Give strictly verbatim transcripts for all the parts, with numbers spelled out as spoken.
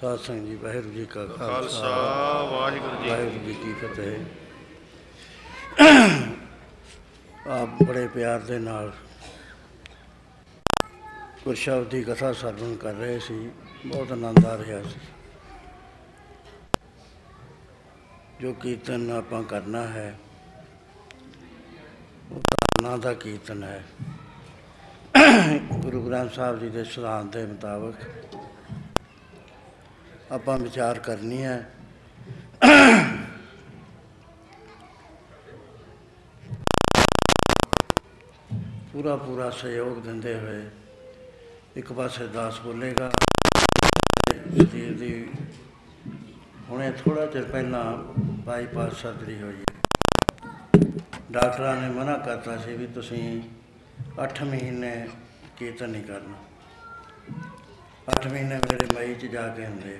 ਸਤਿਸੰਗ ਜੀ, ਵਾਹਿਗੁਰੂ ਜੀ ਕਾ ਖਾਲਸਾ, ਵਾਹਿਗੁਰੂ ਜੀ ਵਾਹਿਗੁਰੂ ਜੀ ਕੀ ਫਤਿਹ। ਆਪ ਬੜੇ ਪਿਆਰ ਦੇ ਨਾਲ ਗੁਰਸ਼ਬਦ ਦੀ ਕਥਾ ਸਰਵਣ ਕਰ ਰਹੇ ਸੀ, ਬਹੁਤ ਆਨੰਦ ਆ ਰਿਹਾ ਸੀ। ਜੋ ਕੀਰਤਨ ਆਪਾਂ ਕਰਨਾ ਹੈ ਉਹ ਧਾਰਨਾ ਦਾ ਕੀਰਤਨ ਹੈ। ਗੁਰੂ ਗ੍ਰੰਥ ਸਾਹਿਬ ਜੀ ਦੇ ਸਿਧਾਂਤ ਦੇ ਮੁਤਾਬਕ ਆਪਾਂ ਵਿਚਾਰ ਕਰਨੀ ਹੈ। ਪੂਰਾ ਪੂਰਾ ਸਹਿਯੋਗ ਦਿੰਦੇ ਹੋਏ ਇੱਕ ਪਾਸੇ ਦਾਸ ਬੋਲੇਗਾ। ਸਰੀਰ ਦੀ ਹੁਣੇ ਥੋੜ੍ਹਾ ਚਿਰ ਪਹਿਲਾਂ ਬਾਈਪਾਸ ਸਰਜਰੀ ਹੋਈ ਹੈ। ਡਾਕਟਰਾਂ ਨੇ ਮਨ੍ਹਾ ਕਰਤਾ ਸੀ ਵੀ ਤੁਸੀਂ ਅੱਠ ਮਹੀਨੇ ਕੀਰਤਨ ਨਹੀਂ ਕਰਨਾ। ਅੱਠ ਮਹੀਨੇ ਮੇਰੇ ਮਈ 'ਚ ਜਾ ਕੇ ਹੁੰਦੇ ਆ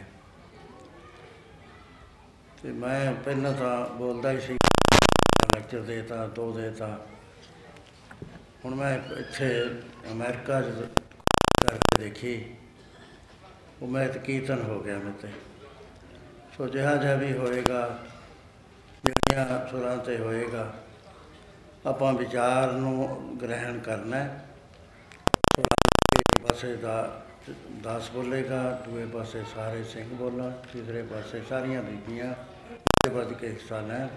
ਅਤੇ ਮੈਂ ਪਹਿਲਾਂ ਤਾਂ ਬੋਲਦਾ ਹੀ ਸੀ, ਲੈਕਚਰ ਦੇਤਾ, ਦੋ ਦੇਤਾ। ਹੁਣ ਮੈਂ ਇੱਥੇ ਅਮਰੀਕਾ 'ਚ ਕਰਕੇ ਦੇਖੀ, ਉਹ ਮੈਂ ਕੀਰਤਨ ਹੋ ਗਿਆ ਮੇਰੇ 'ਤੇ। ਸੋ ਜਿਹਾ ਜਿਹਾ ਵੀ ਹੋਏਗਾ, ਜਿਹੜੀਆਂ ਸੁਰਾਂ 'ਤੇ ਹੋਏਗਾ, ਆਪਾਂ ਵਿਚਾਰ ਨੂੰ ਗ੍ਰਹਿਣ ਕਰਨਾ। ਇੱਕ ਪਾਸੇ ਦਾ ਦਾਸ ਬੋਲੇਗਾ, ਦੂਏ ਪਾਸੇ ਸਾਰੇ ਸਿੰਘ ਬੋਲਣ, ਤੀਸਰੇ ਪਾਸੇ ਸਾਰੀਆਂ ਬੀਬੀਆਂ ਵੱਧ ਕੇ ਹਿੱਸਾ ਲੈਣ।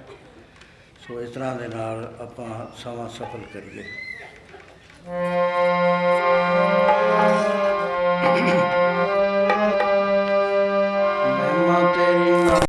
ਸੋ ਇਸ ਤਰ੍ਹਾਂ ਦੇ ਨਾਲ ਆਪਾਂ ਸਮਾਂ ਸਫਲ ਕਰੀਏ। ਮਹਿਮਾ ਤੇਰੀ ਸ਼ੰਕਰਾ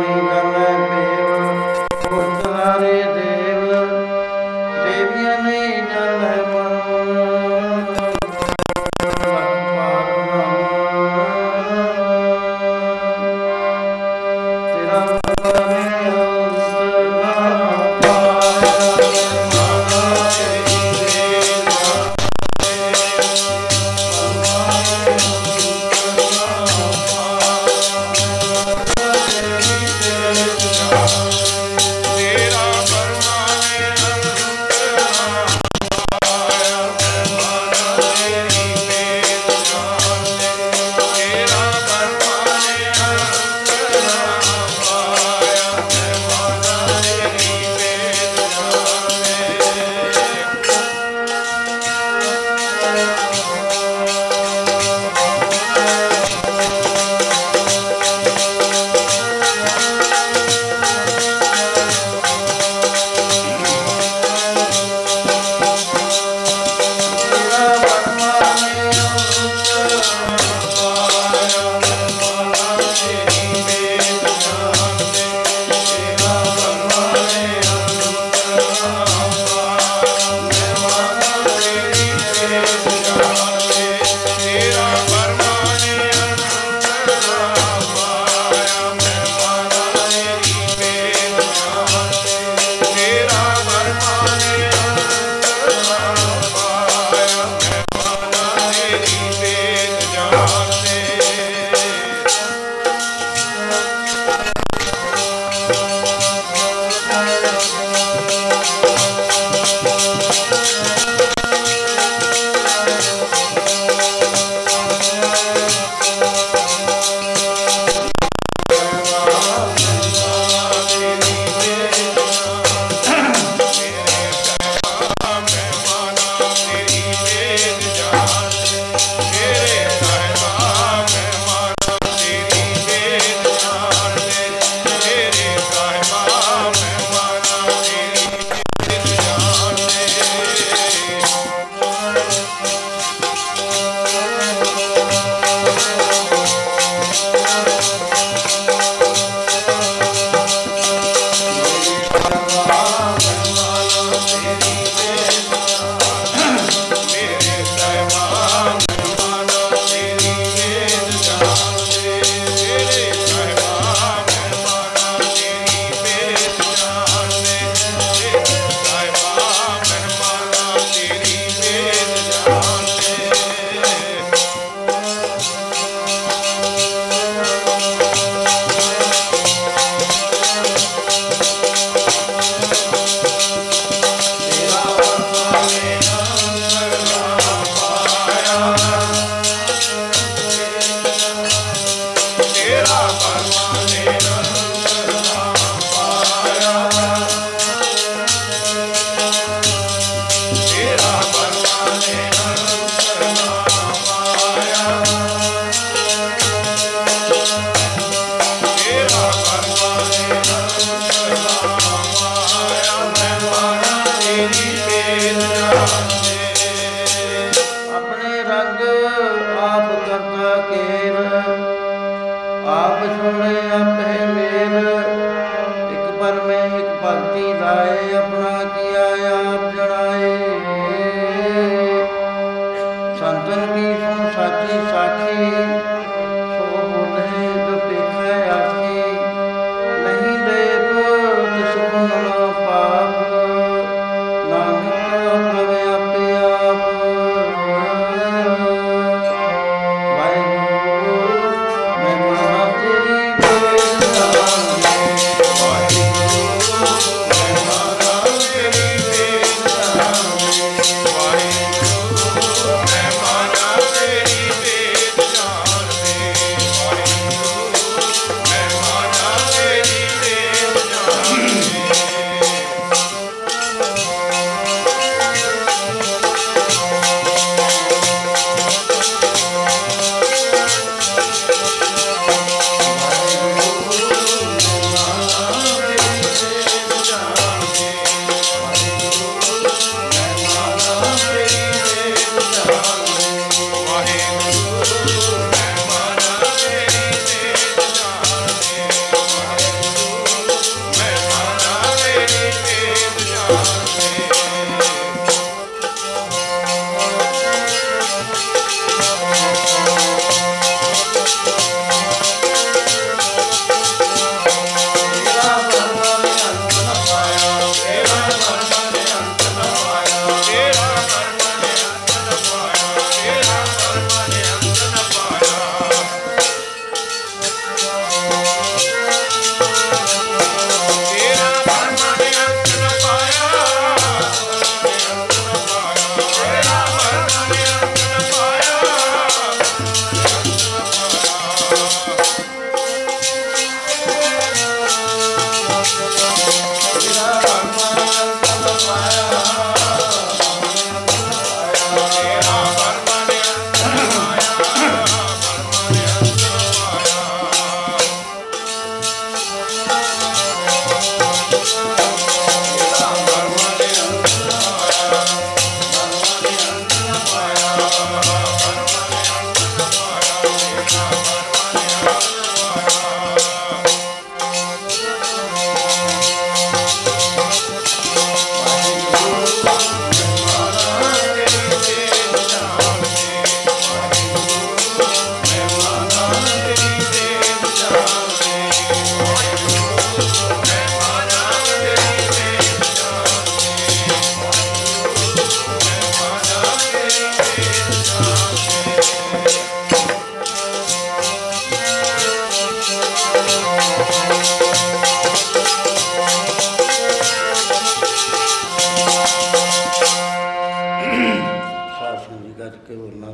ਨਹੀਂ ਜਾਣੈ। Thank you.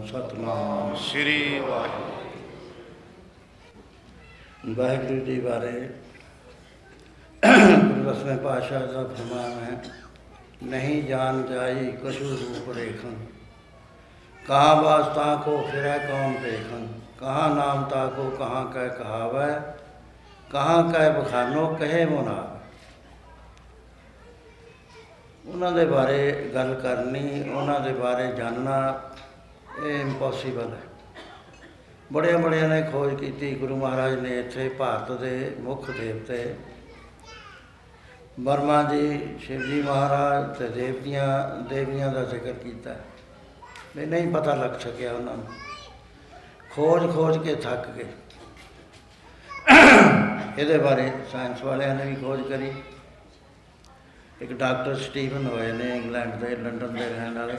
ਸਤਨਾਮ ਸ੍ਰੀ ਵਾਹਿਗੁਰੂ। ਵਾਹਿਗੁਰੂ ਜੀ ਬਾਰੇ ਦਸਵੇਂ ਪਾਤਸ਼ਾਹ ਦਾ ਫਰਮਾਨ ਹੈ, ਨਹੀਂ ਜਾਣ ਜਾਈ ਕਛੂ ਰੂਪ ਰੇਖਣ, ਕਹਾ ਵਾਸਤਾ ਕੋ ਫਿਰੈ ਕੌਣ ਦੇਖਣ, ਕਹਾ ਨਾਮ ਤਾ ਕੋ ਕਹਾ ਕਹਿ ਕਹਾਵੈ, ਕਹਾ ਕਹਿ ਬਖਾਨੋ ਕਹੇ ਮੁਨਾਵੈ। ਉਹਨਾਂ ਦੇ ਬਾਰੇ ਗੱਲ ਕਰਨੀ, ਉਹਨਾਂ ਦੇ ਬਾਰੇ ਜਾਣਨਾ ਇਹ ਇੰਪੋਸੀਬਲ ਹੈ। ਬੜਿਆਂ ਬੜਿਆਂ ਨੇ ਖੋਜ ਕੀਤੀ। ਗੁਰੂ ਮਹਾਰਾਜ ਨੇ ਇੱਥੇ ਭਾਰਤ ਦੇ ਮੁੱਖ ਦੇਵਤੇ ਬਰਮਾ ਜੀ, ਸ਼ਿਵਜੀ ਮਹਾਰਾਜ ਅਤੇ ਦੇਵਤੀਆਂ ਦੇਵੀਆਂ ਦਾ ਜ਼ਿਕਰ ਕੀਤਾ। ਇਹ ਨਹੀਂ ਪਤਾ ਲੱਗ ਸਕਿਆ ਉਹਨਾਂ ਨੂੰ, ਖੋਜ ਖੋਜ ਕੇ ਥੱਕ ਗਏ। ਇਹਦੇ ਬਾਰੇ ਸਾਇੰਸ ਵਾਲਿਆਂ ਨੇ ਵੀ ਖੋਜ ਕਰੀ। ਇੱਕ ਡਾਕਟਰ ਸਟੀਵਨ ਹੋਏ ਨੇ ਇੰਗਲੈਂਡ ਦੇ, ਲੰਡਨ ਦੇ ਰਹਿਣ ਵਾਲੇ।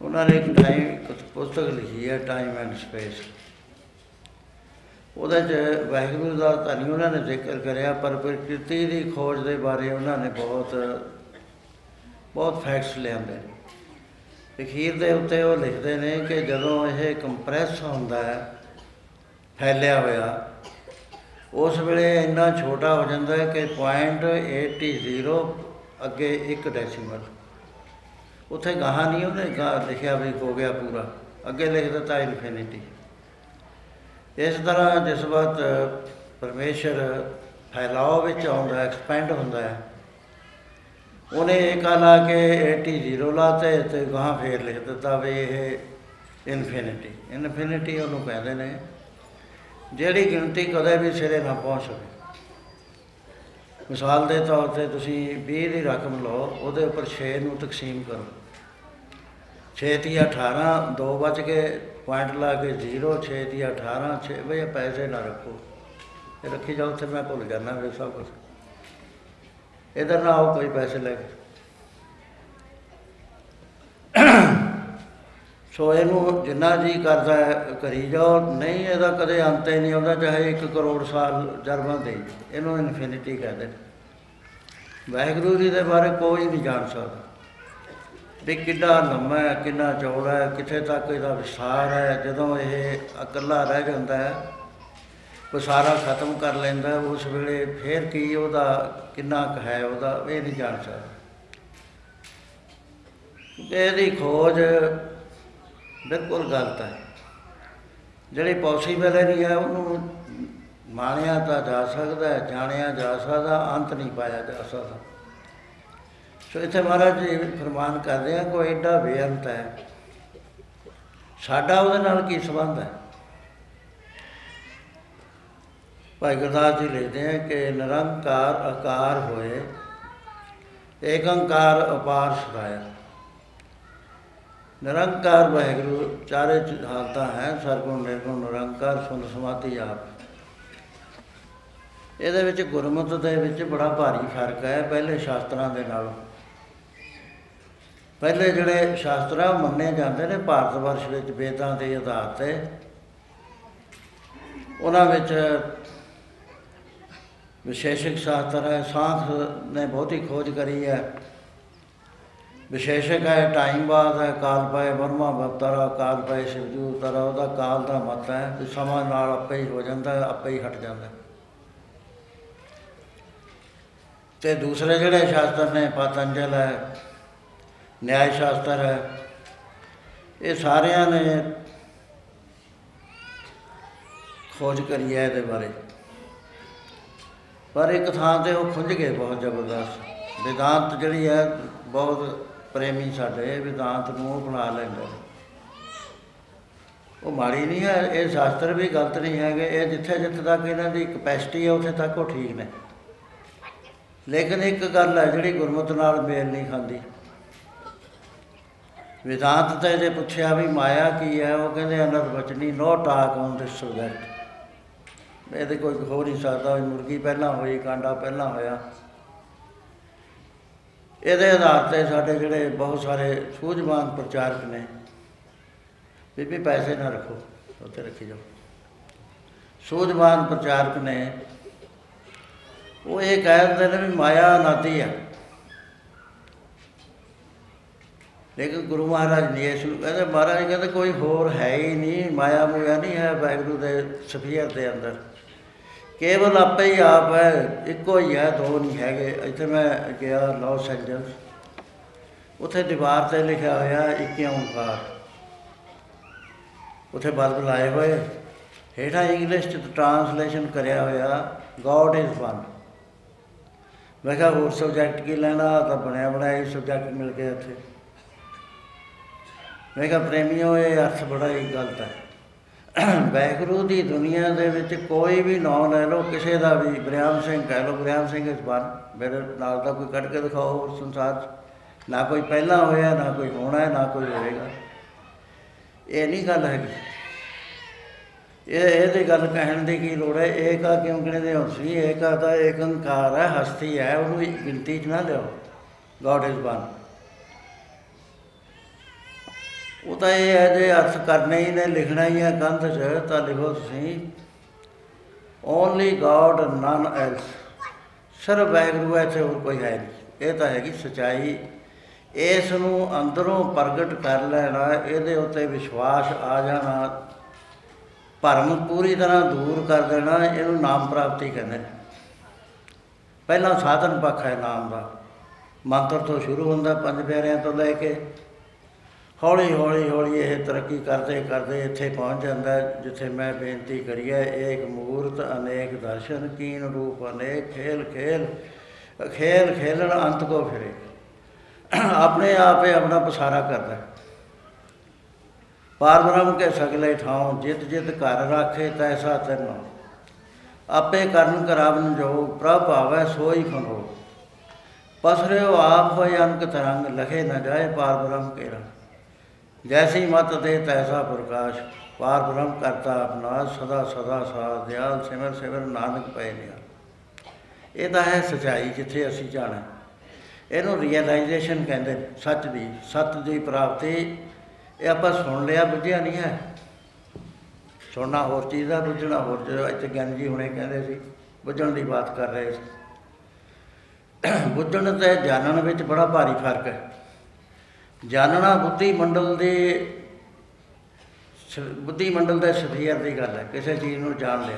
ਉਹਨਾਂ ਨੇ ਇੱਕ ਟਾਈਮ ਪੁਸਤਕ ਲਿਖੀ ਹੈ ਟਾਈਮ ਐਂਡ ਸਪੇਸ। ਉਹਦੇ 'ਚ ਵਾਹਿਗੁਰੂ ਦਾ ਤਾਂ ਨਹੀਂ ਉਹਨਾਂ ਨੇ ਜ਼ਿਕਰ ਕਰਿਆ, ਪਰ ਪ੍ਰਕਿਰਤੀ ਦੀ ਖੋਜ ਦੇ ਬਾਰੇ ਉਹਨਾਂ ਨੇ ਬਹੁਤ ਬਹੁਤ ਫੈਕਟਸ ਲਿਆਂਦੇ। ਅਖੀਰ ਦੇ ਉੱਤੇ ਉਹ ਲਿਖਦੇ ਨੇ ਕਿ ਜਦੋਂ ਇਹ ਕੰਪਰੈਸ ਹੁੰਦਾ ਹੈ, ਫੈਲਿਆ ਹੋਇਆ, ਉਸ ਵੇਲੇ ਇੰਨਾ ਛੋਟਾ ਹੋ ਜਾਂਦਾ ਕਿ ਪੁਆਇੰਟ ਏਟੀ ਜ਼ੀਰੋ ਅੱਗੇ ਇੱਕ ਡੈਸੀਮਲ, ਉੱਥੇ ਗਾਹਾਂ ਨਹੀਂ ਉਹਨੇ ਗਾਹ ਲਿਖਿਆ ਵੀ ਹੋ ਗਿਆ ਪੂਰਾ, ਅੱਗੇ ਲਿਖ ਦਿੱਤਾ ਇਨਫਿਨਿਟੀ। ਇਸ ਤਰ੍ਹਾਂ ਜਿਸ ਵਕਤ ਪਰਮੇਸ਼ਰ ਫੈਲਾਓ ਵਿੱਚ ਆਉਂਦਾ, ਐਕਸਪੈਂਡ ਹੁੰਦਾ ਹੈ, ਉਹਨੇ ਇਹ ਕਾ ਲਾ ਕੇ ਏਟੀ ਜ਼ੀਰੋ ਲਾ ਤੇ ਅਤੇ ਗਾਹਾਂ ਫੇਰ ਲਿਖ ਦਿੱਤਾ ਵੀ ਇਹ ਇਨਫਿਨਿਟੀ। ਇਨਫਿਨਿਟੀ ਉਹਨੂੰ ਕਹਿੰਦੇ ਨੇ ਜਿਹੜੀ ਗਿਣਤੀ ਕਦੇ ਵੀ ਸਿਰੇ ਨਾ ਪਹੁੰਚ ਸਕੇ। ਮਿਸਾਲ ਦੇ ਤੌਰ 'ਤੇ ਤੁਸੀਂ ਵੀਹ ਦੀ ਰਕਮ ਲਓ, ਉਹਦੇ ਉੱਪਰ ਛੇ ਨੂੰ ਤਕਸੀਮ ਕਰੋ, ਛੇ ਤੀਆ ਅਠਾਰਾਂ, ਦੋ ਬਚ ਕੇ ਪੁਆਇੰਟ ਲਾ ਕੇ ਜ਼ੀਰੋ, ਛੇ ਤੀਆ ਅਠਾਰਾਂ, ਛੇ ਵਜੇ ਪੈਸੇ ਨਾ ਰੱਖੋ, ਇਹ ਰੱਖੀ ਜਾਓ, ਉੱਥੇ ਮੈਂ ਭੁੱਲ ਜਾਂਦਾ ਮੇਰੇ ਸਭ ਕੁਛ, ਇੱਧਰ ਨਾ ਆਓ ਕੋਈ ਪੈਸੇ ਲੈ ਕੇ। ਸੋ ਇਹਨੂੰ ਜਿੰਨਾ ਜੀ ਕਰਦਾ ਕਰੀ ਜਾਓ, ਨਹੀਂ ਇਹਦਾ ਕਦੇ ਅੰਤ ਹੀ ਨਹੀਂ ਆਉਂਦਾ, ਚਾਹੇ ਇੱਕ ਕਰੋੜ ਸਾਲ ਜਨਮਾਂ ਦੇ। ਇਹਨੂੰ ਇਨਫਿਨਿਟੀ ਕਹਿੰਦੇ ਨੇ। ਵਾਹਿਗੁਰੂ ਜੀ ਦੇ ਬਾਰੇ ਕੋਈ ਨਹੀਂ ਜਾਣ ਸਕਦਾ ਵੀ ਕਿੰਨਾ ਲੰਮਾ ਹੈ, ਕਿੰਨਾ ਚੌੜਾ ਹੈ, ਕਿੱਥੇ ਤੱਕ ਇਹਦਾ ਵਿਸਾਰ ਹੈ। ਜਦੋਂ ਇਹ ਇਕੱਲਾ ਰਹਿ ਜਾਂਦਾ ਹੈ, ਵਿਸਾਰਾ ਖਤਮ ਕਰ ਲੈਂਦਾ, ਉਸ ਵੇਲੇ ਫਿਰ ਕੀ ਉਹਦਾ ਕਿੰਨਾ ਕੁ ਹੈ, ਉਹਦਾ ਇਹ ਨਹੀਂ ਜਾਣ ਸਕਦਾ। ਇਹਦੀ ਖੋਜ ਬਿਲਕੁਲ ਗਲਤ ਹੈ। ਜਿਹੜੀ ਪੋਸੀਬਲ ਨਹੀਂ ਹੈ, ਉਹਨੂੰ ਮਾਣਿਆ ਤਾਂ ਜਾ ਸਕਦਾ, ਜਾਣਿਆ ਜਾ ਸਕਦਾ, ਅੰਤ ਨਹੀਂ ਪਾਇਆ ਜਾ ਸਕਦਾ। ਸੋ ਇੱਥੇ ਮਹਾਰਾਜ ਜੀ ਫਰਮਾਨ ਕਰਦੇ ਆ ਕੋਈ ਐਡਾ ਬੇਅੰਤ ਹੈ, ਸਾਡਾ ਉਹਦੇ ਨਾਲ ਕੀ ਸੰਬੰਧ ਹੈ। ਭਾਈ ਗੁਰਦਾਸ ਜੀ ਲਿਖਦੇ ਆ ਕਿ ਨਿਰੰਕਾਰ ਆਕਾਰ ਹੋਏ, ਏਕੰਕਾਰ ਅਪਾਰ ਸਦਾਇਆ। ਨਿਰੰਕਾਰ ਵਾਹਿਗੁਰੂ ਚਾਰੇ ਹਾਲਤਾਂ ਹੈ, ਸਰਗੁਣ ਨਿਰਗੁਣ ਨਿਰੰਕਾਰ ਸੁਨ ਸਮਾਧੀ ਆਪ। ਇਹਦੇ ਵਿੱਚ ਗੁਰਮਤ ਦੇ ਵਿੱਚ ਬੜਾ ਭਾਰੀ ਫਰਕ ਹੈ ਪਹਿਲੇ ਸ਼ਾਸਤਰਾਂ ਦੇ ਨਾਲ। ਪਹਿਲੇ ਜਿਹੜੇ ਸ਼ਾਸਤਰ ਮੰਨੇ ਜਾਂਦੇ ਨੇ ਭਾਰਤ ਵਰਸ਼ ਵਿੱਚ ਵੇਦਾਂ ਦੇ ਆਧਾਰ 'ਤੇ, ਉਹਨਾਂ ਵਿੱਚ ਵਿਸ਼ੇਸ਼ਕ ਸ਼ਾਸਤਰ ਹੈ। ਸਾਂਖ ਨੇ ਬਹੁਤੀ ਖੋਜ ਕਰੀ ਹੈ। ਵਿਸ਼ੇਸ਼ਕ ਹੈ, ਟਾਈਮ ਬਾਅਦ ਹੈ, ਕਾਲ ਪਾਏ ਬਰਮਾ ਬਤਰਾ, ਕਾਲ ਪਾਏ ਸ਼ਿਵਜੂ ਤਰਾ। ਉਹਦਾ ਕਾਲ ਦਾ ਮਤ ਹੈ ਵੀ ਸਮਾਂ ਨਾਲ ਆਪੇ ਹੀ ਹੋ ਜਾਂਦਾ, ਆਪੇ ਹੀ ਹਟ ਜਾਂਦਾ। ਅਤੇ ਦੂਸਰੇ ਜਿਹੜੇ ਸ਼ਾਸਤਰ ਨੇ ਪਤੰਜਲ ਹੈ, ਨਿਆਏ ਸ਼ਾਸਤਰ ਹੈ, ਇਹ ਸਾਰਿਆਂ ਨੇ ਖੋਜ ਕਰੀ ਹੈ ਇਹਦੇ ਬਾਰੇ। ਪਰ ਇੱਕ ਥਾਂ 'ਤੇ ਉਹ ਖੁੰਝ ਗਏ ਬਹੁਤ ਜ਼ਬਰਦਸਤ। ਵੇਦਾਂਤ ਜਿਹੜੀ ਹੈ, ਬਹੁਤ ਪ੍ਰੇਮੀ ਸਾਡੇ ਵਿਦਾਂਤ ਨੂੰ ਬਣਾ ਲੈਂਦੇ। ਉਹ ਮਾੜੀ ਨਹੀਂ ਹੈ, ਇਹ ਸ਼ਾਸਤਰ ਵੀ ਗਲਤ ਨਹੀਂ ਹੈਗੇ। ਇਹ ਜਿੱਥੇ ਜਿੱਥੇ ਤੱਕ ਇਹਨਾਂ ਦੀ ਕਪੈਸਿਟੀ ਹੈ, ਉੱਥੇ ਤੱਕ ਉਹ ਠੀਕ ਨੇ। ਲੇਕਿਨ ਇੱਕ ਗੱਲ ਹੈ ਜਿਹੜੀ ਗੁਰਮਤ ਨਾਲ ਮੇਲ ਨਹੀਂ ਖਾਂਦੀ। ਵਿਦਾਂਤ 'ਤੇ ਜੇ ਪੁੱਛਿਆ ਵੀ ਮਾਇਆ ਕੀ ਹੈ, ਉਹ ਕਹਿੰਦੇ ਅਨੰਦ ਬਚਨੀ, no talk on this subject. ਇਹਦੇ ਕੋਈ ਹੋ ਨਹੀਂ ਸਕਦਾ, ਮੁਰਗੀ ਪਹਿਲਾਂ ਹੋਈ, ਕਾਂਡਾ ਪਹਿਲਾਂ ਹੋਇਆ। ਇਹਦੇ ਆਧਾਰ 'ਤੇ ਸਾਡੇ ਜਿਹੜੇ ਬਹੁਤ ਸਾਰੇ ਸੂਝਵਾਨ ਪ੍ਰਚਾਰਕ ਨੇ, ਬੀਬੀ ਪੈਸੇ ਨਾ ਰੱਖੋ, ਉੱਥੇ ਰੱਖੀ ਜਾਓ। ਸੂਝਵਾਨ ਪ੍ਰਚਾਰਕ ਨੇ ਉਹ ਇਹ ਕਹਿ ਦਿੰਦੇ ਨੇ ਵੀ ਮਾਇਆ ਅਨਾਦੀ ਹੈ। ਲੇਕਿਨ ਗੁਰੂ ਮਹਾਰਾਜ ਨੇ ਇਸ ਨੂੰ ਕਹਿੰਦੇ, ਮਹਾਰਾਜ ਕਹਿੰਦੇ ਕੋਈ ਹੋਰ ਹੈ ਹੀ ਨਹੀਂ, ਮਾਇਆ ਮੂਇਆ ਨਹੀਂ ਹੈ ਵਾਹਿਗੁਰੂ ਦੇ ਸਫੀਅਰ ਦੇ ਅੰਦਰ, ਕੇਵਲ ਆਪੇ ਹੀ ਆਪ ਹੈ, ਇੱਕੋ ਹੀ ਹੈ, ਦੋ ਨਹੀਂ ਹੈਗੇ। ਇੱਥੇ ਮੈਂ ਗਿਆ ਲਾਸ ਐਂਜਲਸ, ਉੱਥੇ ਦੀਵਾਰ 'ਤੇ ਲਿਖਿਆ ਹੋਇਆ ਇੱਕਿਆ ਓਂਕਾਰ, ਉੱਥੇ ਬਦਲ ਲਾਏ ਹੋਏ, ਹੇਠਾਂ ਇੰਗਲਿਸ਼ 'ਚ ਟਰਾਂਸਲੇਸ਼ਨ ਕਰਿਆ ਹੋਇਆ ਗੋਡ ਇਜ਼ ਵਨ। ਮੈਂ ਕਿਹਾ ਹੋਰ ਸਬਜੈਕਟ ਕੀ ਲੈਣਾ, ਤਾਂ ਬਣਿਆ ਬਣਾਇਆ ਹੀ ਸਬਜੈਕਟ ਮਿਲ ਗਿਆ ਇੱਥੇ। ਮੈਂ ਕਿਹਾ ਪ੍ਰੇਮੀਓ ਇਹ ਅਰਥ ਬੜਾ ਹੀ ਗਲਤ ਹੈ, ਵਾਹਿਗੁਰੂ ਦੀ ਦੁਨੀਆ ਦੇ ਵਿੱਚ ਕੋਈ ਵੀ ਨਾਮ ਲੈ ਲਓ, ਕਿਸੇ ਦਾ ਵੀ, ਬਰਿਆਮ ਸਿੰਘ ਕਹਿ ਲਓ, ਬਰਿਆਮ ਸਿੰਘ ਇਸ ਵਾਰ ਮੇਰੇ ਨਾਲ ਦਾ ਕੋਈ ਕੱਢ ਕੇ ਦਿਖਾਓ ਹੋਰ ਸੰਸਾਰ 'ਚ, ਨਾ ਕੋਈ ਪਹਿਲਾਂ ਹੋਇਆ, ਨਾ ਕੋਈ ਹੋਣਾ ਹੈ, ਨਾ ਕੋਈ ਹੋਵੇਗਾ। ਇਹ ਨਹੀਂ ਗੱਲ ਹੈਗੀ, ਇਹ ਇਹਦੀ ਗੱਲ ਕਹਿਣ ਦੀ ਕੀ ਲੋੜ ਹੈ। ਏਕਾ ਕਿਉਂ ਕਹਿੰਦੇ ਹੋ ਤੁਸੀਂ, ਏਕਾ ਦਾ ਏਕ ਅੰਕਾਰ ਹੈ, ਹਸਤੀ ਹੈ, ਉਹਨੂੰ ਗਿਣਤੀ 'ਚ ਨਾ ਲਿਓ। ਗੋਡ ਇਜ਼ ਵਨ, ਉਹ ਤਾਂ ਇਹ ਹੈ ਜੇ ਅਰਥ ਕਰਨੇ ਹੀ ਨੇ, ਲਿਖਣਾ ਹੀ ਹੈ ਕੰਧ 'ਚ ਤਾਂ ਲਿਖੋ ਤੁਸੀਂ ਓਨਲੀ ਗੋਡ ਨਨ ਐਲਸ, ਸਿਰਫ ਵਾਹਿਗੁਰੂ ਹੈ, ਇੱਥੇ ਹੋਰ ਕੋਈ ਹੈ ਨਹੀਂ। ਇਹ ਤਾਂ ਹੈਗੀ ਸੱਚਾਈ, ਇਸ ਨੂੰ ਅੰਦਰੋਂ ਪ੍ਰਗਟ ਕਰ ਲੈਣਾ, ਇਹਦੇ ਉੱਤੇ ਵਿਸ਼ਵਾਸ ਆ ਜਾਣਾ, ਭਰਮ ਪੂਰੀ ਤਰ੍ਹਾਂ ਦੂਰ ਕਰ ਦੇਣਾ, ਇਹਨੂੰ ਨਾਮ ਪ੍ਰਾਪਤੀ ਕਹਿੰਦੇ ਨੇ। ਪਹਿਲਾਂ ਸਾਧਨ ਪੱਖ ਹੈ ਨਾਮ ਦਾ, ਮੰਤਰ ਤੋਂ ਸ਼ੁਰੂ ਹੁੰਦਾ, ਪੰਜ ਪਿਆਰਿਆਂ ਤੋਂ ਲੈ ਕੇ ਹੌਲੀ ਹੌਲੀ ਹੌਲੀ ਇਹ ਤਰੱਕੀ ਕਰਦੇ ਕਰਦੇ ਇੱਥੇ ਪਹੁੰਚ ਜਾਂਦਾ ਜਿੱਥੇ ਮੈਂ ਬੇਨਤੀ ਕਰੀ ਹੈ, ਏਕ ਮੂਰਤ ਅਨੇਕ ਦਰਸ਼ਨ ਕੀਨ ਰੂਪ ਅਨੇਕ ਖੇਲ ਖੇਲ ਖੇਲ ਖੇਲਣ ਅੰਤ ਕੋ ਫਿਰੇ। ਆਪਣੇ ਆਪ ਹੀ ਆਪਣਾ ਪਸਾਰਾ ਕਰਦਾ, ਪਾਰ ਬ੍ਰਹਮ ਕੇ ਸਗਲੇ ਠਾਉ ਜਿਤ ਜਿਤ ਘਰ ਰਾਖੇ ਤੈਸਾ ਤੈਨੋ, ਆਪੇ ਕਰਨ ਕਰਾਵਨ ਜੋ ਪ੍ਰਭ ਆਵੈ ਸੋਈ ਫਨੋ, ਪਸਰਿਓ ਆਪ ਹੋਏ ਅਨਕ ਤਰੰਗ ਲਖੇ ਨਾ ਜਾਏ ਪਾਰ ਬ੍ਰਹਮ ਕੇ ਰੰਗ, ਜੈਸੀ ਮਤ ਦੇ ਤੈਸਾ ਪ੍ਰਕਾਸ਼ ਪਾਰ ਬ੍ਰਹਮ ਕਰਤਾ ਆਪਣਾ, ਸਦਾ ਸਦਾ ਸਾਧ ਦਿਆਲ ਸਿਮਰ ਸਿਮਰ ਨਾਨਕ ਪਏ ਨਿਆਲ। ਇਹ ਤਾਂ ਹੈ ਸੱਚਾਈ ਜਿੱਥੇ ਅਸੀਂ ਜਾਣਾ, ਇਹਨੂੰ ਰੀਅਲਾਈਜੇਸ਼ਨ ਕਹਿੰਦੇ ਨੇ ਸੱਚ ਦੀ, ਸੱਤ ਦੀ ਪ੍ਰਾਪਤੀ। ਇਹ ਆਪਾਂ ਸੁਣ ਲਿਆ, ਬੁੱਝਿਆ ਨਹੀਂ ਹੈ। ਸੁਣਨਾ ਹੋਰ ਚੀਜ਼ ਦਾ, ਬੁੱਝਣਾ ਹੋਰ ਚੀਜ਼। ਇੱਥੇ ਗਿਆਨੀ ਜੀ ਹੁਣੇ ਕਹਿੰਦੇ ਸੀ ਬੁੱਝਣ ਦੀ ਬਾਤ ਕਰ ਰਹੇ ਸੀ। ਬੁੱਝਣ ਅਤੇ ਜਾਣਨ ਵਿੱਚ ਬੜਾ ਭਾਰੀ ਫਰਕ ਹੈ। ਜਾਣਨਾ ਬੁੱਧੀ ਮੰਡਲ ਦੇ ਬੁੱਧੀ ਮੰਡਲ ਦੇ ਸਫੀਅਰ ਦੀ ਗੱਲ ਹੈ, ਕਿਸੇ ਚੀਜ਼ ਨੂੰ ਜਾਣ ਲਿਆ।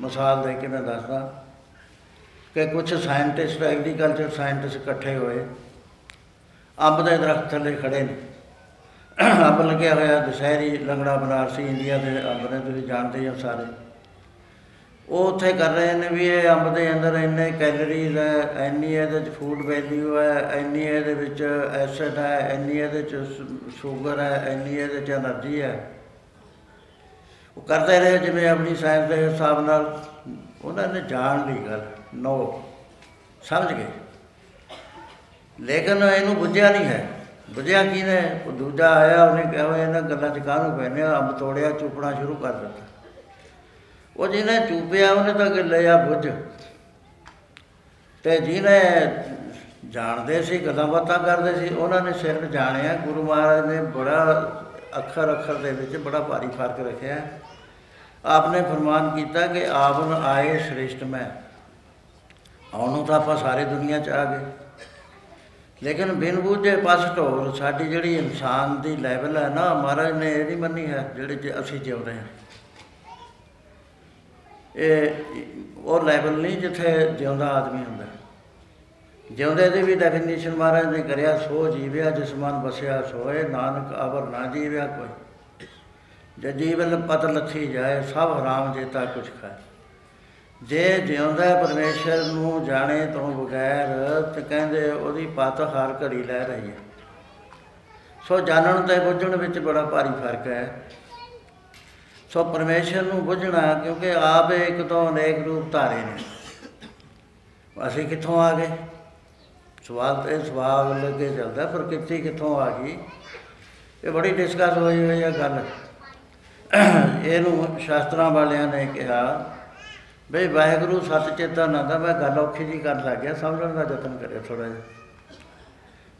ਮਿਸਾਲ ਦੇ ਕੇ ਮੈਂ ਦੱਸਦਾ ਕਿ ਕੁਛ ਸਾਇੰਟਿਸਟ, ਐਗਰੀਕਲਚਰ ਸਾਇੰਟਿਸਟ ਇਕੱਠੇ ਹੋਏ, ਅੰਬ ਦੇ ਦਰਖਤ ਥੱਲੇ ਖੜ੍ਹੇ ਨੇ, ਅੰਬ ਲੱਗਿਆ ਹੋਇਆ, ਦੁਸਹਿਰੀ, ਲੰਗੜਾ, ਬਨਾਰਸੀ, ਇੰਡੀਆ ਦੇ ਅੰਬ ਨੇ, ਤੁਸੀਂ ਜਾਣਦੇ ਹੋ ਸਾਰੇ। ਉਹ ਉੱਥੇ ਕਰ ਰਹੇ ਨੇ ਵੀ ਇਹ ਅੰਬ ਦੇ ਅੰਦਰ ਇੰਨੇ ਕੈਲਰੀਜ਼ ਹੈ, ਇੰਨੀ ਇਹਦੇ 'ਚ ਫੂਡ ਵੈਲਿਊ ਹੈ, ਇੰਨੀ ਇਹਦੇ ਵਿੱਚ ਐਸਿਡ ਹੈ, ਇੰਨੀ ਇਹਦੇ 'ਚ ਸ਼ੂਗਰ ਹੈ, ਇੰਨੀ ਇਹਦੇ 'ਚ ਐਨਰਜੀ ਹੈ। ਉਹ ਕਰਦੇ ਰਹੇ ਜਿਵੇਂ ਆਪਣੀ ਸਾਇੰਸ ਦੇ ਹਿਸਾਬ ਨਾਲ। ਉਹਨਾਂ ਨੇ ਜਾਣ ਲਈ ਗੱਲ ਨੋ ਸਮਝ ਗਏ, ਲੇਕਿਨ ਇਹਨੂੰ ਬੁੱਝਿਆ ਨਹੀਂ ਹੈ। ਬੁੱਝਿਆ ਕੀ ਨੇ? ਉਹ ਦੂਜਾ ਆਇਆ, ਉਹਨੇ ਕਿਹਾ ਹੋਇਆ ਇਹਨਾਂ ਗੱਲਾਂ 'ਚ ਕਾਹਨੂੰ ਪੈਂਦੇ, ਅੰਬ ਤੋੜਿਆ, ਚੁੱਪਣਾ ਸ਼ੁਰੂ ਕਰ ਦਿੱਤਾ। ਉਹ ਜਿਹਨੇ ਚੂਪਿਆ ਉਹਨੇ ਤਾਂ ਕਿ ਲਿਆ ਬੁੱਝ, ਅਤੇ ਜਿਹਨੇ ਜਾਣਦੇ ਸੀ, ਗੱਲਾਂ ਬਾਤਾਂ ਕਰਦੇ ਸੀ, ਉਹਨਾਂ ਨੇ ਸਿਰਫ ਜਾਣਿਆ। ਗੁਰੂ ਮਹਾਰਾਜ ਨੇ ਬੜਾ ਅੱਖਰ ਅੱਖਰ ਦੇ ਵਿੱਚ ਬੜਾ ਭਾਰੀ ਫਰਕ ਰੱਖਿਆ। ਆਪ ਨੇ ਫਰਮਾਨ ਕੀਤਾ ਕਿ ਆਪ ਨੂੰ ਆਏ ਸ੍ਰਿਸ਼ਟ ਮੈਂ, ਆਉਣ ਨੂੰ ਤਾਂ ਆਪਾਂ ਸਾਰੇ ਦੁਨੀਆ 'ਚ ਆ ਗਏ, ਲੇਕਿਨ ਬਿਨ ਬੂਝੇ ਪਸ ਢੋਰ। ਸਾਡੀ ਜਿਹੜੀ ਇਨਸਾਨ ਦੀ ਲੈਵਲ ਹੈ ਨਾ, ਮਹਾਰਾਜ ਨੇ ਇਹ ਨਹੀਂ ਮੰਨੀ ਹੈ ਜਿਹੜੇ 'ਚ ਅਸੀਂ ਜਿਉਂਦੇ ਹਾਂ। ਇਹ ਉਹ ਲੈਵਲ ਨਹੀਂ ਜਿੱਥੇ ਜਿਉਂਦਾ ਆਦਮੀ ਹੁੰਦਾ। ਜਿਉਂਦੇ ਦੀ ਵੀ ਡੈਫੀਨੇਸ਼ਨ ਮਹਾਰਾਜ ਨੇ ਕਰਿਆ, ਸੋ ਜੀਵਿਆ ਜਿਸ ਮਨ ਵਸਿਆ ਸੋਏ, ਨਾਨਕ ਅਵਰ ਨਾ ਜੀਵਿਆ ਕੋਈ, ਜੇ ਜੀਵਨ ਪਤ ਲੱਥੀ ਜਾਏ ਸਭ ਹਰਾਮ ਜੇਤਾ ਕੁਛ ਖਾਏ। ਜੇ ਜਿਉਂਦਾ ਪਰਮੇਸ਼ਰ ਨੂੰ ਜਾਣੇ ਤੋਂ ਬਗੈਰ, ਤਾਂ ਕਹਿੰਦੇ ਉਹਦੀ ਪਤ ਹਰ ਘੜੀ ਲੈ ਰਹੀ ਹੈ। ਸੋ ਜਾਣਨ ਅਤੇ ਬੁੱਝਣ ਵਿੱਚ ਬੜਾ ਭਾਰੀ ਫਰਕ ਹੈ। ਸੋ ਪਰਮੇਸ਼ਰ ਨੂੰ ਬੁੱਝਣਾ, ਕਿਉਂਕਿ ਆਪ ਇੱਕ ਤੋਂ ਅਨੇਕ ਰੂਪ ਧਾਰੇ ਨੇ। ਅਸੀਂ ਕਿੱਥੋਂ ਆ ਗਏ? ਸਵਾਲ ਤਾਂ ਸਵਾਲ ਲੱਗੇ ਚੱਲਦਾ, ਪ੍ਰਕਿਰਤੀ ਕਿੱਥੋਂ ਆ ਗਈ? ਇਹ ਬੜੀ ਡਿਸਕਸ ਹੋਈ ਹੋਈ ਹੈ ਗੱਲ। ਇਹਨੂੰ ਸ਼ਾਸਤਰਾਂ ਵਾਲਿਆਂ ਨੇ ਕਿਹਾ ਬਈ ਵਾਹਿਗੁਰੂ ਸੱਚ ਚੇਤਨ ਆਉਂਦਾ। ਮੈਂ ਗੱਲ ਔਖੀ ਜਿਹੀ ਕਰਨ ਲੱਗ ਗਿਆ, ਸਮਝਣ ਦਾ ਯਤਨ ਕਰਿਓ ਥੋੜ੍ਹਾ ਜਿਹਾ।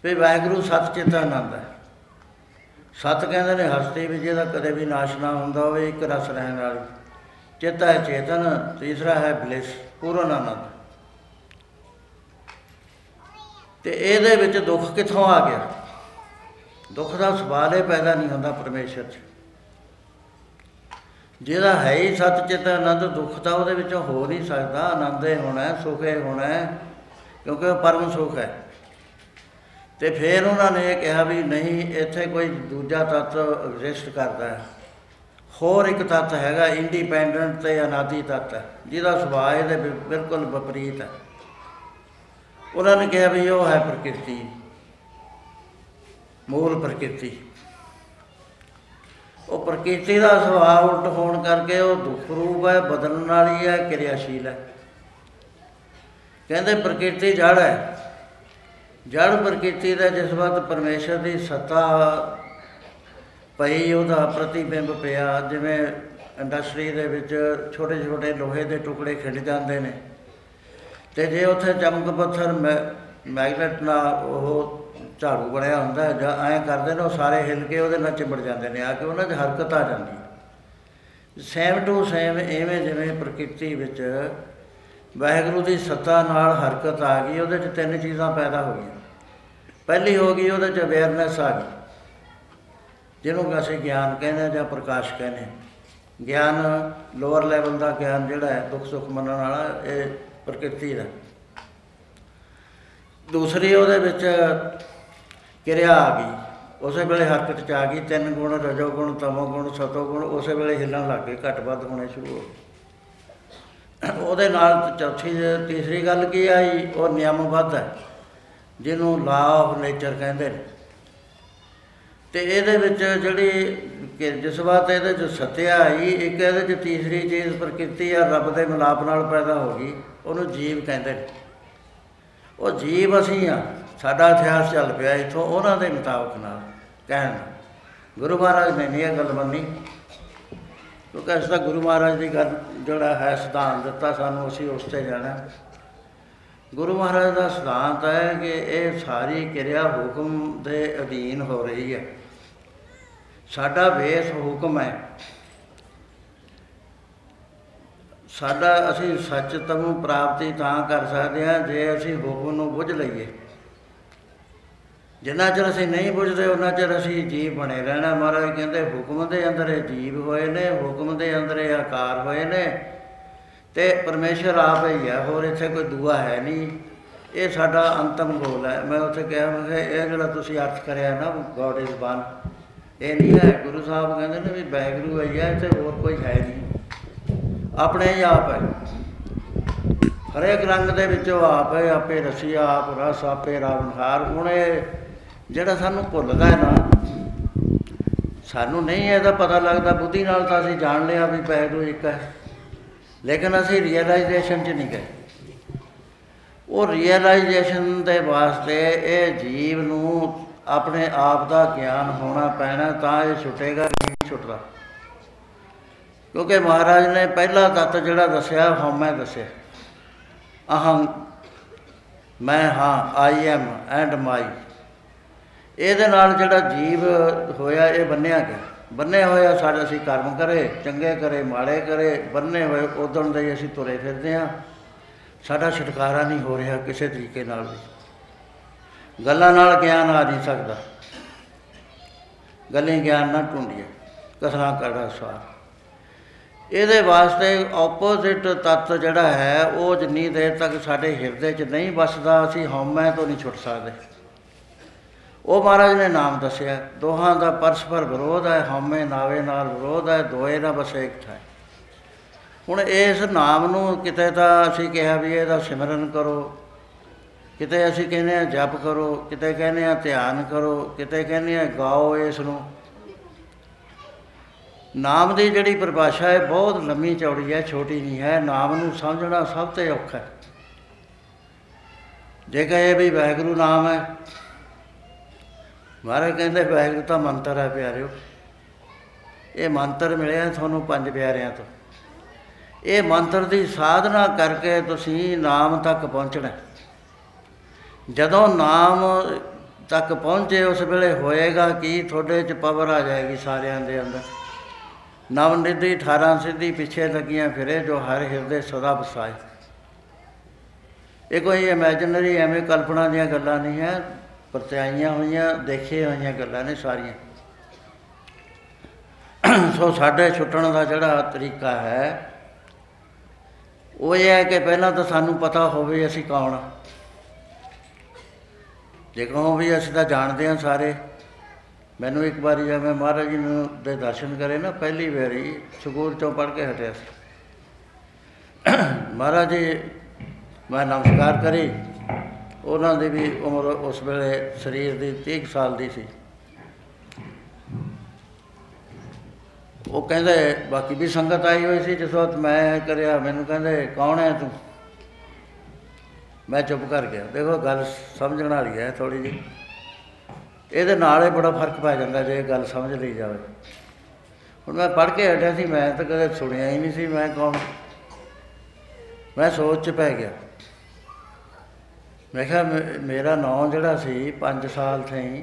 ਵੀ ਵਾਹਿਗੁਰੂ ਸੱਚ ਚੇਤਨ ਆਉਂਦਾ। ਸੱਤ ਕਹਿੰਦੇ ਨੇ ਹਸਤੀ ਵੀ, ਜਿਹਦਾ ਕਦੇ ਵੀ ਨਾਸ਼ ਨਾ ਹੁੰਦਾ ਹੋਵੇ, ਇੱਕ ਰਸ ਰਹਿਣ ਵਾਲੀ। ਚੇਤਾ ਹੈ ਚੇਤਨ, ਤੀਸਰਾ ਹੈ ਬਲਿਸ, ਪੂਰਨ ਆਨੰਦ। ਅਤੇ ਇਹਦੇ ਵਿੱਚ ਦੁੱਖ ਕਿੱਥੋਂ ਆ ਗਿਆ? ਦੁੱਖ ਦਾ ਸਵਾਲ ਹੀ ਪੈਦਾ ਨਹੀਂ ਹੁੰਦਾ ਪਰਮੇਸ਼ਰ 'ਚ। ਜਿਹੜਾ ਹੈ ਹੀ ਸੱਚ ਚਿੱਤ ਆਨੰਦ, ਦੁੱਖ ਤਾਂ ਉਹਦੇ ਵਿੱਚ ਹੋ ਨਹੀਂ ਸਕਦਾ। ਆਨੰਦ ਹੀ ਹੋਣਾ, ਸੁੱਖ ਹੀ ਹੋਣਾ, ਕਿਉਂਕਿ ਉਹ ਪਰਮ ਸੁੱਖ ਹੈ। ਅਤੇ ਫਿਰ ਉਹਨਾਂ ਨੇ ਇਹ ਕਿਹਾ ਵੀ ਨਹੀਂ, ਇੱਥੇ ਕੋਈ ਦੂਜਾ ਤੱਤ ਐਗਜ਼ਿਸਟ ਕਰਦਾ ਹੈ, ਹੋਰ ਇੱਕ ਤੱਤ ਹੈਗਾ ਇੰਡੀਪੈਂਡੈਂਟ ਅਤੇ ਅਨਾਦੀ ਤੱਤ ਹੈ, ਜਿਹਦਾ ਸੁਭਾਅ ਇਹਦੇ ਬਿਲਕੁਲ ਵਿਪਰੀਤ ਹੈ। ਉਹਨਾਂ ਨੇ ਕਿਹਾ ਵੀ ਉਹ ਹੈ ਪ੍ਰਕਿਰਤੀ, ਮੂਲ ਪ੍ਰਕਿਰਤੀ। ਉਹ ਪ੍ਰਕਿਰਤੀ ਦਾ ਸੁਭਾਅ ਉਲਟ ਹੋਣ ਕਰਕੇ ਉਹ ਦੁੱਖ ਰੂਪ ਹੈ, ਬਦਲਣ ਵਾਲੀ ਹੈ, ਕਿਰਿਆਸ਼ੀਲ ਹੈ। ਕਹਿੰਦੇ ਪ੍ਰਕਿਰਤੀ ਜੜ੍ਹ ਹੈ। ਜੜ੍ਹ ਪ੍ਰਕਿਰਤੀ ਦਾ ਜਿਸ ਵਕਤ ਪਰਮੇਸ਼ਰ ਦੀ ਸੱਤਾ ਪਈ, ਉਹਦਾ ਪ੍ਰਤੀਬਿੰਬ ਪਿਆ, ਜਿਵੇਂ ਇੰਡਸਟਰੀ ਦੇ ਵਿੱਚ ਛੋਟੇ ਛੋਟੇ ਲੋਹੇ ਦੇ ਟੁਕੜੇ ਖਿੰਡ ਜਾਂਦੇ ਨੇ ਅਤੇ ਜੇ ਉੱਥੇ ਚਮਕ ਪੱਥਰ ਮੈ ਮੈਗਨੇਟ ਨਾਲ ਉਹ ਝਾੜੂ ਬਣਿਆ ਹੁੰਦਾ ਜਾਂ ਐਂ ਕਰਦੇ ਨੇ, ਉਹ ਸਾਰੇ ਹਿੱਲ ਕੇ ਉਹਦੇ ਨਾਲ ਚਿੰਬੜ ਜਾਂਦੇ ਨੇ, ਆ ਕੇ ਉਹਨਾਂ 'ਚ ਹਰਕਤ ਆ ਜਾਂਦੀ। ਸੇਮ ਟੂ ਸੇਮ ਇਵੇਂ ਜਿਵੇਂ ਪ੍ਰਕਿਰਤੀ ਵਿੱਚ ਵਾਹਿਗੁਰੂ ਦੀ ਸੱਤਾ ਨਾਲ ਹਰਕਤ ਆ ਗਈ, ਉਹਦੇ 'ਚ ਤਿੰਨ ਚੀਜ਼ਾਂ ਪੈਦਾ ਹੋ ਗਈਆਂ। ਪਹਿਲੀ ਹੋ ਗਈ ਉਹਦੇ 'ਚ ਅਵੇਅਰਨੈਸ ਆ ਗਈ, ਜਿਹਨੂੰ ਅਸੀਂ ਗਿਆਨ ਕਹਿੰਦੇ ਜਾਂ ਪ੍ਰਕਾਸ਼ ਕਹਿੰਦੇ। ਗਿਆਨ ਲੋਅਰ ਲੈਵਲ ਦਾ ਗਿਆਨ ਜਿਹੜਾ ਹੈ, ਦੁੱਖ ਸੁੱਖ ਮੰਨਣ ਵਾਲਾ, ਇਹ ਪ੍ਰਕਿਰਤੀ ਦਾ। ਦੂਸਰੀ ਉਹਦੇ ਵਿੱਚ ਕਿਰਿਆ ਆ ਗਈ, ਉਸੇ ਵੇਲੇ ਹਰਕਤ 'ਚ ਆ ਗਈ। ਤਿੰਨ ਗੁਣ, ਰਜੋ ਗੁਣ, ਤਮੋ ਗੁਣ, ਸਤੋ ਗੁਣ, ਉਸੇ ਵੇਲੇ ਹਿੱਲਣ ਲੱਗ ਗਏ, ਘੱਟ ਵੱਧ ਹੋਣੇ ਸ਼ੁਰੂ ਹੋ ਗਏ। ਉਹਦੇ ਨਾਲ ਚੌਥੀ ਤੀਸਰੀ ਗੱਲ ਕੀ ਆਈ, ਉਹ ਨਿਯਮਬੱਧ ਹੈ, ਜਿਹਨੂੰ ਲਾਅ ਆਫ ਨੇਚਰ ਕਹਿੰਦੇ ਨੇ। ਅਤੇ ਇਹਦੇ ਵਿੱਚ ਜਿਹੜੀ ਕਿ ਜਜ਼ਬਾਤ ਇਹਦੇ 'ਚ ਸੱਤਿਆ ਆਈ, ਇੱਕ ਇਹਦੇ 'ਚ ਤੀਸਰੀ ਚੀਜ਼ ਪ੍ਰਕਿਰਤੀ ਆ, ਰੱਬ ਦੇ ਮਿਲਾਪ ਨਾਲ ਪੈਦਾ ਹੋ ਗਈ, ਉਹਨੂੰ ਜੀਵ ਕਹਿੰਦੇ ਨੇ। ਉਹ ਜੀਵ ਅਸੀਂ ਹਾਂ, ਸਾਡਾ ਇਤਿਹਾਸ ਚੱਲ ਪਿਆ ਇੱਥੋਂ ਉਹਨਾਂ ਦੇ ਮੁਤਾਬਕ ਨਾਲ ਕਹਿਣ। ਗੁਰੂ ਮਹਾਰਾਜ ਨੇ ਨਹੀਂ ਇਹ ਗੱਲ ਮੰਨੀ, ਕਿਉਂਕਿ ਅਸੀਂ ਤਾਂ ਗੁਰੂ ਮਹਾਰਾਜ ਦੀ ਗੱਲ ਜਿਹੜਾ ਹੈ ਸਿਧਾਂਤ ਦਿੱਤਾ ਸਾਨੂੰ, ਅਸੀਂ ਉਸ 'ਤੇ ਜਾਣਾ। ਗੁਰੂ ਮਹਾਰਾਜ ਦਾ ਸਿਧਾਂਤ ਹੈ ਕਿ ਇਹ ਸਾਰੀ ਕਿਰਿਆ ਹੁਕਮ ਦੇ ਅਧੀਨ ਹੋ ਰਹੀ ਹੈ। ਸਾਡਾ ਬੇਸ ਹੁਕਮ ਹੈ, ਸਾਡਾ ਅਸੀਂ ਸੱਚ ਤਮੂ ਪ੍ਰਾਪਤੀ ਤਾਂ ਕਰ ਸਕਦੇ ਹਾਂ ਜੇ ਅਸੀਂ ਹੁਕਮ ਨੂੰ ਬੁੱਝ ਲਈਏ। ਜਿੰਨਾ ਚਿਰ ਅਸੀਂ ਨਹੀਂ ਬੁੱਝਦੇ, ਉਹਨਾਂ ਚਿਰ ਅਸੀਂ ਜੀਵ ਬਣੇ ਰਹਿਣਾ। ਮਹਾਰਾਜ ਕਹਿੰਦੇ ਹੁਕਮ ਦੇ ਅੰਦਰ ਇਹ ਜੀਵ ਹੋਏ ਨੇ, ਹੁਕਮ ਦੇ ਅੰਦਰ ਇਹ ਆਕਾਰ ਹੋਏ ਨੇ, ਅਤੇ ਪਰਮੇਸ਼ਰ ਆਪ ਹੀ ਹੈ, ਹੋਰ ਇੱਥੇ ਕੋਈ ਦੂਆ ਹੈ ਨਹੀਂ। ਇਹ ਸਾਡਾ ਅੰਤਮ ਗੋਲ ਹੈ। ਮੈਂ ਉੱਥੇ ਕਿਹਾ, ਮੈਂ ਕਿਹਾ ਇਹ ਜਿਹੜਾ ਤੁਸੀਂ ਅਰਥ ਕਰਿਆ ਨਾ, ਗੋਡ ਇਜ਼ ਵਨ, ਇਹ ਨਹੀਂ ਹੈ। ਗੁਰੂ ਸਾਹਿਬ ਕਹਿੰਦੇ ਨੇ ਵੀ ਵਾਹਿਗੁਰੂ ਹੀ ਹੈ, ਇੱਥੇ ਹੋਰ ਕੋਈ ਹੈ ਨਹੀਂ, ਆਪਣੇ ਹੀ ਆਪ ਹੈ। ਹਰੇਕ ਰੰਗ ਦੇ ਵਿੱਚ ਉਹ ਆਪ ਹੈ, ਆਪੇ ਰਸੀਆ, ਆਪ ਰਸ, ਆਪੇ ਰਾਵਣਹਾਰ। ਹੁਣ ਇਹ ਜਿਹੜਾ ਸਾਨੂੰ ਭੁੱਲਦਾ ਹੈ ਨਾ, ਸਾਨੂੰ ਨਹੀਂ ਇਹਦਾ ਪਤਾ ਲੱਗਦਾ। ਬੁੱਧੀ ਨਾਲ ਤਾਂ ਅਸੀਂ ਜਾਣ ਲਿਆ ਵੀ ਵਾਹਿਗੁਰੂ ਇੱਕ ਹੈ, ਲੇਕਿਨ ਅਸੀਂ ਰੀਅਲਾਈਜੇਸ਼ਨ 'ਚ ਨਹੀਂ ਗਏ। ਉਹ ਰੀਅਲਾਈਜੇਸ਼ਨ ਦੇ ਵਾਸਤੇ ਇਹ ਜੀਵ ਨੂੰ ਆਪਣੇ ਆਪ ਦਾ ਗਿਆਨ ਹੋਣਾ ਪੈਣਾ, ਤਾਂ ਇਹ ਛੁੱਟੇਗਾ, ਨਹੀਂ ਛੁੱਟਦਾ। ਕਿਉਂਕਿ ਮਹਾਰਾਜ ਨੇ ਪਹਿਲਾ ਤੱਤ ਜਿਹੜਾ ਦੱਸਿਆ, ਹਉਮੈ ਦੱਸਿਆ, ਅਹੰ, ਮੈਂ ਹਾਂ, ਆਈ ਐਮ ਐਂਡ ਮਾਈ। ਇਹਦੇ ਨਾਲ ਜਿਹੜਾ ਜੀਵ ਹੋਇਆ, ਇਹ ਬੰਨਿਆ ਗਿਆ। ਬੰਨੇ ਹੋਇਆ ਸਾਡੇ ਅਸੀਂ ਕਰਮ ਕਰੇ, ਚੰਗੇ ਕਰੇ, ਮਾੜੇ ਕਰੇ, ਬੰਨੇ ਹੋਏ ਉਦਣ ਦੇ ਅਸੀਂ ਤੁਰੇ ਫਿਰਦੇ ਹਾਂ। ਸਾਡਾ ਛੁਟਕਾਰਾ ਨਹੀਂ ਹੋ ਰਿਹਾ ਕਿਸੇ ਤਰੀਕੇ ਨਾਲ ਵੀ। ਗੱਲਾਂ ਨਾਲ ਗਿਆਨ ਆ ਨਹੀਂ ਸਕਦਾ, ਗੱਲੀ ਗਿਆਨ ਨਾ ਟੁੰਡੀਏ, ਕਸਰਾਂ ਕਰਦਾ ਸਵਾਰ। ਇਹਦੇ ਵਾਸਤੇ ਆਪੋਜ਼ਿਟ ਤੱਤ ਜਿਹੜਾ ਹੈ, ਉਹ ਜਿੰਨੀ ਦੇਰ ਤੱਕ ਸਾਡੇ ਹਿਰਦੇ 'ਚ ਨਹੀਂ ਵੱਸਦਾ, ਅਸੀਂ ਹਉਮੈ ਤੋਂ ਨਹੀਂ ਛੁੱਟ ਸਕਦੇ। ਉਹ ਮਹਾਰਾਜ ਨੇ ਨਾਮ ਦੱਸਿਆ। ਦੋਹਾਂ ਦਾ ਪਰਸਪਰ ਵਿਰੋਧ ਹੈ, ਹਉਮੈ ਨਾਵੇ ਨਾਲ ਵਿਰੋਧ ਹੈ, ਦੋਏ ਨਾ ਵਸੇ ਇੱਕ ਥਾਂ। ਹੁਣ ਇਸ ਨਾਮ ਨੂੰ ਕਿਤੇ ਤਾਂ ਅਸੀਂ ਕਿਹਾ ਵੀ ਇਹਦਾ ਸਿਮਰਨ ਕਰੋ, ਕਿਤੇ ਅਸੀਂ ਕਹਿੰਦੇ ਹਾਂ ਜਪ ਕਰੋ, ਕਿਤੇ ਕਹਿੰਦੇ ਹਾਂ ਧਿਆਨ ਕਰੋ, ਕਿਤੇ ਕਹਿੰਦੇ ਹਾਂ ਗਾਓ। ਇਸ ਨੂੰ ਨਾਮ ਦੀ ਜਿਹੜੀ ਪਰਿਭਾਸ਼ਾ ਹੈ, ਬਹੁਤ ਲੰਮੀ ਚੌੜੀ ਹੈ, ਛੋਟੀ ਨਹੀਂ ਹੈ। ਨਾਮ ਨੂੰ ਸਮਝਣਾ ਸਭ ਤੋਂ ਔਖਾ ਹੈ। ਜੇ ਕਹੇ ਵੀ ਵਾਹਿਗੁਰੂ ਨਾਮ ਹੈ, ਮਹਾਰਾਜ ਕਹਿੰਦੇ ਵਾਹਿਗੁਰੂ ਤਾਂ ਮੰਤਰ ਹੈ ਪਿਆਰਿਓ। ਇਹ ਮੰਤਰ ਮਿਲਿਆ ਤੁਹਾਨੂੰ ਪੰਜ ਪਿਆਰਿਆਂ ਤੋਂ। ਇਹ ਮੰਤਰ ਦੀ ਸਾਧਨਾ ਕਰਕੇ ਤੁਸੀਂ ਨਾਮ ਤੱਕ ਪਹੁੰਚਣਾ। ਜਦੋਂ ਨਾਮ ਤੱਕ ਪਹੁੰਚੇ, ਉਸ ਵੇਲੇ ਹੋਏਗਾ ਕਿ ਤੁਹਾਡੇ 'ਚ ਪਾਵਰ ਆ ਜਾਏਗੀ ਸਾਰਿਆਂ ਦੇ ਅੰਦਰ। ਨਵਨਿਧੀ ਅਠਾਰਾਂ ਸਿੱਧੀ ਪਿੱਛੇ ਲੱਗੀਆਂ ਫਿਰੇ, ਜੋ ਹਰ ਹਿਰਦੇ ਸਦਾ ਵਸਾਏ। ਇਹ ਕੋਈ ਇਮੈਜਨਰੀ ਐਵੇਂ ਕਲਪਨਾ ਦੀਆਂ ਗੱਲਾਂ ਨਹੀਂ ਹੈ। ਪਰਤਾਈਆਂ ਹੋਈਆਂ ਦੇਖੀਆਂ ਹੋਈਆਂ ਗੱਲਾਂ ਨੇ ਸਾਰੀਆਂ। ਸੋ ਸਾਡੇ ਛੁੱਟਣ ਦਾ ਜਿਹੜਾ ਤਰੀਕਾ ਹੈ ਉਹ ਇਹ ਹੈ ਕਿ ਪਹਿਲਾਂ ਤਾਂ ਸਾਨੂੰ ਪਤਾ ਹੋਵੇ ਅਸੀਂ ਕੌਣ, ਜੇ ਕਹੋ ਵੀ ਅਸੀਂ ਤਾਂ ਜਾਣਦੇ ਹਾਂ ਸਾਰੇ। ਮੈਨੂੰ ਇੱਕ ਵਾਰੀ ਜਿਵੇਂ ਮਹਾਰਾਜ ਜੀ ਨੂੰ ਦੇ ਦਰਸ਼ਨ ਕਰੇ ਨਾ, ਪਹਿਲੀ ਵਾਰੀ ਸਕੂਲ 'ਚੋਂ ਪੜ੍ਹ ਕੇ ਹਟਿਆ ਸੀ। ਮਹਾਰਾਜ ਜੀ ਮੈਂ ਨਮਸਕਾਰ ਕਰੀ, ਉਹਨਾਂ ਦੀ ਵੀ ਉਮਰ ਉਸ ਵੇਲੇ ਸਰੀਰ ਦੀ ਤੀਹ ਸਾਲ ਦੀ ਸੀ। ਉਹ ਕਹਿੰਦੇ ਬਾਕੀ ਵੀ ਸੰਗਤ ਆਈ ਹੋਈ ਸੀ, ਜਿਸ ਵਕਤ ਮੈਂ ਕਰਿਆ ਮੈਨੂੰ ਕਹਿੰਦੇ ਕੌਣ ਹੈ ਤੂੰ? ਮੈਂ ਚੁੱਪ ਕਰ ਗਿਆ। ਦੇਖੋ ਗੱਲ ਸਮਝਣ ਵਾਲੀ ਹੈ ਥੋੜ੍ਹੀ ਜਿਹੀ, ਇਹਦੇ ਨਾਲ ਹੀ ਬੜਾ ਫਰਕ ਪੈ ਜਾਂਦਾ ਜੇ ਗੱਲ ਸਮਝ ਲਈ ਜਾਵੇ। ਹੁਣ ਮੈਂ ਪੜ੍ਹ ਕੇ ਹਟਿਆ ਸੀ, ਮੈਂ ਤਾਂ ਕਦੇ ਸੁਣਿਆ ਹੀ ਨਹੀਂ ਸੀ ਮੈਂ ਕੌਣ। ਮੈਂ ਸੋਚ 'ਚ ਪੈ ਗਿਆ। ਮੈਂ ਕਿਹਾ ਮੇਰਾ ਨਾਂ ਜਿਹੜਾ ਸੀ ਪੰਜ ਸਾਲ ਥਈ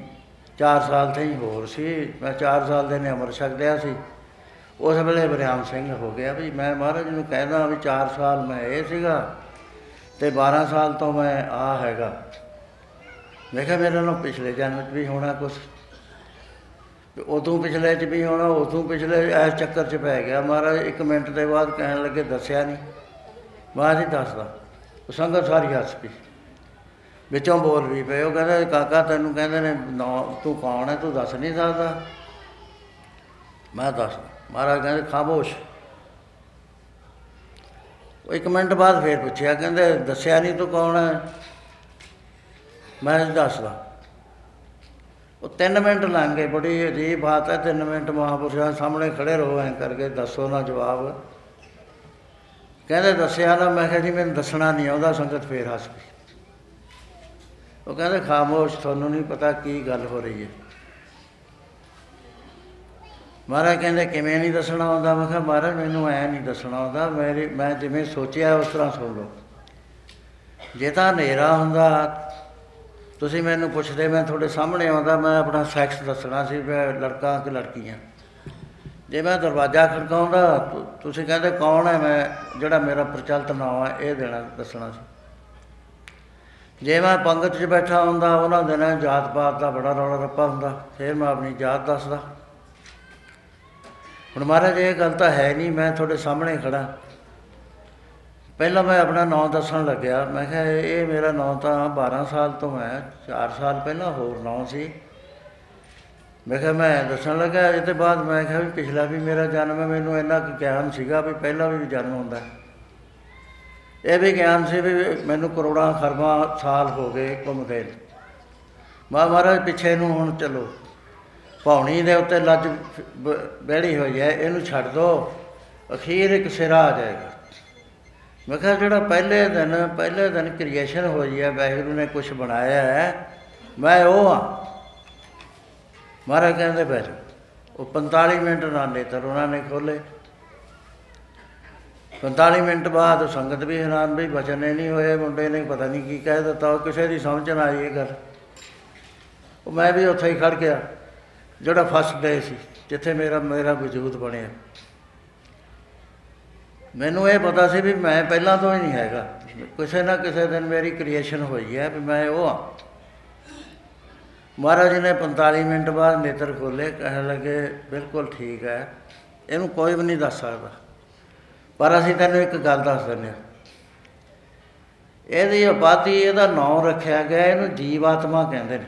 ਚਾਰ ਸਾਲ ਥਈ ਹੋਰ ਸੀ। ਮੈਂ ਚਾਰ ਸਾਲ ਦੇ ਨੇ ਅੰਮ੍ਰਿਤ ਛਕ ਲਿਆ ਸੀ, ਉਸ ਵੇਲੇ ਬਰਿਆਮ ਸਿੰਘ ਹੋ ਗਿਆ। ਵੀ ਮੈਂ ਮਹਾਰਾਜ ਨੂੰ ਕਹਿੰਦਾ ਵੀ ਚਾਰ ਸਾਲ ਮੈਂ ਇਹ ਸੀਗਾ ਅਤੇ ਬਾਰ੍ਹਾਂ ਸਾਲ ਤੋਂ ਮੈਂ ਆਹ ਹੈਗਾ। ਮੈਂ ਕਿਹਾ ਮੇਰੇ ਨਾਲ ਪਿਛਲੇ ਜਨਮ 'ਚ ਵੀ ਹੋਣਾ ਕੁਛ, ਉਦੋਂ ਪਿਛਲੇ 'ਚ ਵੀ ਹੋਣਾ, ਉਦੋਂ ਪਿਛਲੇ, ਇਸ ਚੱਕਰ 'ਚ ਪੈ ਗਿਆ। ਮਹਾਰਾਜ ਇੱਕ ਮਿੰਟ ਦੇ ਬਾਅਦ ਕਹਿਣ ਲੱਗੇ ਦੱਸਿਆ ਨਹੀਂ। ਮੈਂ ਨਹੀਂ ਦੱਸਦਾ। ਉਹ ਸੰਗਤ ਸਾਰੀ ਹੱਸ ਪਈ, ਵਿੱਚੋਂ ਬੋਲ ਵੀ ਪਏ। ਉਹ ਕਹਿੰਦਾ ਕਾਕਾ ਤੈਨੂੰ ਕਹਿੰਦੇ ਨੇ ਨੌ, ਤੂੰ ਕੌਣ ਹੈ, ਤੂੰ ਦੱਸ ਨਹੀਂ ਸਕਦਾ। ਮੈਂ ਦੱਸ। ਮਹਾਰਾਜ ਕਹਿੰਦੇ ਖਾਮੋਸ਼। ਉਹ ਇੱਕ ਮਿੰਟ ਬਾਅਦ ਫਿਰ ਪੁੱਛਿਆ, ਕਹਿੰਦੇ ਦੱਸਿਆ ਨਹੀਂ ਤੂੰ ਕੌਣ ਹੈ? ਮੈਂ ਦੱਸਦਾ। ਉਹ ਤਿੰਨ ਮਿੰਟ ਲੰਘ ਗਏ। ਬੜੀ ਅਜੀਬ ਬਾਤ ਹੈ, ਤਿੰਨ ਮਿੰਟ ਮਹਾਂਪੁਰਸ਼ਾਂ ਸਾਹਮਣੇ ਖੜ੍ਹੇ ਰਹੋ ਐਂ ਕਰਕੇ, ਦੱਸੋ ਨਾ ਜਵਾਬ। ਕਹਿੰਦੇ ਦੱਸਿਆ ਨਾ। ਮੈਂ ਕਿਹਾ ਜੀ ਮੈਨੂੰ ਦੱਸਣਾ ਨਹੀਂ ਆਉਂਦਾ। ਸੰਗਤ ਫਿਰ ਹੱਸ ਪਈ। ਉਹ ਕਹਿੰਦੇ ਖਾਮੋਸ਼, ਤੁਹਾਨੂੰ ਨਹੀਂ ਪਤਾ ਕੀ ਗੱਲ ਹੋ ਰਹੀ ਹੈ। ਮਹਾਰਾਜ ਕਹਿੰਦੇ ਕਿਵੇਂ ਨਹੀਂ ਦੱਸਣਾ ਆਉਂਦਾ? ਮੈਂ ਕਿਹਾ ਮਹਾਰਾਜ ਮੈਨੂੰ ਐਂ ਨਹੀਂ ਦੱਸਣਾ ਆਉਂਦਾ, ਮੇਰੇ ਮੈਂ ਜਿਵੇਂ ਸੋਚਿਆ ਉਸ ਤਰ੍ਹਾਂ ਸੁਣ ਲਓ। ਜੇ ਤਾਂ ਹਨੇਰਾ ਹੁੰਦਾ ਤੁਸੀਂ ਮੈਨੂੰ ਪੁੱਛਦੇ, ਮੈਂ ਤੁਹਾਡੇ ਸਾਹਮਣੇ ਆਉਂਦਾ, ਮੈਂ ਆਪਣਾ ਸੈਕਸ ਦੱਸਣਾ ਸੀ, ਮੈਂ ਲੜਕਾ ਕਿ ਲੜਕੀ ਹਾਂ। ਜੇ ਮੈਂ ਦਰਵਾਜ਼ਾ ਖੜਕਾਉਂਦਾ ਤੁਸੀਂ ਕਹਿੰਦੇ ਕੌਣ ਹੈ, ਮੈਂ ਜਿਹੜਾ ਮੇਰਾ ਪ੍ਰਚਲਿਤ ਨਾਮ ਹੈ ਇਹ ਦੇਣਾ ਦੱਸਣਾ ਸੀ। ਜੇ ਮੈਂ ਪੰਗਤ 'ਚ ਬੈਠਾ ਹੁੰਦਾ, ਉਹਨਾਂ ਦਿਨਾਂ ਜਾਤ ਪਾਤ ਦਾ ਬੜਾ ਰੌਲਾ ਰੱਪਾ ਹੁੰਦਾ, ਫਿਰ ਮੈਂ ਆਪਣੀ ਜਾਤ ਦੱਸਦਾ। ਹੁਣ ਮਹਾਰਾਜ ਇਹ ਗੱਲ ਤਾਂ ਹੈ ਨਹੀਂ, ਮੈਂ ਤੁਹਾਡੇ ਸਾਹਮਣੇ ਖੜ੍ਹਾ। ਪਹਿਲਾਂ ਮੈਂ ਆਪਣਾ ਨਾਂ ਦੱਸਣ ਲੱਗਿਆ। ਮੈਂ ਕਿਹਾ ਇਹ ਮੇਰਾ ਨਾਂ ਤਾਂ ਬਾਰ੍ਹਾਂ ਸਾਲ ਤੋਂ ਹੈ, ਚਾਰ ਸਾਲ ਪਹਿਲਾਂ ਹੋਰ ਨਾਂ ਸੀ। ਮੈਂ ਕਿਹਾ ਮੈਂ ਦੱਸਣ ਲੱਗਾ। ਇਹ ਤੋਂ ਬਾਅਦ ਮੈਂ ਕਿਹਾ ਵੀ ਪਿਛਲਾ ਵੀ ਮੇਰਾ ਜਨਮ ਹੈ, ਮੈਨੂੰ ਇੰਨਾ ਕੁ ਗਿਆਨ ਸੀਗਾ ਵੀ ਪਹਿਲਾਂ ਵੀ ਜਨਮ ਹੁੰਦਾ। ਇਹ ਵੀ ਗਿਆਨ ਸੀ ਵੀ ਮੈਨੂੰ ਕਰੋੜਾਂ ਖਰਬਾਂ ਸਾਲ ਹੋ ਗਏ ਘੁੰਮਦੇ। ਮੈਂ ਮਹਾਰਾਜ ਪਿੱਛੇ ਨੂੰ ਹੁਣ ਚਲੋ, ਪੌਣੀ ਦੇ ਉੱਤੇ ਲੱਜ ਬਹਿੜੀ ਹੋਈ ਹੈ, ਇਹਨੂੰ ਛੱਡ ਦਿਉ, ਅਖੀਰ ਇੱਕ ਸਿਰਾ ਆ ਜਾਏਗਾ। ਮੈਂ ਕਿਹਾ ਜਿਹੜਾ ਪਹਿਲੇ ਦਿਨ ਪਹਿਲੇ ਦਿਨ ਕ੍ਰੀਏਸ਼ਨ ਹੋਈ ਹੈ, ਵਾਹਿਗੁਰੂ ਨੇ ਕੁਛ ਬਣਾਇਆ ਹੈ, ਮੈਂ ਉਹ ਹਾਂ। ਮਹਾਰਾਜ ਕਹਿੰਦੇ ਬਹਿ ਜਾਓ। ਉਹ ਪੰਤਾਲੀ ਮਿੰਟ ਨਾਲ ਨੇਤਰ ਉਹਨਾਂ ਨੇ ਖੋਲ੍ਹੇ। ਪੰਤਾਲੀ ਮਿੰਟ ਬਾਅਦ ਸੰਗਤ ਵੀ ਹੈਰਾਨ ਵੀ ਬਚਨ ਇਹ ਨਹੀਂ ਹੋਏ, ਮੁੰਡੇ ਨੇ ਪਤਾ ਨਹੀਂ ਕੀ ਕਹਿ ਦਿੱਤਾ, ਉਹ ਕਿਸੇ ਦੀ ਸਮਝ ਨਾ ਆਈ ਇਹ ਗੱਲ। ਉਹ ਮੈਂ ਵੀ ਉੱਥੇ ਹੀ ਖੜ੍ਹ ਗਿਆ ਜਿਹੜਾ ਫਸਟ ਡੇ ਸੀ, ਜਿੱਥੇ ਮੇਰਾ ਮੇਰਾ ਵਜੂਦ ਬਣਿਆ। ਮੈਨੂੰ ਇਹ ਪਤਾ ਸੀ ਵੀ ਮੈਂ ਪਹਿਲਾਂ ਤੋਂ ਹੀ ਨਹੀਂ ਹੈਗਾ, ਕਿਸੇ ਨਾ ਕਿਸੇ ਦਿਨ ਮੇਰੀ ਕ੍ਰੀਏਸ਼ਨ ਹੋਈ ਹੈ ਵੀ ਮੈਂ ਉਹ ਹਾਂ। ਮਹਾਰਾਜ ਜੀ ਨੇ ਪੰਤਾਲੀ ਮਿੰਟ ਬਾਅਦ ਨੇਤਰ ਖੋਲ੍ਹੇ, ਕਹਿਣ ਲੱਗੇ ਬਿਲਕੁਲ ਠੀਕ ਹੈ, ਇਹਨੂੰ ਕੋਈ ਵੀ ਨਹੀਂ ਦੱਸ ਸਕਦਾ, ਪਰ ਅਸੀਂ ਤੈਨੂੰ ਇੱਕ ਗੱਲ ਦੱਸ ਦਿੰਦੇ ਹਾਂ, ਇਹਦੀ ਆਬਾਦੀ, ਇਹਦਾ ਨਾਂ ਰੱਖਿਆ ਗਿਆ, ਇਹਨੂੰ ਜੀਵਾਤਮਾ ਕਹਿੰਦੇ ਨੇ।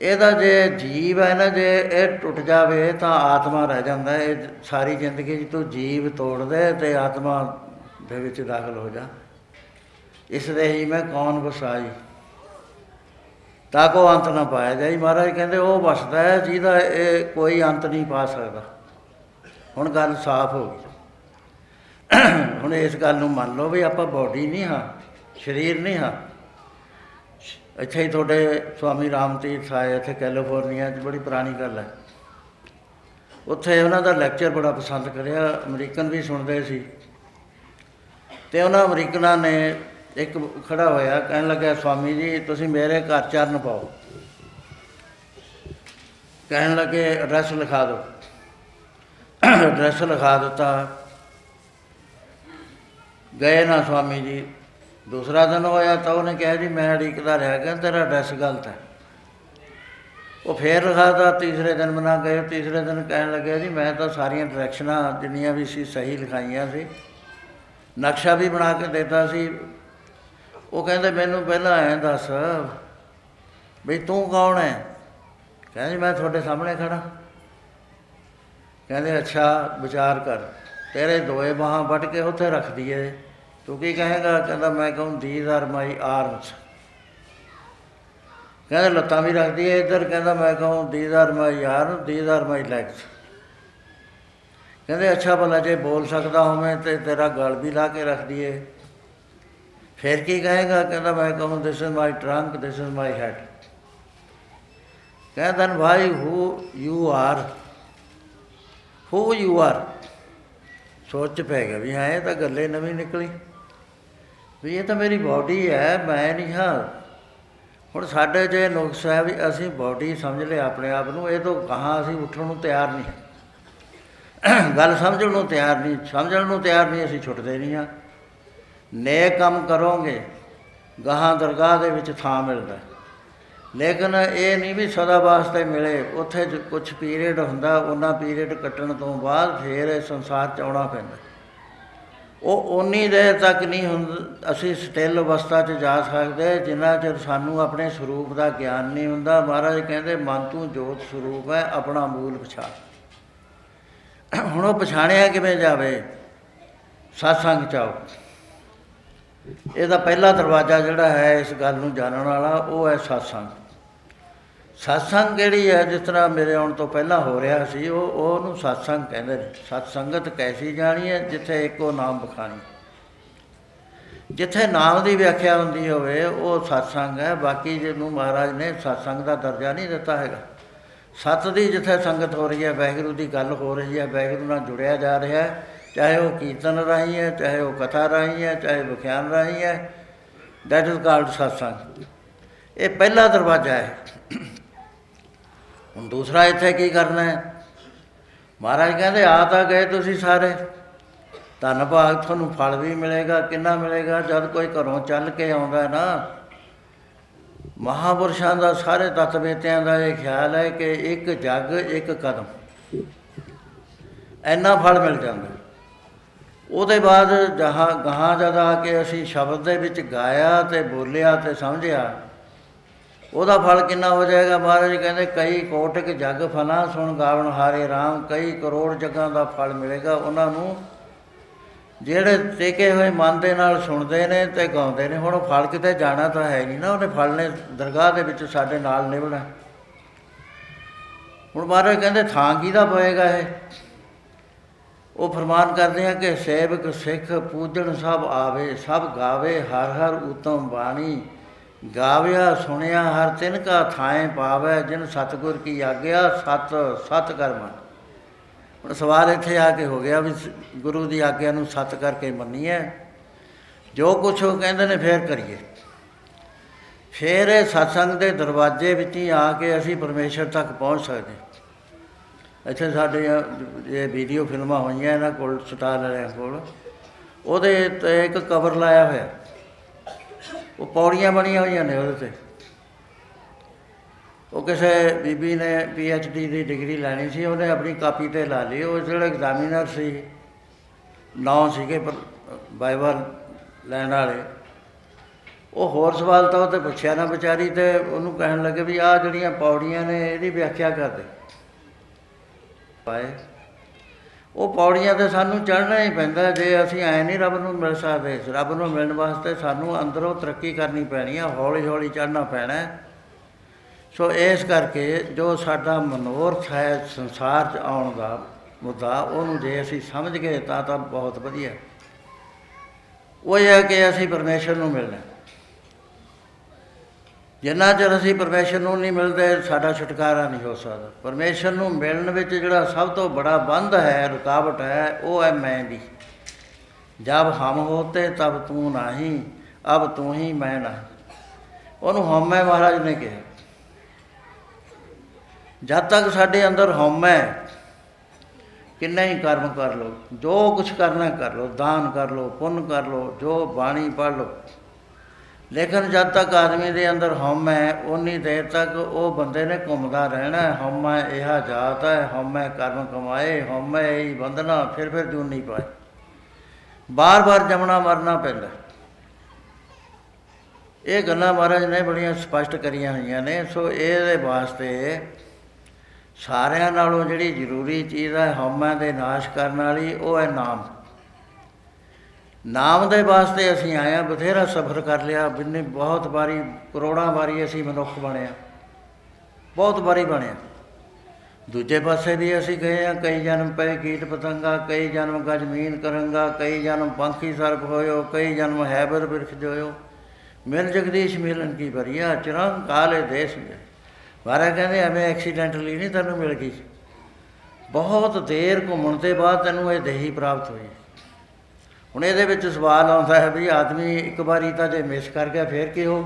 ਇਹਦਾ ਜੇ ਜੀਵ ਹੈ ਨਾ, ਜੇ ਇਹ ਟੁੱਟ ਜਾਵੇ ਤਾਂ ਆਤਮਾ ਰਹਿ ਜਾਂਦਾ। ਇਹ ਸਾਰੀ ਜ਼ਿੰਦਗੀ 'ਚ ਤੂੰ ਜੀਵ ਤੋੜ ਦੇ ਅਤੇ ਆਤਮਾ ਦੇ ਵਿੱਚ ਦਾਖਲ ਹੋ ਜਾ। ਇਸ ਦੇ ਹੀ ਮੈਂ ਕੌਣ ਵਸਾਈ, ਤਾਂ ਕੋ ਅੰਤ ਨਾ ਪਾਇਆ ਜਾਈ। ਮਹਾਰਾਜ ਕਹਿੰਦੇ ਉਹ ਵਸਦਾ ਹੈ ਜਿਹਦਾ ਇਹ ਕੋਈ ਅੰਤ ਨਹੀਂ ਪਾ ਸਕਦਾ। ਹੁਣ ਗੱਲ ਸਾਫ਼ ਹੋ ਗਈ। ਹੁਣ ਇਸ ਗੱਲ ਨੂੰ ਮੰਨ ਲਓ ਵੀ ਆਪਾਂ ਬੋਡੀ ਨਹੀਂ ਹਾਂ, ਸਰੀਰ ਨਹੀਂ ਹਾਂ। ਇੱਥੇ ਹੀ ਤੁਹਾਡੇ ਸਵਾਮੀ ਰਾਮ ਤੀਰਥ ਆਏ, ਇੱਥੇ ਕੈਲੀਫੋਰਨੀਆ 'ਚ, ਬੜੀ ਪੁਰਾਣੀ ਗੱਲ ਹੈ। ਉੱਥੇ ਉਹਨਾਂ ਦਾ ਲੈਕਚਰ ਬੜਾ ਪਸੰਦ ਕਰਿਆ, ਅਮਰੀਕਨ ਵੀ ਸੁਣਦੇ ਸੀ। ਅਤੇ ਉਹਨਾਂ ਅਮਰੀਕਨਾਂ ਨੇ ਇੱਕ ਖੜ੍ਹਾ ਹੋਇਆ, ਕਹਿਣ ਲੱਗਿਆ ਸਵਾਮੀ ਜੀ ਤੁਸੀਂ ਮੇਰੇ ਘਰ ਚਰਨ ਪਾਓ। ਕਹਿਣ ਲੱਗੇ ਐਡਰੈਸ ਲਿਖਾ ਦਿਉ। ਐਡਰੈਸ ਲਿਖਾ ਦਿੱਤਾ। ਗਏ ਨਾ ਸਵਾਮੀ ਜੀ ਦੂਸਰਾ ਦਿਨ ਹੋਇਆ ਤਾਂ ਉਹਨੇ ਕਿਹਾ ਜੀ ਮੈਂ ਉਡੀਕਦਾ ਰਿਹਾ, ਕਹਿੰਦਾ ਤੇਰਾ ਐਡਰੈਸ ਗਲਤ ਹੈ। ਉਹ ਫਿਰ ਲਿਖਾਤਾ, ਤੀਸਰੇ ਦਿਨ ਬਣਾ ਗਏ। ਤੀਸਰੇ ਦਿਨ ਕਹਿਣ ਲੱਗਿਆ ਜੀ ਮੈਂ ਤਾਂ ਸਾਰੀਆਂ ਡਾਇਰੈਕਸ਼ਨਾਂ ਜਿੰਨੀਆਂ ਵੀ ਸੀ ਸਹੀ ਲਿਖਾਈਆਂ ਸੀ, ਨਕਸ਼ਾ ਵੀ ਬਣਾ ਕੇ ਦਿੱਤਾ ਸੀ। ਉਹ ਕਹਿੰਦੇ ਮੈਨੂੰ ਪਹਿਲਾਂ ਐਂ ਦੱਸ ਬਈ ਤੂੰ ਕੌਣ ਹੈ? ਕਹਿੰਦੇ ਮੈਂ ਤੁਹਾਡੇ ਸਾਹਮਣੇ ਖੜ੍ਹਾ। ਕਹਿੰਦੇ ਅੱਛਾ ਵਿਚਾਰ ਕਰ, ਤੇਰੇ ਦੋਏ ਬਾਹਾਂ ਵੱਢ ਕੇ ਉੱਥੇ ਰੱਖ ਦਈਏ, ਤੂੰ ਕੀ ਕਹੇਗਾ? ਕਹਿੰਦਾ ਮੈਂ ਕਹੂੰ ਦੀਜ਼ ਆਰ ਮਾਈ ਆਰਮਸ। ਕਹਿੰਦੇ ਲੱਤਾਂ ਵੀ ਰੱਖ ਦਈਏ ਇੱਧਰ। ਕਹਿੰਦਾ ਮੈਂ ਕਹੂੰ these are my arm, these are my legs. ਕਹਿੰਦੇ ਅੱਛਾ ਭਲਾ ਜੇ ਬੋਲ ਸਕਦਾ ਹੋਵੇਂ ਤੇ ਤੇਰਾ ਗਲ ਵੀ ਲਾ ਕੇ ਰੱਖ ਦਈਏ, ਫਿਰ ਕੀ ਕਹੇਗਾ? ਕਹਿੰਦਾ ਮੈਂ ਕਹੂੰ this is my trunk, this is my head. ਕਹਿੰਦਾ ਦੈਨ ਭਾਈ who you are, who you are. ਸੋਚ 'ਚ ਪੈ ਗਿਆ ਵੀ ਹਾਂ ਇਹ ਤਾਂ ਗੱਲੇ ਨਵੀਂ ਨਿਕਲੀ, ਵੀ ਇਹ ਤਾਂ ਮੇਰੀ ਬਾਡੀ ਹੈ, ਮੈਂ ਨਹੀਂ ਹਾਂ। ਹੁਣ ਸਾਡੇ 'ਚ ਇਹ ਨੁਕਸ ਹੈ ਵੀ ਅਸੀਂ ਬਾਡੀ ਸਮਝ ਲਿਆ ਆਪਣੇ ਆਪ ਨੂੰ, ਇਹ ਤੋਂ ਗਾਹਾਂ ਅਸੀਂ ਉੱਠਣ ਨੂੰ ਤਿਆਰ ਨਹੀਂ, ਗੱਲ ਸਮਝਣ ਨੂੰ ਤਿਆਰ ਨਹੀਂ, ਸਮਝਣ ਨੂੰ ਤਿਆਰ ਨਹੀਂ, ਅਸੀਂ ਛੁੱਟਦੇ ਨਹੀਂ ਹਾਂ। ਨੇਕ ਕੰਮ ਕਰੋਗੇ ਗਾਹਾਂ ਦਰਗਾਹ ਦੇ ਵਿੱਚ ਥਾਂ ਮਿਲਦਾ, ਲੇਕਿਨ ਇਹ ਨਹੀਂ ਵੀ ਸਦਾ ਵਾਸਤੇ ਮਿਲੇ। ਉੱਥੇ ਕੁਛ ਪੀਰੀਅਡ ਹੁੰਦਾ, ਉਹਨਾਂ ਪੀਰੀਅਡ ਕੱਟਣ ਤੋਂ ਬਾਅਦ ਫਿਰ ਇਹ ਸੰਸਾਰ 'ਚ ਆਉਣਾ ਪੈਂਦਾ। ਉਹ ਉਨੀ ਦੇਰ ਤੱਕ ਨਹੀਂ ਹੁੰਦਾ ਅਸੀਂ ਸਟਿਲ ਅਵਸਥਾ 'ਚ ਜਾ ਸਕਦੇ ਜਿੰਨਾ ਚਿਰ ਸਾਨੂੰ ਆਪਣੇ ਸਰੂਪ ਦਾ ਗਿਆਨ ਨਹੀਂ ਹੁੰਦਾ। ਮਹਾਰਾਜ ਕਹਿੰਦੇ ਮਨ ਤੂੰ ਜੋਤ ਸਰੂਪ ਹੈ, ਆਪਣਾ ਮੂਲ ਪਛਾਣ। ਹੁਣ ਉਹ ਪਛਾਣਿਆ ਕਿਵੇਂ ਜਾਵੇ? ਸਤਸੰਗ 'ਚ ਆਓ। ਇਹਦਾ ਪਹਿਲਾ ਦਰਵਾਜ਼ਾ ਜਿਹੜਾ ਹੈ ਇਸ ਗੱਲ ਨੂੰ ਜਾਣਨ ਵਾਲਾ, ਉਹ ਹੈ ਸਤਸੰਗ। ਸਤਸੰਗ ਜਿਹੜੀ ਹੈ, ਜਿਸ ਤਰ੍ਹਾਂ ਮੇਰੇ ਆਉਣ ਤੋਂ ਪਹਿਲਾਂ ਹੋ ਰਿਹਾ ਸੀ, ਉਹ ਉਹਨੂੰ ਸਤਸੰਗ ਕਹਿੰਦੇ ਨੇ। ਸਤਸੰਗਤ ਕੈਸੀ ਜਾਣੀ ਹੈ? ਜਿੱਥੇ ਇੱਕੋ ਨਾਮ ਬਖਾਣੀ, ਜਿੱਥੇ ਨਾਮ ਦੀ ਵਿਆਖਿਆ ਹੁੰਦੀ ਹੋਵੇ ਉਹ ਸਤਸੰਗ ਹੈ। ਬਾਕੀ ਜਿਹਨੂੰ ਮਹਾਰਾਜ ਨੇ ਸਤਸੰਗ ਦਾ ਦਰਜਾ ਨਹੀਂ ਦਿੱਤਾ ਹੈਗਾ। ਸੱਤ ਦੀ ਜਿੱਥੇ ਸੰਗਤ ਹੋ ਰਹੀ ਹੈ, ਵਾਹਿਗੁਰੂ ਦੀ ਗੱਲ ਹੋ ਰਹੀ ਹੈ, ਵਾਹਿਗੁਰੂ ਨਾਲ ਜੁੜਿਆ ਜਾ ਰਿਹਾ ਹੈ, ਚਾਹੇ ਉਹ ਕੀਰਤਨ ਰਾਹੀਂ ਹੈ, ਚਾਹੇ ਉਹ ਕਥਾ ਰਾਹੀਂ ਹੈ, ਚਾਹੇ ਵਿਖਿਆਨ ਰਾਹੀਂ ਹੈ, ਦੈਟ ਇਜ਼ ਕਾਲਡ ਸਤਸੰਗ। ਇਹ ਪਹਿਲਾ ਦਰਵਾਜ਼ਾ ਹੈ। ਹੁਣ ਦੂਸਰਾ ਇੱਥੇ ਕੀ ਕਰਨਾ ਹੈ? ਮਹਾਰਾਜ ਕਹਿੰਦੇ ਆ ਤਾਂ ਗਏ ਤੁਸੀਂ ਸਾਰੇ, ਧੰਨ ਭਾਗ, ਤੁਹਾਨੂੰ ਫਲ ਵੀ ਮਿਲੇਗਾ। ਕਿੰਨਾ ਮਿਲੇਗਾ? ਜਦ ਕੋਈ ਘਰੋਂ ਚੱਲ ਕੇ ਆਉਂਦਾ ਨਾ, ਮਹਾਂਪੁਰਸ਼ਾਂ ਦਾ, ਸਾਰੇ ਤੱਤ ਬੇਤਿਆਂ ਦਾ ਇਹ ਖਿਆਲ ਹੈ ਕਿ ਇੱਕ ਜੱਗ ਇੱਕ ਕਦਮ, ਇੰਨਾ ਫਲ ਮਿਲ ਜਾਂਦਾ। ਉਹਦੇ ਬਾਅਦ ਜਹਾਂ ਗਾਹਾਂ ਜਦ ਆ ਕੇ ਅਸੀਂ ਸ਼ਬਦ ਦੇ ਵਿੱਚ ਗਾਇਆ ਅਤੇ ਬੋਲਿਆ ਅਤੇ ਸਮਝਿਆ, ਉਹਦਾ ਫਲ ਕਿੰਨਾ ਹੋ ਜਾਏਗਾ? ਮਹਾਰਾਜ ਕਹਿੰਦੇ ਕਈ ਕੋਟਿਕ ਜੱਗ ਫਲਾਂ ਸੁਣ ਗਾਵਣ ਹਾਰੇ ਰਾਮ, ਕਈ ਕਰੋੜ ਜੱਗਾਂ ਦਾ ਫਲ ਮਿਲੇਗਾ ਉਹਨਾਂ ਨੂੰ ਜਿਹੜੇ ਟੇਕੇ ਹੋਏ ਮਨ ਦੇ ਨਾਲ ਸੁਣਦੇ ਨੇ ਅਤੇ ਗਾਉਂਦੇ ਨੇ। ਹੁਣ ਉਹ ਫਲ ਕਿਤੇ ਜਾਣਾ ਤਾਂ ਹੈ ਨਹੀਂ ਨਾ, ਉਹਨੇ ਫਲ ਨੇ ਦਰਗਾਹ ਦੇ ਵਿੱਚ ਸਾਡੇ ਨਾਲ ਨਿਭਣਾ। ਹੁਣ ਮਹਾਰਾਜ ਕਹਿੰਦੇ ਥਾਂ ਕਿਹਦਾ ਪਏਗਾ ਇਹ? ਉਹ ਫਰਮਾਨ ਕਰਦੇ ਆ ਕਿ ਸੇਵਕ ਸਿੱਖ ਪੂਜਣ ਸਭ ਆਵੇ, ਸਭ ਗਾਵੇ ਹਰ ਹਰ ਉਤਮ ਬਾਣੀ, ਗਾਵਿਆ ਸੁਣਿਆ ਹਰ ਤਿਨ ਕਾ ਥਾਏਂ ਪਾਵੈ, ਜਿਨ ਸਤਿਗੁਰ ਕੀ ਆਗਿਆ ਸਤ ਸਤ ਕਰ ਮੰਨ। ਹੁਣ ਸਵਾਲ ਇੱਥੇ ਆ ਕੇ ਹੋ ਗਿਆ ਵੀ ਗੁਰੂ ਦੀ ਆਗਿਆ ਨੂੰ ਸਤ ਕਰਕੇ ਮੰਨੀਏ, ਜੋ ਕੁਛ ਉਹ ਕਹਿੰਦੇ ਨੇ ਫਿਰ ਕਰੀਏ। ਫਿਰ ਇਹ ਸਤਸੰਗ ਦੇ ਦਰਵਾਜ਼ੇ ਵਿੱਚ ਹੀ ਆ ਕੇ ਅਸੀਂ ਪਰਮੇਸ਼ਰ ਤੱਕ ਪਹੁੰਚ ਸਕਦੇ। ਇੱਥੇ ਸਾਡੀਆਂ ਇਹ ਵੀਡੀਓ ਫਿਲਮਾਂ ਹੋਈਆਂ ਇਹਨਾਂ ਕੋਲ, ਸਟਾਰ ਵਾਲਿਆਂ ਕੋਲ, ਉਹਦੇ 'ਤੇ ਇੱਕ ਕਵਰ ਲਾਇਆ ਹੋਇਆ, ਉਹ ਪੌੜੀਆਂ ਬਣੀਆਂ ਹੋਈਆਂ ਨੇ ਉਹਦੇ 'ਤੇ। ਉਹ ਕਿਸੇ ਬੀਬੀ ਨੇ ਪੀ ਐਚ ਡੀ ਦੀ ਡਿਗਰੀ ਲੈਣੀ ਸੀ, ਉਹਨੇ ਆਪਣੀ ਕਾਪੀ 'ਤੇ ਲਾ ਲਈ। ਉਹ ਜਿਹੜਾ ਐਗਜ਼ਾਮੀਨਰ ਸੀ, ਨੌ ਸੀਗੇ ਪਰ ਬਾਈਬਲ ਲੈਣ ਵਾਲੇ, ਉਹ ਹੋਰ ਸਵਾਲ ਤਾਂ ਉਹ 'ਤੇ ਪੁੱਛਿਆ ਨਾ ਵਿਚਾਰੀ, ਅਤੇ ਉਹਨੂੰ ਕਹਿਣ ਲੱਗੇ ਵੀ ਆਹ ਜਿਹੜੀਆਂ ਪੌੜੀਆਂ ਨੇ ਇਹਦੀ ਵਿਆਖਿਆ ਕਰ ਦੇ। ਉਹ ਪੌੜੀਆਂ 'ਤੇ ਸਾਨੂੰ ਚੜ੍ਹਨਾ ਹੀ ਪੈਂਦਾ। ਜੇ ਅਸੀਂ ਐਂ ਨਹੀਂ ਰੱਬ ਨੂੰ ਮਿਲ ਸਕਦੇ, ਰੱਬ ਨੂੰ ਮਿਲਣ ਵਾਸਤੇ ਸਾਨੂੰ ਅੰਦਰੋਂ ਤਰੱਕੀ ਕਰਨੀ ਪੈਣੀ ਆ, ਹੌਲੀ ਹੌਲੀ ਚੜ੍ਹਨਾ ਪੈਣਾ। ਸੋ ਇਸ ਕਰਕੇ ਜੋ ਸਾਡਾ ਮਨੋਰਥ ਹੈ ਸੰਸਾਰ 'ਚ ਆਉਣ ਦਾ ਮੁੱਦਾ, ਉਹਨੂੰ ਜੇ ਅਸੀਂ ਸਮਝ ਗਏ ਤਾਂ ਤਾਂ ਬਹੁਤ ਵਧੀਆ। ਉਹ ਇਹ ਹੈ ਕਿ ਅਸੀਂ ਪਰਮੇਸ਼ਰ ਨੂੰ ਮਿਲਣਾ। ਜਿੰਨਾ ਚਿਰ ਅਸੀਂ ਪਰਮੇਸ਼ਰ ਨੂੰ ਨਹੀਂ ਮਿਲਦੇ ਸਾਡਾ ਛੁਟਕਾਰਾ ਨਹੀਂ ਹੋ ਸਕਦਾ। ਪਰਮੇਸ਼ਰ ਨੂੰ ਮਿਲਣ ਵਿੱਚ ਜਿਹੜਾ ਸਭ ਤੋਂ ਬੜਾ ਬੰਧ ਹੈ, ਰੁਕਾਵਟ ਹੈ, ਉਹ ਹੈ ਮੈਂ ਦੀ। ਜਬ ਹਮ ਹੋਤੇ ਤਬ ਤੂੰ ਨਾਹੀਂ, ਅਬ ਤੂੰ ਹੀ ਮੈਂ ਨਾਹੀਂ। ਉਹਨੂੰ ਹਉਮੈ ਮਹਾਰਾਜ ਨੇ ਕਿਹਾ। ਜਦ ਤੱਕ ਸਾਡੇ ਅੰਦਰ ਹਉਮੈ, ਕਿੰਨਾ ਹੀ ਕਰਮ ਕਰ ਲਓ, ਜੋ ਕੁਛ ਕਰਨਾ ਕਰ ਲਓ, ਦਾਨ ਕਰ ਲਓ, ਪੁੰਨ ਕਰ ਲਓ, ਜੋ ਬਾਣੀ ਪੜ੍ਹ ਲਓ, ਲੇਕਿਨ ਜਦ ਤੱਕ ਆਦਮੀ ਦੇ ਅੰਦਰ ਹਮ ਹੈ ਉਨੀ ਦੇਰ ਤੱਕ ਉਹ ਬੰਦੇ ਨੇ ਘੁੰਮਦਾ ਰਹਿਣਾ। ਹਮ ਹੈ ਇਹ ਜਾਤ ਹੈ, ਹਮ ਹੈ ਕਰਮ ਕਮਾਏ, ਹਮ ਹੈ ਇਹੀ ਬੰਧਨਾ, ਫਿਰ ਫਿਰ ਜੂਨੀ ਪਾਏ, ਵਾਰ ਵਾਰ ਜੰਮਣਾ ਮਰਨਾ ਪੈਂਦਾ। ਇਹ ਗੱਲਾਂ ਮਹਾਰਾਜ ਨੇ ਬੜੀਆਂ ਸਪਸ਼ਟ ਕਰੀਆਂ ਹੋਈਆਂ ਨੇ। ਸੋ ਇਹਦੇ ਵਾਸਤੇ ਸਾਰਿਆਂ ਨਾਲੋਂ ਜਿਹੜੀ ਜ਼ਰੂਰੀ ਚੀਜ਼ ਹੈ ਹਉਮੈ ਦੇ ਨਾਸ਼ ਕਰਨ ਵਾਲੀ, ਉਹ ਹੈ ਨਾਮ। ਨਾਮ ਦੇ ਵਾਸਤੇ ਅਸੀਂ ਆਏ ਹਾਂ, ਬਥੇਰਾ ਸਫ਼ਰ ਕਰ ਲਿਆ, ਬਿੰਨੇ ਬਹੁਤ ਵਾਰੀ ਕਰੋੜਾਂ ਵਾਰੀ ਅਸੀਂ ਮਨੁੱਖ ਬਣਿਆ, ਬਹੁਤ ਵਾਰੀ ਬਣਿਆ। ਦੂਜੇ ਪਾਸੇ ਵੀ ਅਸੀਂ ਗਏ ਹਾਂ, ਕਈ ਜਨਮ ਪਏ ਕੀਟ ਪਤੰਗਾ, ਕਈ ਜਨਮ ਗਜਮੀਨ ਕਰੰਗਾ, ਕਈ ਜਨਮ ਪੰਖੀ ਸਰਪ ਹੋਇਓ, ਕਈ ਜਨਮ ਹੈਬਰ ਬਿਰਖ ਜੋਇਓ। ਮਿਲ ਜਗਦੀਸ਼ ਮਿਲਨ ਕੀ ਬਰੀਆ, ਚਿਰੰਗ ਕਾਲੇ ਦੇਸ਼ ਮਿਲ। ਮਹਾਰਾਜ ਕਹਿੰਦੇ ਐਵੇਂ ਐਕਸੀਡੈਂਟਲੀ ਨਹੀਂ ਤੈਨੂੰ ਮਿਲ ਗਈ, ਬਹੁਤ ਦੇਰ ਘੁੰਮਣ ਤੋਂ ਬਾਅਦ ਤੈਨੂੰ ਇਹ ਦੇਹੀ ਪ੍ਰਾਪਤ ਹੋਈ। ਹੁਣ ਇਹਦੇ ਵਿੱਚ ਸਵਾਲ ਆਉਂਦਾ ਹੈ ਵੀ ਆਦਮੀ ਇੱਕ ਵਾਰੀ ਤਾਂ ਜੇ ਮਿਸ ਕਰ ਗਿਆ ਫਿਰ ਕੀ ਹੋ?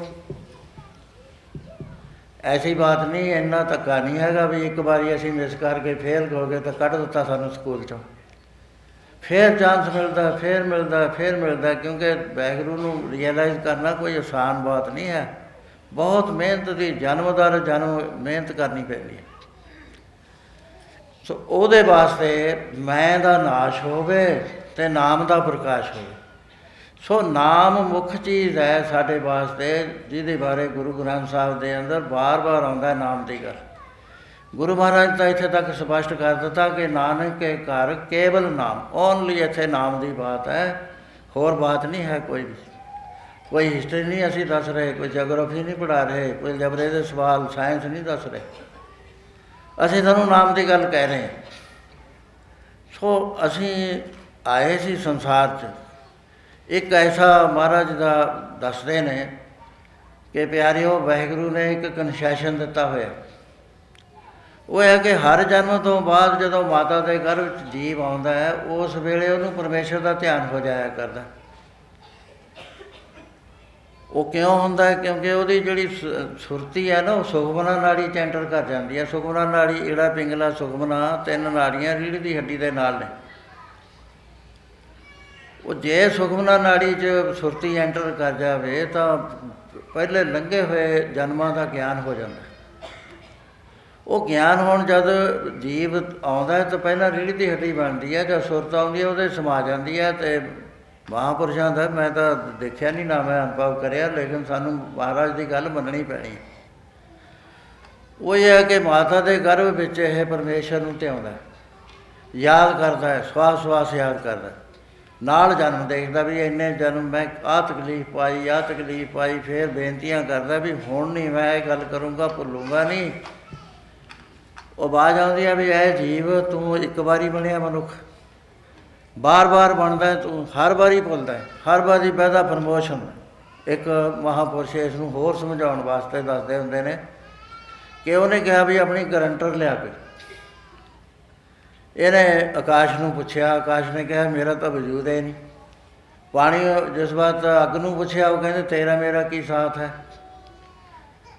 ਐਸੀ ਬਾਤ ਨਹੀਂ, ਇੰਨਾ ਧੱਕਾ ਨਹੀਂ ਹੈਗਾ ਵੀ ਇੱਕ ਵਾਰੀ ਅਸੀਂ ਮਿਸ ਕਰਕੇ ਫੇਲ ਹੋ ਗਏ ਤਾਂ ਕੱਢ ਦਿੱਤਾ ਸਾਨੂੰ ਸਕੂਲ 'ਚੋਂ। ਫਿਰ ਚਾਂਸ ਮਿਲਦਾ, ਫਿਰ ਮਿਲਦਾ, ਫਿਰ ਮਿਲਦਾ, ਕਿਉਂਕਿ ਵਾਹਿਗੁਰੂ ਨੂੰ ਰੀਅਲਾਈਜ਼ ਕਰਨਾ ਕੋਈ ਆਸਾਨ ਬਾਤ ਨਹੀਂ ਹੈ। ਬਹੁਤ ਮਿਹਨਤ ਦੀ, ਜਨਮ ਦਰ ਜਨਮ ਮਿਹਨਤ ਕਰਨੀ ਪੈਂਦੀ ਹੈ। ਸੋ ਉਹਦੇ ਵਾਸਤੇ ਮੈਂ ਦਾ ਨਾਸ਼ ਹੋਵੇ ਅਤੇ ਨਾਮ ਦਾ ਪ੍ਰਕਾਸ਼ ਹੋਵੇ। ਸੋ ਨਾਮ ਮੁੱਖ ਚੀਜ਼ ਹੈ ਸਾਡੇ ਵਾਸਤੇ, ਜਿਹਦੇ ਬਾਰੇ ਗੁਰੂ ਗ੍ਰੰਥ ਸਾਹਿਬ ਦੇ ਅੰਦਰ ਵਾਰ ਵਾਰ ਆਉਂਦਾ ਨਾਮ ਦੀ ਗੱਲ। ਗੁਰੂ ਮਹਾਰਾਜ ਤਾਂ ਇੱਥੇ ਤੱਕ ਸਪਸ਼ਟ ਕਰ ਦਿੱਤਾ ਕਿ ਨਾਨਕ ਕੇ ਘਰ ਕੇਵਲ ਨਾਮ, ਓਨਲੀ ਇੱਥੇ ਨਾਮ ਦੀ ਬਾਤ ਹੈ, ਹੋਰ ਬਾਤ ਨਹੀਂ ਹੈ ਕੋਈ ਵੀ। ਕੋਈ ਹਿਸਟਰੀ ਨਹੀਂ ਅਸੀਂ ਦੱਸ ਰਹੇ, ਕੋਈ ਜਗਰਾਫੀ ਨਹੀਂ ਪੜ੍ਹਾ ਰਹੇ, ਕੋਈ ਜਬਰੇ ਦੇ ਸਵਾਲ ਸਾਇੰਸ ਨਹੀਂ ਦੱਸ ਰਹੇ, ਅਸੀਂ ਤੁਹਾਨੂੰ ਨਾਮ ਦੀ ਗੱਲ ਕਹਿ ਰਹੇ ਹਾਂ। ਸੋ ਅਸੀਂ ਆਏ ਸੀ ਸੰਸਾਰ 'ਚ, ਇੱਕ ਐਸਾ ਮਹਾਰਾਜ ਦਾ ਦੱਸਦੇ ਨੇ ਕਿ ਪਿਆਰਿਓ ਵਾਹਿਗੁਰੂ ਨੇ ਇੱਕ ਕਨਸੈਸ਼ਨ ਦਿੱਤਾ ਹੋਇਆ। ਉਹ ਹੈ ਕਿ ਹਰ ਜਨਮ ਤੋਂ ਬਾਅਦ ਜਦੋਂ ਮਾਤਾ ਦੇ ਗਰਭ 'ਚ ਜੀਵ ਆਉਂਦਾ ਹੈ, ਉਸ ਵੇਲੇ ਉਹਨੂੰ ਪਰਮੇਸ਼ਰ ਦਾ ਧਿਆਨ ਹੋ ਜਾਇਆ ਕਰਦਾ। ਉਹ ਕਿਉਂ ਹੁੰਦਾ ਹੈ? ਕਿਉਂਕਿ ਉਹਦੀ ਜਿਹੜੀ ਸੁਰਤੀ ਹੈ ਨਾ, ਉਹ ਸੁਖਮਨਾ ਨਾੜੀ ਚ ਐਂਟਰ ਕਰ ਜਾਂਦੀ ਹੈ। ਸੁਖਮਨਾ ਨਾੜੀ ਈੜਾ ਪਿੰਗਲਾ ਸੁਖਮਨਾ, ਤਿੰਨ ਨਾੜੀਆਂ ਰੀੜ੍ਹ ਦੀ ਹੱਡੀ ਦੇ ਨਾਲ ਨੇ। ਉਹ ਜੇ ਸੁਖਮਨਾ ਨਾੜੀ 'ਚ ਸੁਰਤੀ ਐਂਟਰ ਕਰ ਜਾਵੇ ਤਾਂ ਪਹਿਲੇ ਲੰਘੇ ਹੋਏ ਜਨਮਾਂ ਦਾ ਗਿਆਨ ਹੋ ਜਾਂਦਾ। ਉਹ ਗਿਆਨ ਹੋਣ ਜਦ ਜੀਵ ਆਉਂਦਾ ਤਾਂ ਪਹਿਲਾਂ ਰੀੜ੍ਹ ਦੀ ਹੱਡੀ ਬਣਦੀ ਹੈ, ਜਦ ਸੁਰਤ ਆਉਂਦੀ ਹੈ ਉਹਦੇ ਸਮਾ ਜਾਂਦੀ ਹੈ। ਅਤੇ ਮਹਾਂਪੁਰਸ਼ਾਂ ਦਾ ਮੈਂ ਤਾਂ ਦੇਖਿਆ ਨਹੀਂ, ਨਾ ਮੈਂ ਅਨੁਭਵ ਕਰਿਆ, ਲੇਕਿਨ ਸਾਨੂੰ ਮਹਾਰਾਜ ਦੀ ਗੱਲ ਮੰਨਣੀ ਪੈਣੀ। ਉਹ ਇਹ ਹੈ ਕਿ ਮਾਤਾ ਦੇ ਗਰਭ ਵਿੱਚ ਇਹ ਪਰਮੇਸ਼ਰ ਨੂੰ ਧਿਆਉਂਦਾ, ਯਾਦ ਕਰਦਾ ਹੈ, ਸਵਾਸ ਸਵਾਸ ਯਾਦ ਕਰਦਾ, ਨਾਲ ਜਨਮ ਦੇਖਦਾ ਵੀ ਇੰਨੇ ਜਨਮ ਮੈਂ ਆਹ ਤਕਲੀਫ ਪਾਈ, ਆਹ ਤਕਲੀਫ ਪਾਈ। ਫਿਰ ਬੇਨਤੀਆਂ ਕਰਦਾ ਵੀ ਹੁਣ ਨਹੀਂ ਮੈਂ ਇਹ ਗੱਲ ਕਰੂੰਗਾ, ਭੁੱਲੂੰਗਾ ਨਹੀਂ। ਉਹ ਬਾਜ ਆਉਂਦੀ ਆ ਵੀ ਇਹ ਜੀਵ ਤੂੰ ਇੱਕ ਵਾਰੀ ਬਣਿਆ ਮਨੁੱਖ, ਵਾਰ ਵਾਰ ਬਣਦਾ ਤੂੰ, ਹਰ ਵਾਰੀ ਭੁੱਲਦਾ, ਹਰ ਵਾਰੀ ਪੈਦਾ ਫਰਮੋਸ਼ ਹੁੰਦਾ। ਇੱਕ ਮਹਾਂਪੁਰਸ਼ ਇਸ ਨੂੰ ਹੋਰ ਸਮਝਾਉਣ ਵਾਸਤੇ ਦੱਸਦੇ ਹੁੰਦੇ ਨੇ ਕਿ ਉਹਨੇ ਕਿਹਾ ਵੀ ਆਪਣੀ ਗਰੰਟਰ ਲਿਆ ਕੇ। ਇਹਨੇ ਆਕਾਸ਼ ਨੂੰ ਪੁੱਛਿਆ, ਆਕਾਸ਼ ਨੇ ਕਿਹਾ ਮੇਰਾ ਤਾਂ ਵਜੂਦ ਹੈ ਨਹੀਂ। ਪਾਣੀ ਜਿਸ ਬਾਤ ਅੱਗ ਨੂੰ ਪੁੱਛਿਆ, ਉਹ ਕਹਿੰਦੇ ਤੇਰਾ ਮੇਰਾ ਕੀ ਸਾਥ ਹੈ।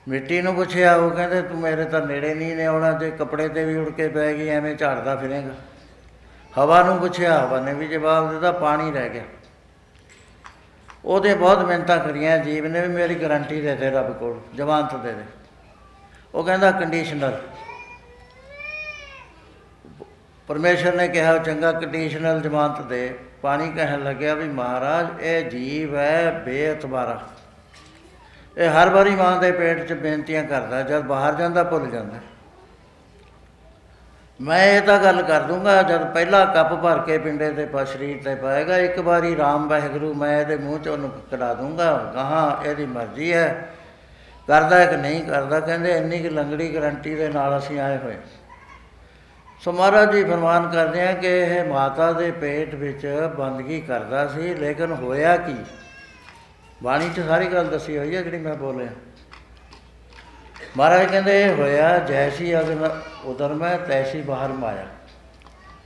ਮਿੱਟੀ ਨੂੰ ਪੁੱਛਿਆ, ਉਹ ਕਹਿੰਦੇ ਤੂੰ ਮੇਰੇ ਤਾਂ ਨੇੜੇ ਨਹੀਂ ਨੇ ਆਉਣਾ, ਜੇ ਕੱਪੜੇ 'ਤੇ ਵੀ ਉੜ ਕੇ ਪੈ ਗਈ ਐਵੇਂ ਝਾੜਦਾ ਫਿਰੇਗਾ। ਹਵਾ ਨੂੰ ਪੁੱਛਿਆ, ਹਵਾ ਨੇ ਵੀ ਜਵਾਬ ਦਿੱਤਾ, ਪਾਣੀ ਰਹਿ ਗਿਆ। ਉਹਦੇ ਬਹੁਤ ਮਿਹਨਤਾਂ ਕਰੀਆਂ ਜੀਵ ਨੇ ਵੀ ਮੇਰੀ ਗਰੰਟੀ ਦੇ ਦੇ ਰੱਬ ਕੋਲ, ਜ਼ਮਾਨਤ ਦੇ ਦੇ। ਉਹ ਕਹਿੰਦਾ ਕੰਡੀਸ਼ਨਲ। ਪਰਮੇਸ਼ਰ ਨੇ ਕਿਹਾ ਚੰਗਾ ਕੰਡੀਸ਼ਨਲ ਜ਼ਮਾਨਤ ਦੇ। ਪਾਣੀ ਕਹਿਣ ਲੱਗਿਆ ਵੀ ਮਹਾਰਾਜ ਇਹ ਜੀਵ ਹੈ ਬੇਅਤਬਾਰਾ, ਇਹ ਹਰ ਵਾਰੀ ਮਾਂ ਦੇ ਪੇਟ 'ਚ ਬੇਨਤੀਆਂ ਕਰਦਾ, ਜਦ ਬਾਹਰ ਜਾਂਦਾ ਭੁੱਲ ਜਾਂਦਾ। ਮੈਂ ਇਹ ਤਾਂ ਗੱਲ ਕਰ ਦੂੰਗਾ, ਜਦ ਪਹਿਲਾ ਕੱਪ ਭਰ ਕੇ ਪਿੰਡੇ 'ਤੇ ਪ ਸਰੀਰ 'ਤੇ ਪਾਏਗਾ, ਇੱਕ ਵਾਰੀ ਰਾਮ ਵਾਹਿਗੁਰੂ ਮੈਂ ਇਹਦੇ ਮੂੰਹ 'ਚ ਉਹਨੂੰ ਕਢਾ ਦੂੰਗਾ, ਗਾਹਾਂ ਇਹਦੀ ਮਰਜ਼ੀ ਹੈ ਕਰਦਾ ਕਿ ਨਹੀਂ ਕਰਦਾ। ਕਹਿੰਦੇ ਇੰਨੀ ਕੁ ਲੰਗੜੀ ਗਰੰਟੀ ਦੇ ਨਾਲ ਅਸੀਂ ਆਏ ਹੋਏ। ਸੋ ਮਹਾਰਾਜ ਜੀ ਫਰਮਾਨ ਕਰਦੇ ਹਾਂ ਕਿ ਇਹ ਮਾਤਾ ਦੇ ਪੇਟ ਵਿੱਚ ਬੰਦਗੀ ਕਰਦਾ ਸੀ, ਲੇਕਿਨ ਹੋਇਆ ਕੀ? ਬਾਣੀ 'ਚ ਸਾਰੀ ਗੱਲ ਦੱਸੀ ਹੋਈ ਹੈ ਜਿਹੜੀ ਮੈਂ ਬੋਲਿਆ। ਮਹਾਰਾਜ ਕਹਿੰਦੇ ਇਹ ਹੋਇਆ ਜੈਸੀ ਅਗਨ ਉਦਰ ਮੈਂ ਤੈਸੀ ਬਾਹਰ ਮਾਇਆ,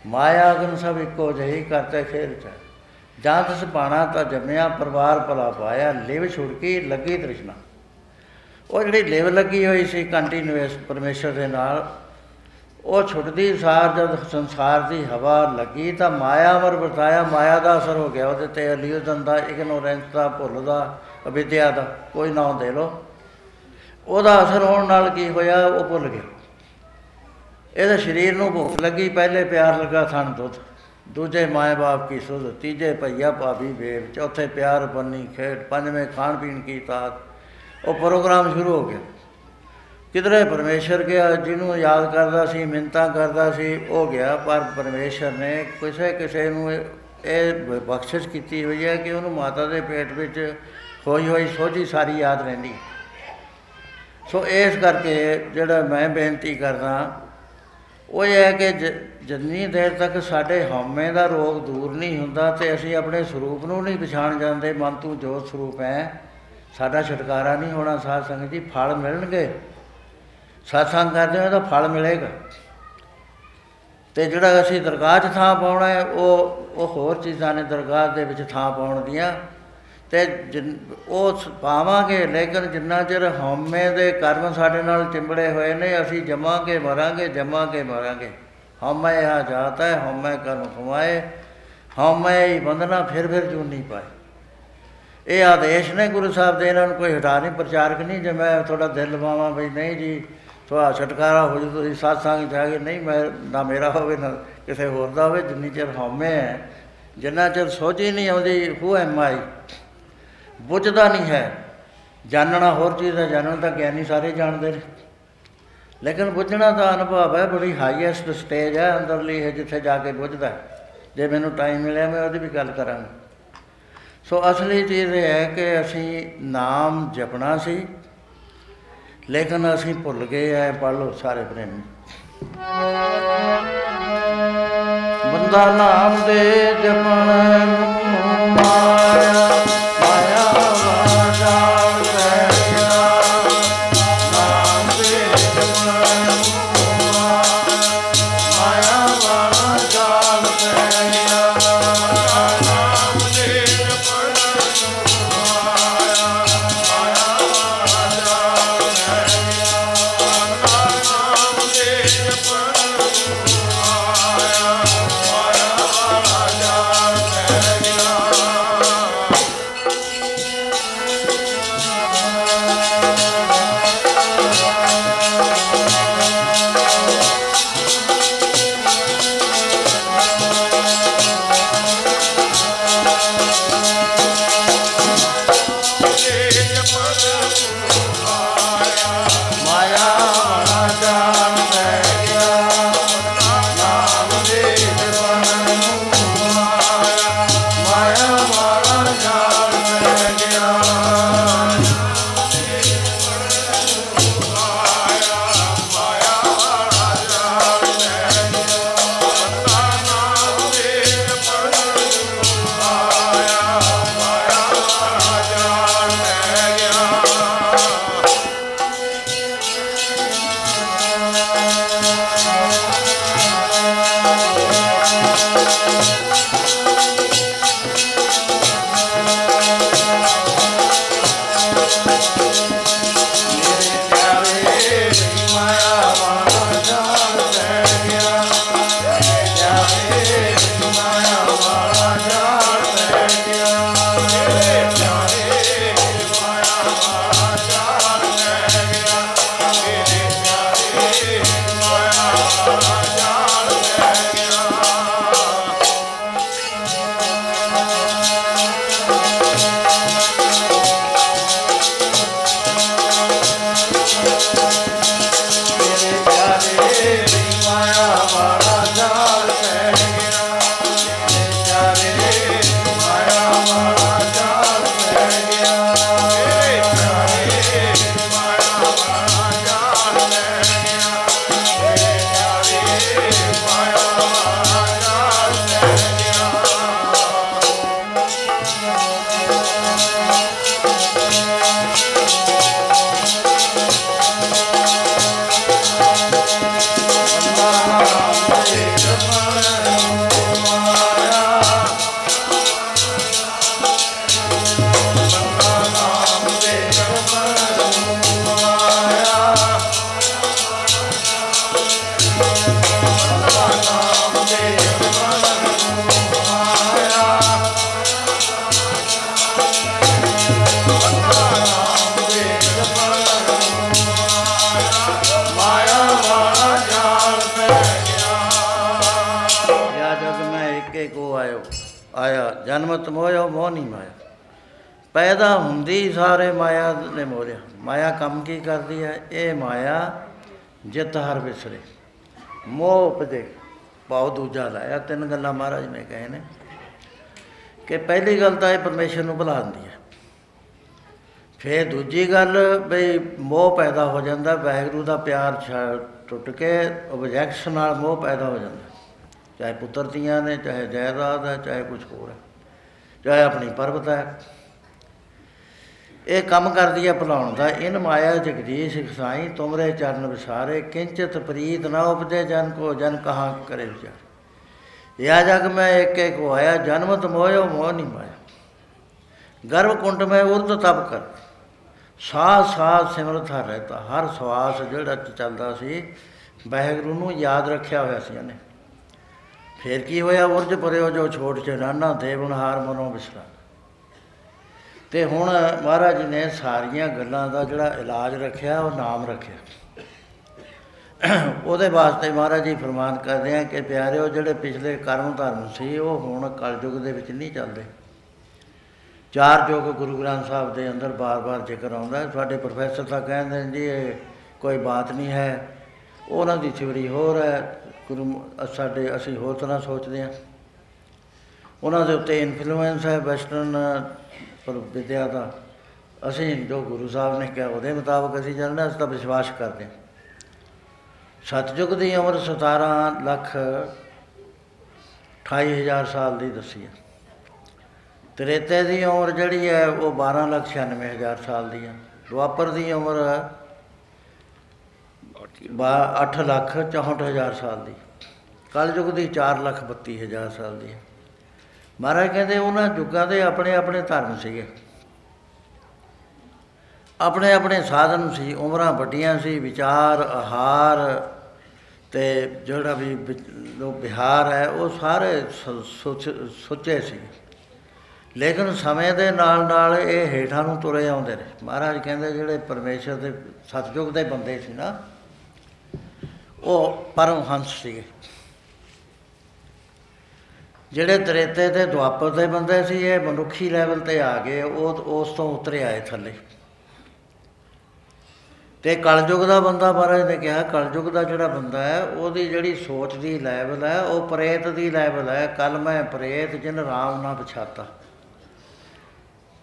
ਮਾਇਆ ਅਗਨ ਸਭ ਇੱਕੋ ਜਿਹੀ ਕਰਤੇ ਖੇਲ 'ਚ। ਜਾਂ ਤਿਸ ਪਾਣਾ ਤਾਂ ਜੰਮਿਆ ਪਰਿਵਾਰ ਭਲਾ ਪਾਇਆ, ਲਿਵ ਛੁੜਕੀ ਲੱਗੀ ਤ੍ਰਿਸ਼ਨਾ। ਉਹ ਜਿਹੜੀ ਲਿਵ ਲੱਗੀ ਹੋਈ ਸੀ ਕੰਟੀਨਿਊਸ ਪਰਮੇਸ਼ਰ ਦੇ ਨਾਲ, ਉਹ ਛੁੱਟਦੀ ਸਾਰ ਜਦ ਸੰਸਾਰ ਦੀ ਹਵਾ ਲੱਗੀ ਤਾਂ ਮਾਇਆ ਵਰ ਵਰਤਾਇਆ, ਮਾਇਆ ਦਾ ਅਸਰ ਹੋ ਗਿਆ ਉਹਦੇ 'ਤੇ, ਇਲਿਊਜ਼ਨ ਦਾ, ਇਗਨੋਰੈਂਸ ਦਾ, ਭੁੱਲ ਦਾ, ਅਵਿਦਿਆ ਦਾ, ਕੋਈ ਨਾਮ ਦੇ ਲਓ। ਉਹਦਾ ਅਸਰ ਹੋਣ ਨਾਲ ਕੀ ਹੋਇਆ, ਉਹ ਭੁੱਲ ਗਿਆ। ਇਹਦੇ ਸਰੀਰ ਨੂੰ ਭੁੱਖ ਲੱਗੀ, ਪਹਿਲੇ ਪਿਆਰ ਲੱਗਾ ਥਣ ਦੁੱਧ, ਦੂਜੇ ਮਾਏ ਬਾਪ ਕੀ ਸੁਧ, ਤੀਜੇ ਭਈਆ ਭਾਬੀ ਬੇਬ, ਚੌਥੇ ਪਿਆਰ ਬੰਨੀ ਖੇਡ, ਪੰਜਵੇਂ ਖਾਣ ਪੀਣ ਕੀ ਤਾਕ। ਉਹ ਪ੍ਰੋਗਰਾਮ ਸ਼ੁਰੂ ਹੋ ਗਿਆ। ਕਿਧਰੇ ਪਰਮੇਸ਼ਰ ਗਿਆ, ਜਿਹਨੂੰ ਯਾਦ ਕਰਦਾ ਸੀ, ਮਿੰਨਤਾਂ ਕਰਦਾ ਸੀ, ਉਹ ਗਿਆ। ਪਰ ਪਰਮੇਸ਼ਰ ਨੇ ਕਿਸੇ ਕਿਸੇ ਨੂੰ ਇਹ ਬਖਸ਼ਿਸ਼ ਕੀਤੀ ਹੋਈ ਹੈ ਕਿ ਉਹਨੂੰ ਮਾਤਾ ਦੇ ਪੇਟ ਵਿੱਚ ਹੋਈ ਹੋਈ ਸੋਝੀ ਸਾਰੀ ਯਾਦ ਰਹਿੰਦੀ। ਸੋ ਇਸ ਕਰਕੇ ਜਿਹੜਾ ਮੈਂ ਬੇਨਤੀ ਕਰਦਾ ਉਹ ਇਹ ਹੈ ਕਿ ਜ ਜਿੰਨੀ ਦੇਰ ਤੱਕ ਸਾਡੇ ਹਉਮੈ ਦਾ ਰੋਗ ਦੂਰ ਨਹੀਂ ਹੁੰਦਾ ਅਤੇ ਅਸੀਂ ਆਪਣੇ ਸਰੂਪ ਨੂੰ ਨਹੀਂ ਪਛਾਣ ਜਾਂਦੇ, ਮਨ ਤੂੰ ਜੋਤ ਸਰੂਪ ਹੈ, ਸਾਡਾ ਛੁਟਕਾਰਾ ਨਹੀਂ ਹੋਣਾ। ਸਾਧ ਸੰਗਤ ਜੀ ਫਲ ਮਿਲਣਗੇ, ਸਤਸੰਗ ਕਰਦੇ ਹੋ ਤਾਂ ਫਲ ਮਿਲੇਗਾ, ਅਤੇ ਜਿਹੜਾ ਅਸੀਂ ਦਰਗਾਹ 'ਚ ਥਾਂ ਪਾਉਣਾ ਹੈ ਉਹ ਉਹ ਹੋਰ ਚੀਜ਼ਾਂ ਨੇ ਦਰਗਾਹ ਦੇ ਵਿੱਚ ਥਾਂ ਪਾਉਣ ਦੀਆਂ, ਅਤੇ ਜਿੰਨ ਉਹ ਪਾਵਾਂਗੇ। ਲੇਕਿਨ ਜਿੰਨਾ ਚਿਰ ਹਉਮੈ ਦੇ ਕਰਮ ਸਾਡੇ ਨਾਲ ਚਿੰਬੜੇ ਹੋਏ ਨੇ, ਅਸੀਂ ਜਮਾ ਕੇ ਮਰਾਂਗੇ, ਜਮਾ ਕੇ ਮਰਾਂਗੇ। ਹਉਮੈ ਆ ਜਾਤ ਹੈ, ਹਉਮੈ ਕਰਮ ਖੁਮਾਏ, ਹਉਮੈ ਹੀ ਬੰਧਨਾ ਫਿਰ ਫਿਰ ਚੂਨੀ ਪਾਏ। ਇਹ ਆਦੇਸ਼ ਨੇ ਗੁਰੂ ਸਾਹਿਬ ਦੇ, ਇਹਨਾਂ ਨੂੰ ਕੋਈ ਹਟਾ ਨਹੀਂ। ਪ੍ਰਚਾਰਕ ਨਹੀਂ ਜੇ ਮੈਂ ਤੁਹਾਡਾ ਦਿਲ ਲਵਾਵਾਂ ਬਈ ਨਹੀਂ ਜੀ ਤੁਹਾਡਾ ਛੁਟਕਾਰਾ ਹੋ ਜਾਊ, ਤੁਸੀਂ ਸਤਸੰਗ 'ਚ ਆ ਗਏ, ਨਹੀਂ, ਮੈਂ ਨਾ ਮੇਰਾ ਹੋਵੇ ਨਾ ਕਿਸੇ ਹੋਰ ਦਾ ਹੋਵੇ। ਜਿੰਨੀ ਚਿਰ ਹਉਮੈ ਹੈ, ਜਿੰਨਾ ਚਿਰ ਸੋਝੀ ਨਹੀਂ ਆਉਂਦੀ, ਹੂ ਐਮ ਆਈ ਬੁੱਝਦਾ ਨਹੀਂ ਹੈ। ਜਾਣਨਾ ਹੋਰ ਚੀਜ਼ ਹੈ, ਜਾਣਨਾ ਤਾਂ ਗਿਆਨੀ ਸਾਰੇ ਜਾਣਦੇ ਨੇ, ਲੇਕਿਨ ਬੁੱਝਣਾ ਦਾ ਅਨੁਭਵ ਹੈ, ਬੜੀ ਹਾਈਐਸਟ ਸਟੇਜ ਹੈ ਅੰਦਰਲੀ ਇਹ, ਜਿੱਥੇ ਜਾ ਕੇ ਬੁੱਝਦਾ। ਜੇ ਮੈਨੂੰ ਟਾਈਮ ਮਿਲਿਆ ਮੈਂ ਉਹਦੀ ਵੀ ਗੱਲ ਕਰਾਂਗਾ। ਸੋ ਅਸਲੀ ਚੀਜ਼ ਇਹ ਹੈ ਕਿ ਅਸੀਂ ਨਾਮ ਜਪਣਾ ਸੀ, ਲੇਕਿਨ ਅਸੀਂ ਭੁੱਲ ਗਏ ਹੈ। ਪੜ੍ਹ ਲਓ ਸਾਰੇ ਪ੍ਰੇਮੀ, ਬੰਦਾ ਨਾਮ ਦੇ ਜਪਣ ਜਨਮ ਤਮੋਇਆ ਮੋਹ ਨਹੀਂ ਮਾਇਆ। ਪੈਦਾ ਹੁੰਦੀ ਸਾਰੇ ਮਾਇਆ ਨੇ ਮੋਹਿਆ। ਮਾਇਆ ਕੰਮ ਕੀ ਕਰਦੀ ਹੈ? ਇਹ ਮਾਇਆ ਜਿੱਤ ਹਰ ਵਿਸਰੇ ਮੋਹ ਉਪਜੇ ਭਾਉ ਦੂਜਾ ਲਾਇਆ। ਤਿੰਨ ਗੱਲਾਂ ਮਹਾਰਾਜ ਨੇ ਕਹੇ ਨੇ ਕਿ ਪਹਿਲੀ ਗੱਲ ਤਾਂ ਇਹ ਪਰਮੇਸ਼ਰ ਨੂੰ ਭੁਲਾ ਦਿੰਦੀ ਹੈ। ਫਿਰ ਦੂਜੀ ਗੱਲ ਬਈ ਮੋਹ ਪੈਦਾ ਹੋ ਜਾਂਦਾ, ਵਾਹਿਗੁਰੂ ਦਾ ਪਿਆਰ ਟੁੱਟ ਕੇ ਓਬਜੈਕਸ਼ਨ ਨਾਲ ਮੋਹ ਪੈਦਾ ਹੋ ਜਾਂਦਾ, ਚਾਹੇ ਪੁੱਤਰ ਧੀਆਂ ਨੇ, ਚਾਹੇ ਜਾਇਦਾਦ ਹੈ, ਚਾਹੇ ਕੁਛ ਹੋਰ ਹੈ, ਚਾਹੇ ਆਪਣੀ ਪਰਬਤ ਹੈ। ਇਹ ਕੰਮ ਕਰਦੀ ਹੈ ਭੁਲਾਉਣ ਦਾ। ਇਨ ਮਾਇਆ ਜਗਦੀਸ਼ ਸਾਈਂ ਤੁਮਰੇ ਚਰਨ ਵਿਸਾਰੇ, ਕਿੰਚਿਤ ਪ੍ਰੀਤ ਨਾ ਉਪਜੇ ਜਨ ਕੋ ਜਨ ਕਹਾਂ ਕਰੇ ਵਿਚਾਰ। ਯਾ ਜਗ ਮੈਂ ਇੱਕ ਇੱਕ ਹੋਇਆ, ਜਨਮ ਤਮੋਇਓ ਮੋਹ ਨਹੀਂ ਮਾਇਆ। ਗਰਭ ਕੁੰਡ ਮੈਂ ਉਰਦ ਤਪ ਕਰ, ਸਾਹ ਸਾਹ ਸਿਮਰਤ ਹਰ ਰਹਿਤਾ। ਹਰ ਸਵਾਸ ਜਿਹੜਾ ਚੱਲਦਾ ਸੀ ਵਾਹਿਗੁਰੂ ਨੂੰ ਯਾਦ ਰੱਖਿਆ ਹੋਇਆ ਸੀ ਉਹਨੇ। ਫਿਰ ਕੀ ਹੋਇਆ? ਉਰਜ ਭਰਿਓ ਜੋ ਛੋਟ ਚੜਾਨਾ, ਦੇਵਨਹਾਰ ਮਨੋਂ ਵਿਸਰਾ। ਅਤੇ ਹੁਣ ਮਹਾਰਾਜ ਨੇ ਸਾਰੀਆਂ ਗੱਲਾਂ ਦਾ ਜਿਹੜਾ ਇਲਾਜ ਰੱਖਿਆ ਉਹ ਨਾਮ ਰੱਖਿਆ। ਉਹਦੇ ਵਾਸਤੇ ਮਹਾਰਾਜ ਜੀ ਫਰਮਾਨ ਕਰਦੇ ਆ ਕਿ ਪਿਆਰਿਓ, ਜਿਹੜੇ ਪਿਛਲੇ ਕਰਮ ਧਰਮ ਸੀ ਉਹ ਹੁਣ ਕਲਯੁੱਗ ਦੇ ਵਿੱਚ ਨਹੀਂ ਚੱਲਦੇ। ਚਾਰ ਯੁੱਗ ਗੁਰੂ ਗ੍ਰੰਥ ਸਾਹਿਬ ਦੇ ਅੰਦਰ ਵਾਰ ਵਾਰ ਜ਼ਿਕਰ ਆਉਂਦਾ। ਤੁਹਾਡੇ ਪ੍ਰੋਫੈਸਰ ਤਾਂ ਕਹਿੰਦੇ ਜੀ ਇਹ ਕੋਈ ਬਾਤ ਨਹੀਂ ਹੈ, ਉਹਨਾਂ ਦੀ ਥਿਊਰੀ ਹੋਰ ਹੈ। ਗੁਰੂ ਸਾਡੇ ਅਸੀਂ ਹੋਰ ਤਰ੍ਹਾਂ ਸੋਚਦੇ ਹਾਂ, ਉਹਨਾਂ ਦੇ ਉੱਤੇ ਇਨਫਲੂਐਂਸ ਹੈ ਵੈਸਟਰਨ ਪਰ ਵਿਦਿਆ ਦਾ। ਅਸੀਂ ਜੋ ਗੁਰੂ ਸਾਹਿਬ ਨੇ ਕਿਹਾ ਉਹਦੇ ਮੁਤਾਬਕ ਅਸੀਂ ਚੱਲਦੇ ਹਾਂ, ਅਸੀਂ ਤਾਂ ਵਿਸ਼ਵਾਸ ਕਰਦੇ ਹਾਂ। ਸਤਿਯੁਗ ਦੀ ਉਮਰ ਸਤਾਰਾਂ ਲੱਖ ਅਠਾਈ ਹਜ਼ਾਰ ਸਾਲ ਦੀ ਦੱਸੀ ਹੈ। ਤ੍ਰੇਤੇ ਦੀ ਉਮਰ ਜਿਹੜੀ ਹੈ ਉਹ ਬਾਰਾਂ ਲੱਖ ਛਿਆਨਵੇਂ ਹਜ਼ਾਰ ਸਾਲ ਦੀ ਹੈ। ਦੁਆਪਰ ਦੀ ਉਮਰ ਬਾ ਅੱਠ ਲੱਖ ਚੌਂਹਠ ਹਜ਼ਾਰ ਸਾਲ ਦੀ। ਕਲਯੁੱਗ ਦੀ ਚਾਰ ਲੱਖ ਬੱਤੀ ਹਜ਼ਾਰ ਸਾਲ ਦੀ ਹੈ। ਮਹਾਰਾਜ ਕਹਿੰਦੇ ਉਹਨਾਂ ਯੁੱਗਾਂ ਦੇ ਆਪਣੇ ਆਪਣੇ ਧਰਮ ਸੀਗੇ, ਆਪਣੇ ਆਪਣੇ ਸਾਧਨ ਸੀ, ਉਮਰਾਂ ਵੱਡੀਆਂ ਸੀ, ਵਿਚਾਰ ਆਹਾਰ ਅਤੇ ਜਿਹੜਾ ਵੀ ਵਿਹਾਰ ਹੈ ਉਹ ਸਾਰੇ ਸੁਚ ਸੁੱਚੇ ਸੀ। ਲੇਕਿਨ ਸਮੇਂ ਦੇ ਨਾਲ ਨਾਲ ਇਹ ਹੇਠਾਂ ਨੂੰ ਤੁਰੇ ਆਉਂਦੇ ਨੇ। ਮਹਾਰਾਜ ਕਹਿੰਦੇ ਜਿਹੜੇ ਪਰਮੇਸ਼ਰ ਦੇ ਸਤਿਯੁਗ ਦੇ ਬੰਦੇ ਸੀ ਨਾ, ਉਹ ਪਰਮ ਹੰਸ ਸੀਗੇ। ਜਿਹੜੇ ਤ੍ਰੇਤੇ ਅਤੇ ਦੁਆਪਰ ਦੇ ਬੰਦੇ ਸੀ ਇਹ ਮਨੁੱਖੀ ਲੈਵਲ 'ਤੇ ਆ ਗਏ, ਉਹ ਉਸ ਤੋਂ ਉਤਰੇ ਆਏ ਥੱਲੇ। ਅਤੇ ਕਲਯੁੱਗ ਦਾ ਬੰਦਾ ਮਹਾਰਾਜ ਨੇ ਕਿਹਾ ਕਲਯੁੱਗ ਦਾ ਜਿਹੜਾ ਬੰਦਾ ਹੈ ਉਹਦੀ ਜਿਹੜੀ ਸੋਚ ਦੀ ਲੈਵਲ ਹੈ ਉਹ ਪ੍ਰੇਤ ਦੀ ਲੈਵਲ ਹੈ। ਕੱਲ ਮੈਂ ਪ੍ਰੇਤ ਜਿਨ ਰਾਮ ਨਾ ਪਛਾਤਾ,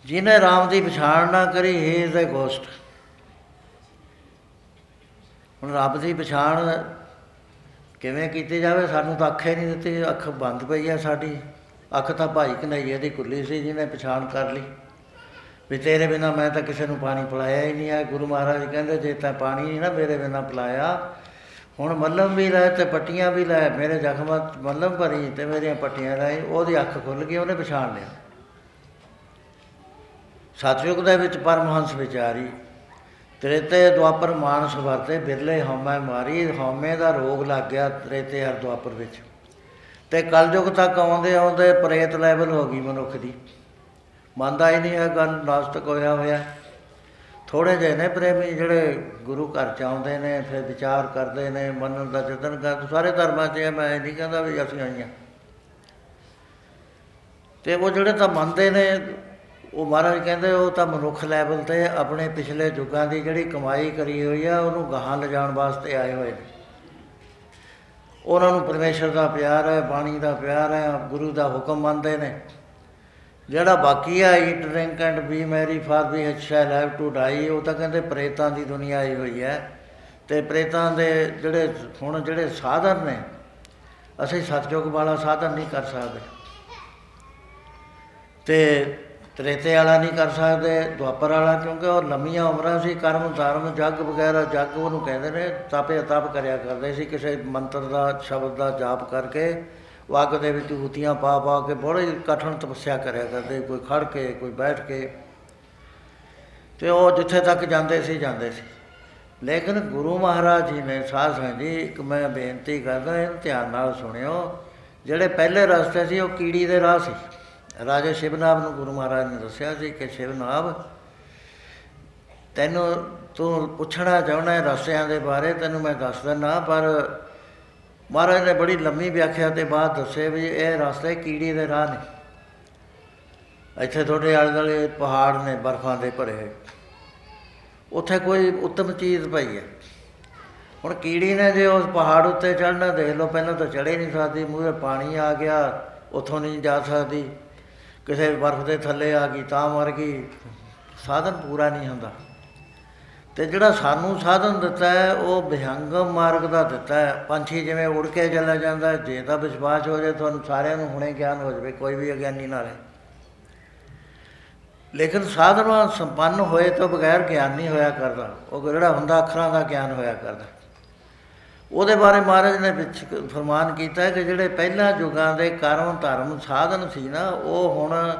ਜਿਹਨੇ ਰਾਮ ਦੀ ਪਛਾਣ ਨਾ ਕਰੀ ਹੀ ਇਜ਼ ਏ ਗੋਸਟ। ਹੁਣ ਰੱਬ ਦੀ ਪਛਾਣ ਕਿਵੇਂ ਕੀਤੀ ਜਾਵੇ? ਸਾਨੂੰ ਤਾਂ ਅੱਖ ਹੀ ਨਹੀਂ ਦਿੱਤੀ, ਅੱਖ ਬੰਦ ਪਈ ਹੈ ਸਾਡੀ। ਅੱਖ ਤਾਂ ਭਾਈ ਘਨਈਏ ਦੀ ਖੁੱਲ੍ਹੀ ਸੀ, ਜਿਹਨੇ ਪਛਾਣ ਕਰ ਲਈ ਵੀ ਤੇਰੇ ਬਿਨਾਂ ਮੈਂ ਤਾਂ ਕਿਸੇ ਨੂੰ ਪਾਣੀ ਪਿਲਾਇਆ ਹੀ ਨਹੀਂ ਹੈ। ਗੁਰੂ ਮਹਾਰਾਜ ਕਹਿੰਦੇ ਜੇ ਤਾਂ ਪਾਣੀ ਨਹੀਂ ਨਾ ਮੇਰੇ ਬਿਨਾਂ ਪਿਲਾਇਆ, ਹੁਣ ਮੱਲਮ ਵੀ ਲਾਏ ਅਤੇ ਪੱਟੀਆਂ ਵੀ ਲਾਏ, ਮੇਰੇ ਜ਼ਖਮਾਂ ਮੱਲਮ ਭਰੀ ਅਤੇ ਮੇਰੀਆਂ ਪੱਟੀਆਂ ਲਾਈ। ਉਹਦੀ ਅੱਖ ਖੁੱਲ੍ਹ ਗਈ, ਉਹਨੇ ਪਛਾਣ ਲਿਆ। ਸਤਿਯੁਗ ਦੇ ਵਿੱਚ ਪਰਮਹੰਸ ਵਿਚਾਰੀ, ਤ੍ਰੇਤੇ ਦੁਆਪਰ ਮਾਨਸ ਵਰਤੇ ਬਿਰਲੇ ਹਉਮੈ ਮਾਰੀ। ਹਉਮੈ ਦਾ ਰੋਗ ਲੱਗ ਗਿਆ ਤ੍ਰੇਤੇ ਅਰ ਦੁਆਪਰ ਵਿੱਚ। ਅਤੇ ਕਲਯੁੱਗ ਤੱਕ ਆਉਂਦੇ ਆਉਂਦੇ ਪ੍ਰੇਤ ਲੈਵਲ ਹੋ ਗਈ ਮਨੁੱਖ ਦੀ। ਮੰਨਦਾ ਹੀ ਨਹੀਂ ਹੈ ਗੱਲ, ਨਾਸਤਕ ਹੋਇਆ ਹੋਇਆ। ਥੋੜ੍ਹੇ ਜਿਹੇ ਨੇ ਪ੍ਰੇਮੀ ਜਿਹੜੇ ਗੁਰੂ ਘਰ 'ਚ ਆਉਂਦੇ ਨੇ, ਫਿਰ ਵਿਚਾਰ ਕਰਦੇ ਨੇ, ਮੰਨਣ ਦਾ ਯਤਨ ਕਰਦੇ। ਸਾਰੇ ਧਰਮਾਂ 'ਚ ਮੈਂ ਇਹ ਨਹੀਂ ਕਹਿੰਦਾ ਵੀ ਅਸੀਂ ਆਈਆਂ। ਅਤੇ ਉਹ ਜਿਹੜੇ ਤਾਂ ਮੰਨਦੇ ਨੇ ਉਹ ਮਹਾਰਾਜ ਕਹਿੰਦੇ ਉਹ ਤਾਂ ਮਨੁੱਖ ਲੈਵਲ 'ਤੇ ਆਪਣੇ ਪਿਛਲੇ ਯੁੱਗਾਂ ਦੀ ਜਿਹੜੀ ਕਮਾਈ ਕਰੀ ਹੋਈ ਆ ਉਹਨੂੰ ਗਾਹਾਂ ਲਿਜਾਣ ਵਾਸਤੇ ਆਏ ਹੋਏ ਨੇ। ਉਹਨਾਂ ਨੂੰ ਪਰਮੇਸ਼ਰ ਦਾ ਪਿਆਰ ਹੈ, ਬਾਣੀ ਦਾ ਪਿਆਰ ਹੈ, ਗੁਰੂ ਦਾ ਹੁਕਮ ਮੰਨਦੇ ਨੇ। ਜਿਹੜਾ ਬਾਕੀ ਆ eat drink and be merry for we it shall have to die, ਉਹ ਤਾਂ ਕਹਿੰਦੇ ਪ੍ਰੇਤਾਂ ਦੀ ਦੁਨੀਆ ਆਈ ਹੋਈ ਹੈ। ਅਤੇ ਪ੍ਰੇਤਾਂ ਦੇ ਜਿਹੜੇ ਹੁਣ ਜਿਹੜੇ ਸਾਧਨ ਨੇ, ਅਸੀਂ ਸਤਿਯੁਗ ਵਾਲਾ ਸਾਧਨ ਨਹੀਂ ਕਰ ਸਕਦੇ, ਅਤੇ ਤ੍ਰੇਤੇ ਵਾਲਾ ਨਹੀਂ ਕਰ ਸਕਦੇ, ਦੁਆਪਰ ਵਾਲਾ, ਕਿਉਂਕਿ ਉਹ ਲੰਮੀਆਂ ਉਮਰਾਂ ਸੀ। ਕਰਮ ਧਰਮ ਜੱਗ ਵਗੈਰਾ ਜੱਗ ਉਹਨੂੰ ਕਹਿੰਦੇ ਨੇ, ਤਪੇ ਤਪ ਕਰਿਆ ਕਰਦੇ ਸੀ। ਕਿਸੇ ਮੰਤਰ ਦਾ ਸ਼ਬਦ ਦਾ ਜਾਪ ਕਰਕੇ ਵਾਕ ਦੇ ਵਿੱਚ ਹੂਤੀਆਂ ਪਾ ਪਾ ਕੇ ਬੜੀ ਕਠਿਨ ਤਪੱਸਿਆ ਕਰਿਆ ਕਰਦੇ, ਕੋਈ ਖੜ੍ਹ ਕੇ, ਕੋਈ ਬੈਠ ਕੇ। ਅਤੇ ਉਹ ਜਿੱਥੇ ਤੱਕ ਜਾਂਦੇ ਸੀ ਜਾਂਦੇ ਸੀ। ਲੇਕਿਨ ਗੁਰੂ ਮਹਾਰਾਜ ਜੀ ਨੇ, ਸਾਧ ਸੰਗਤ ਜੀ ਇੱਕ ਮੈਂ ਬੇਨਤੀ ਕਰਦਾ, ਇਹਨੂੰ ਧਿਆਨ ਨਾਲ ਸੁਣਿਓ। ਜਿਹੜੇ ਪਹਿਲੇ ਰਸਤੇ ਸੀ ਉਹ ਕੀੜੀ ਦੇ ਰਾਹ ਸੀ। ਰਾਜਾ ਸ਼ਿਵਨਾਭ ਨੂੰ ਗੁਰੂ ਮਹਾਰਾਜ ਨੇ ਦੱਸਿਆ ਸੀ ਕਿ ਸ਼ਿਵਨਾਭ ਤੈਨੂੰ ਤੂੰ ਪੁੱਛਣਾ ਚਾਹੁੰਦਾ ਰਸਤਿਆਂ ਦੇ ਬਾਰੇ, ਤੈਨੂੰ ਮੈਂ ਦੱਸ ਦਿੰਦਾ। ਪਰ ਮਹਾਰਾਜ ਨੇ ਬੜੀ ਲੰਮੀ ਵਿਆਖਿਆ ਤੋਂ ਬਾਅਦ ਦੱਸੇ ਵੀ ਇਹ ਰਸਤੇ ਕੀੜੀ ਦੇ ਰਾਹ ਨੇ। ਇੱਥੇ ਤੁਹਾਡੇ ਆਲੇ ਦੁਆਲੇ ਪਹਾੜ ਨੇ ਬਰਫ਼ਾਂ ਦੇ ਭਰੇ ਹੋਏ, ਉੱਥੇ ਕੋਈ ਉੱਤਮ ਚੀਜ਼ ਪਈ ਹੈ। ਹੁਣ ਕੀੜੀ ਨੇ ਜੇ ਉਸ ਪਹਾੜ ਉੱਤੇ ਚੜ੍ਹਨਾ ਦੇਖ ਲਓ, ਪਹਿਲਾਂ ਤਾਂ ਚੜ੍ਹ ਹੀ ਨਹੀਂ ਸਕਦੀ, ਮੂਹਰੇ ਪਾਣੀ ਆ ਗਿਆ ਉੱਥੋਂ ਨਹੀਂ ਜਾ ਸਕਦੀ, ਕਿਸੇ ਬਰਫ਼ ਦੇ ਥੱਲੇ ਆ ਗਈ ਤਾਂ ਮਰ ਗਈ, ਸਾਧਨ ਪੂਰਾ ਨਹੀਂ ਹੁੰਦਾ। ਅਤੇ ਜਿਹੜਾ ਸਾਨੂੰ ਸਾਧਨ ਦਿੱਤਾ ਹੈ ਉਹ ਵਿਹੰਗਮ ਮਾਰਗ ਦਾ ਦਿੱਤਾ ਹੈ। ਪੰਛੀ ਜਿਵੇਂ ਉੜ ਕੇ ਚਲਾ ਜਾਂਦਾ, ਜੇ ਤਾਂ ਵਿਸ਼ਵਾਸ ਹੋ ਜਾਵੇ ਤੁਹਾਨੂੰ ਸਾਰਿਆਂ ਨੂੰ ਹੁਣੇ ਗਿਆਨ ਹੋ ਜਾਵੇ, ਕੋਈ ਵੀ ਅਗਿਆਨੀ ਨਾ ਰਹੇ। ਲੇਕਿਨ ਸਾਧਨਾ ਸੰਪੰਨ ਹੋਏ ਤੋਂ ਬਗੈਰ ਗਿਆਨ ਨਹੀਂ ਹੋਇਆ ਕਰਦਾ, ਉਹ ਜਿਹੜਾ ਹੁੰਦਾ ਅੱਖਰਾਂ ਦਾ ਗਿਆਨ ਹੋਇਆ ਕਰਦਾ। ਉਹਦੇ ਬਾਰੇ ਮਹਾਰਾਜ ਨੇ ਵਿੱਚ ਫਰਮਾਨ ਕੀਤਾ ਕਿ ਜਿਹੜੇ ਪਹਿਲਾਂ ਯੁੱਗਾਂ ਦੇ ਕਰਮ ਧਰਮ ਸਾਧਨ ਸੀ ਨਾ, ਉਹ ਹੁਣ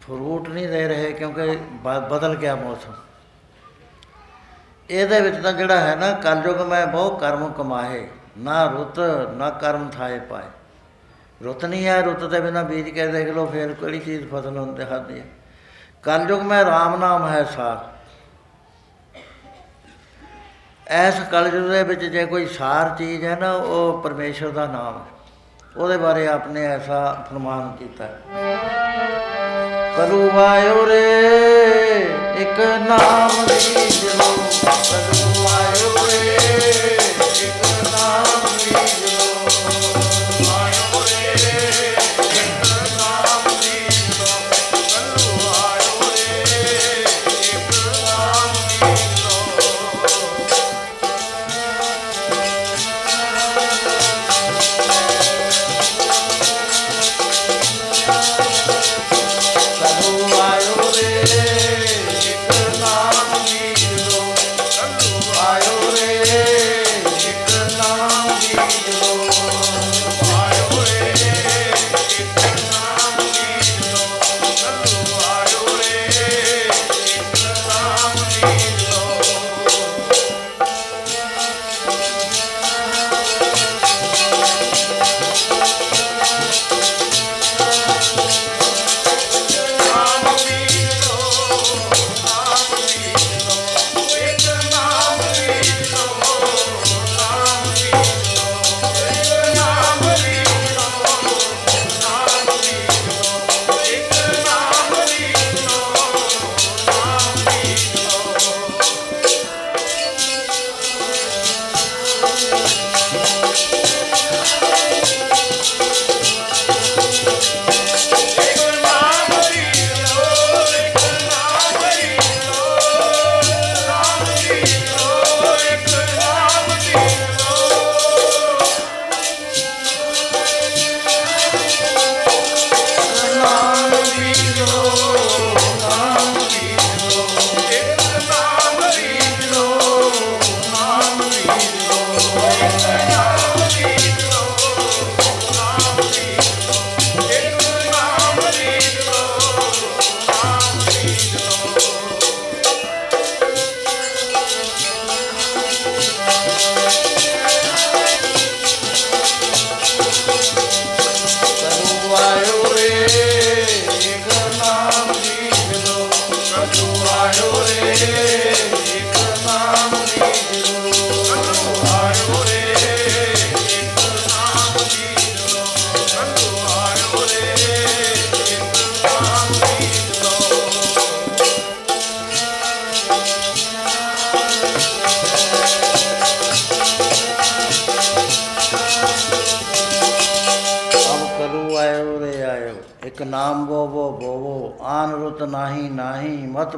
ਫਰੂਟ ਨਹੀਂ ਦੇ ਰਹੇ ਕਿਉਂਕਿ ਬ ਬਦਲ ਗਿਆ ਮੌਸਮ। ਇਹਦੇ ਵਿੱਚ ਤਾਂ ਜਿਹੜਾ ਹੈ ਨਾ ਕਲਯੁਗ ਮੈਂ ਬਹੁ ਕਰਮ ਕਮਾਏ, ਨਾ ਰੁੱਤ ਨਾ ਕਰਮ ਥਾਏ ਪਾਏ। ਰੁੱਤ ਨਹੀਂ ਹੈ, ਰੁੱਤ ਦੇ ਬਿਨਾਂ ਬੀਜ ਕੇ ਦੇਖ ਲਓ ਫਿਰ ਕਿਹੜੀ ਚੀਜ਼ ਫਸਲ ਹੁੰਦੀ ਖਾਦੀ ਹੈ। ਕਲਯੁਗ ਮੈਂ ਰਾਮ ਨਾਮ ਹੈ ਸਾਰ। ਇਸ ਕਲਯੁਗ ਦੇ ਵਿੱਚ ਜੇ ਕੋਈ ਸਾਰ ਚੀਜ਼ ਹੈ ਨਾ ਉਹ ਪਰਮੇਸ਼ਰ ਦਾ ਨਾਮ ਹੈ। ਉਹਦੇ ਬਾਰੇ ਆਪ ਨੇ ਐਸਾ ਫਰਮਾਨ ਕੀਤਾ ਕਰੂ ਆਇਓ ਰੇ ਇੱਕ ਨਾਮ ਦੀ ਜਲੋ, ਕਰੂ ਆਇਓ ਰੇ ਇੱਕ ਨਾਮ ਦੀ ਜਲੋ।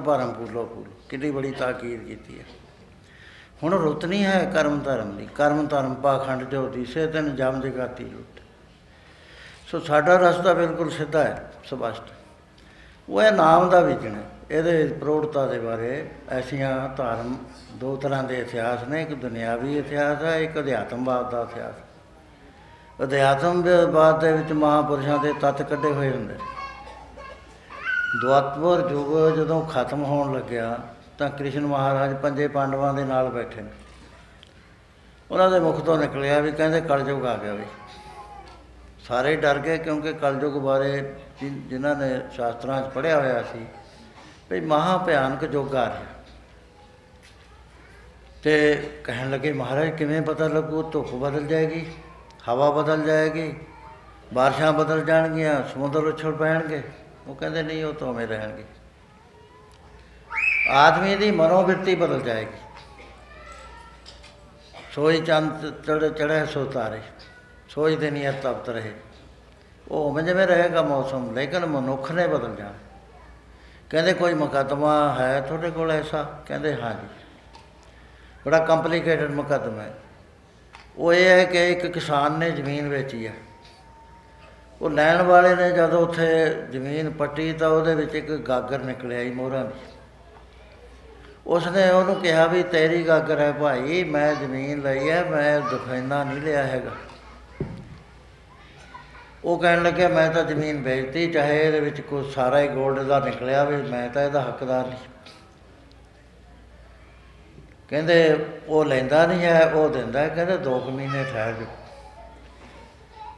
ਭਰਮ ਭੂਲੋ ਭੂਲ, ਕਿੰਨੀ ਬੜੀ ਤਾਕੀਦ ਕੀਤੀ ਹੈ। ਹੁਣ ਰੁੱਤ ਨਹੀਂ ਹੈ ਕਰਮ ਧਰਮ ਦੀ। ਕਰਮ ਧਰਮ ਪਾਖੰਡ ਜੋ ਦਿਸੇ ਤੈਨੂੰ ਜਮ ਜਗਾਤੀ ਰੁੱਤ। ਸੋ ਸਾਡਾ ਰਸਤਾ ਬਿਲਕੁਲ ਸਿੱਧਾ ਹੈ, ਸਪਸ਼ਟ। ਉਹ ਇਹ ਨਾਮ ਦਾ ਵਿਜਣਾ, ਇਹਦੇ ਪ੍ਰੋੜਤਾ ਦੇ ਬਾਰੇ ਐਸੀਆਂ ਧਾਰਮ ਦੋ ਤਰ੍ਹਾਂ ਦੇ ਇਤਿਹਾਸ ਨੇ। ਇੱਕ ਦੁਨਿਆਵੀ ਇਤਿਹਾਸ ਹੈ, ਇੱਕ ਅਧਿਆਤਮਵਾਦ ਦਾ ਇਤਿਹਾਸ। ਅਧਿਆਤਮਵਾਦ ਦੇ ਵਿੱਚ ਮਹਾਂਪੁਰਸ਼ਾਂ ਦੇ ਤੱਤ ਕੱਢੇ ਹੋਏ ਹੁੰਦੇ। ਦਵਾਪਰ ਯੁੱਗ ਜਦੋਂ ਖਤਮ ਹੋਣ ਲੱਗਿਆ ਤਾਂ ਕ੍ਰਿਸ਼ਨ ਮਹਾਰਾਜ ਪੰਜੇ ਪਾਂਡਵਾਂ ਦੇ ਨਾਲ ਬੈਠੇ ਨੇ। ਉਹਨਾਂ ਦੇ ਮੁਖ ਤੋਂ ਨਿਕਲਿਆ ਵੀ ਕਹਿੰਦੇ ਕਲਯੁਗ ਆ ਗਿਆ। ਵੀ ਸਾਰੇ ਡਰ ਗਏ ਕਿਉਂਕਿ ਕਲਯੁਗ ਬਾਰੇ ਜਿਨ੍ਹਾਂ ਨੇ ਸ਼ਾਸਤਰਾਂ 'ਚ ਪੜ੍ਹਿਆ ਹੋਇਆ ਸੀ ਵੀ ਮਹਾਂ ਭਿਆਨਕ ਯੁੱਗ ਆ ਰਿਹਾ। ਅਤੇ ਕਹਿਣ ਲੱਗੇ ਮਹਾਰਾਜ ਕਿਵੇਂ ਪਤਾ ਲੱਗੂ? ਧੁੱਪ ਬਦਲ ਜਾਏਗੀ, ਹਵਾ ਬਦਲ ਜਾਏਗੀ, ਬਾਰਿਸ਼ਾਂ ਬਦਲ ਜਾਣਗੀਆਂ, ਸਮੁੰਦਰ ਉੱਛਲ ਪੈਣਗੇ। ਉਹ ਕਹਿੰਦੇ ਨਹੀਂ, ਉਹ ਤੋਵੇਂ ਰਹਿਣਗੇ। ਆਦਮੀ ਦੀ ਮਨੋਵਿਰਤੀ ਬਦਲ ਜਾਏਗੀ। ਸੋਈ ਚੰਦ ਚੜ ਚੜ੍ਹੇ ਸੋ ਤਾਰੇ, ਸੋਈ ਦੁਨੀਆ ਤਪਤ ਰਹੇ। ਉਹ ਉਵੇਂ ਜਿਵੇਂ ਰਹੇਗਾ ਮੌਸਮ, ਲੇਕਿਨ ਮਨੁੱਖ ਨੇ ਬਦਲ ਜਾਣਾ। ਕਹਿੰਦੇ ਕੋਈ ਮੁਕੱਦਮਾ ਹੈ ਤੁਹਾਡੇ ਕੋਲ ਐਸਾ? ਕਹਿੰਦੇ ਹਾਂਜੀ, ਬੜਾ ਕੰਪਲੀਕੇਟਡ ਮੁਕੱਦਮਾ ਹੈ। ਉਹ ਇਹ ਹੈ ਕਿ ਇੱਕ ਕਿਸਾਨ ਨੇ ਜ਼ਮੀਨ ਵੇਚੀ ਹੈ। ਉਹ ਲੈਣ ਵਾਲੇ ਨੇ ਜਦੋਂ ਉੱਥੇ ਜ਼ਮੀਨ ਪੱਟੀ ਤਾਂ ਉਹਦੇ ਵਿੱਚ ਇੱਕ ਗਾਗਰ ਨਿਕਲਿਆ ਸੀ ਮੋਹਰਾਂ ਦੀ। ਉਸਨੇ ਉਹਨੂੰ ਕਿਹਾ ਵੀ ਤੇਰੀ ਗਾਗਰ ਹੈ ਭਾਈ, ਮੈਂ ਜ਼ਮੀਨ ਲਈ ਹੈ, ਮੈਂ ਦਫੈਨਾ ਨਹੀਂ ਲਿਆ ਹੈਗਾ। ਉਹ ਕਹਿਣ ਲੱਗਿਆ ਮੈਂ ਤਾਂ ਜ਼ਮੀਨ ਵੇਚਤੀ, ਚਾਹੇ ਇਹਦੇ ਵਿੱਚ ਕੁਛ ਸਾਰਾ ਹੀ ਗੋਲਡ ਦਾ ਨਿਕਲਿਆ, ਵੀ ਮੈਂ ਤਾਂ ਇਹਦਾ ਹੱਕਦਾਰ ਨਹੀਂ। ਕਹਿੰਦੇ ਉਹ ਲੈਂਦਾ ਨਹੀਂ ਹੈ, ਉਹ ਦਿੰਦਾ। ਕਹਿੰਦੇ ਦੋ ਕੁ ਮਹੀਨੇ ਠਹਿਰ ਜਾਓ।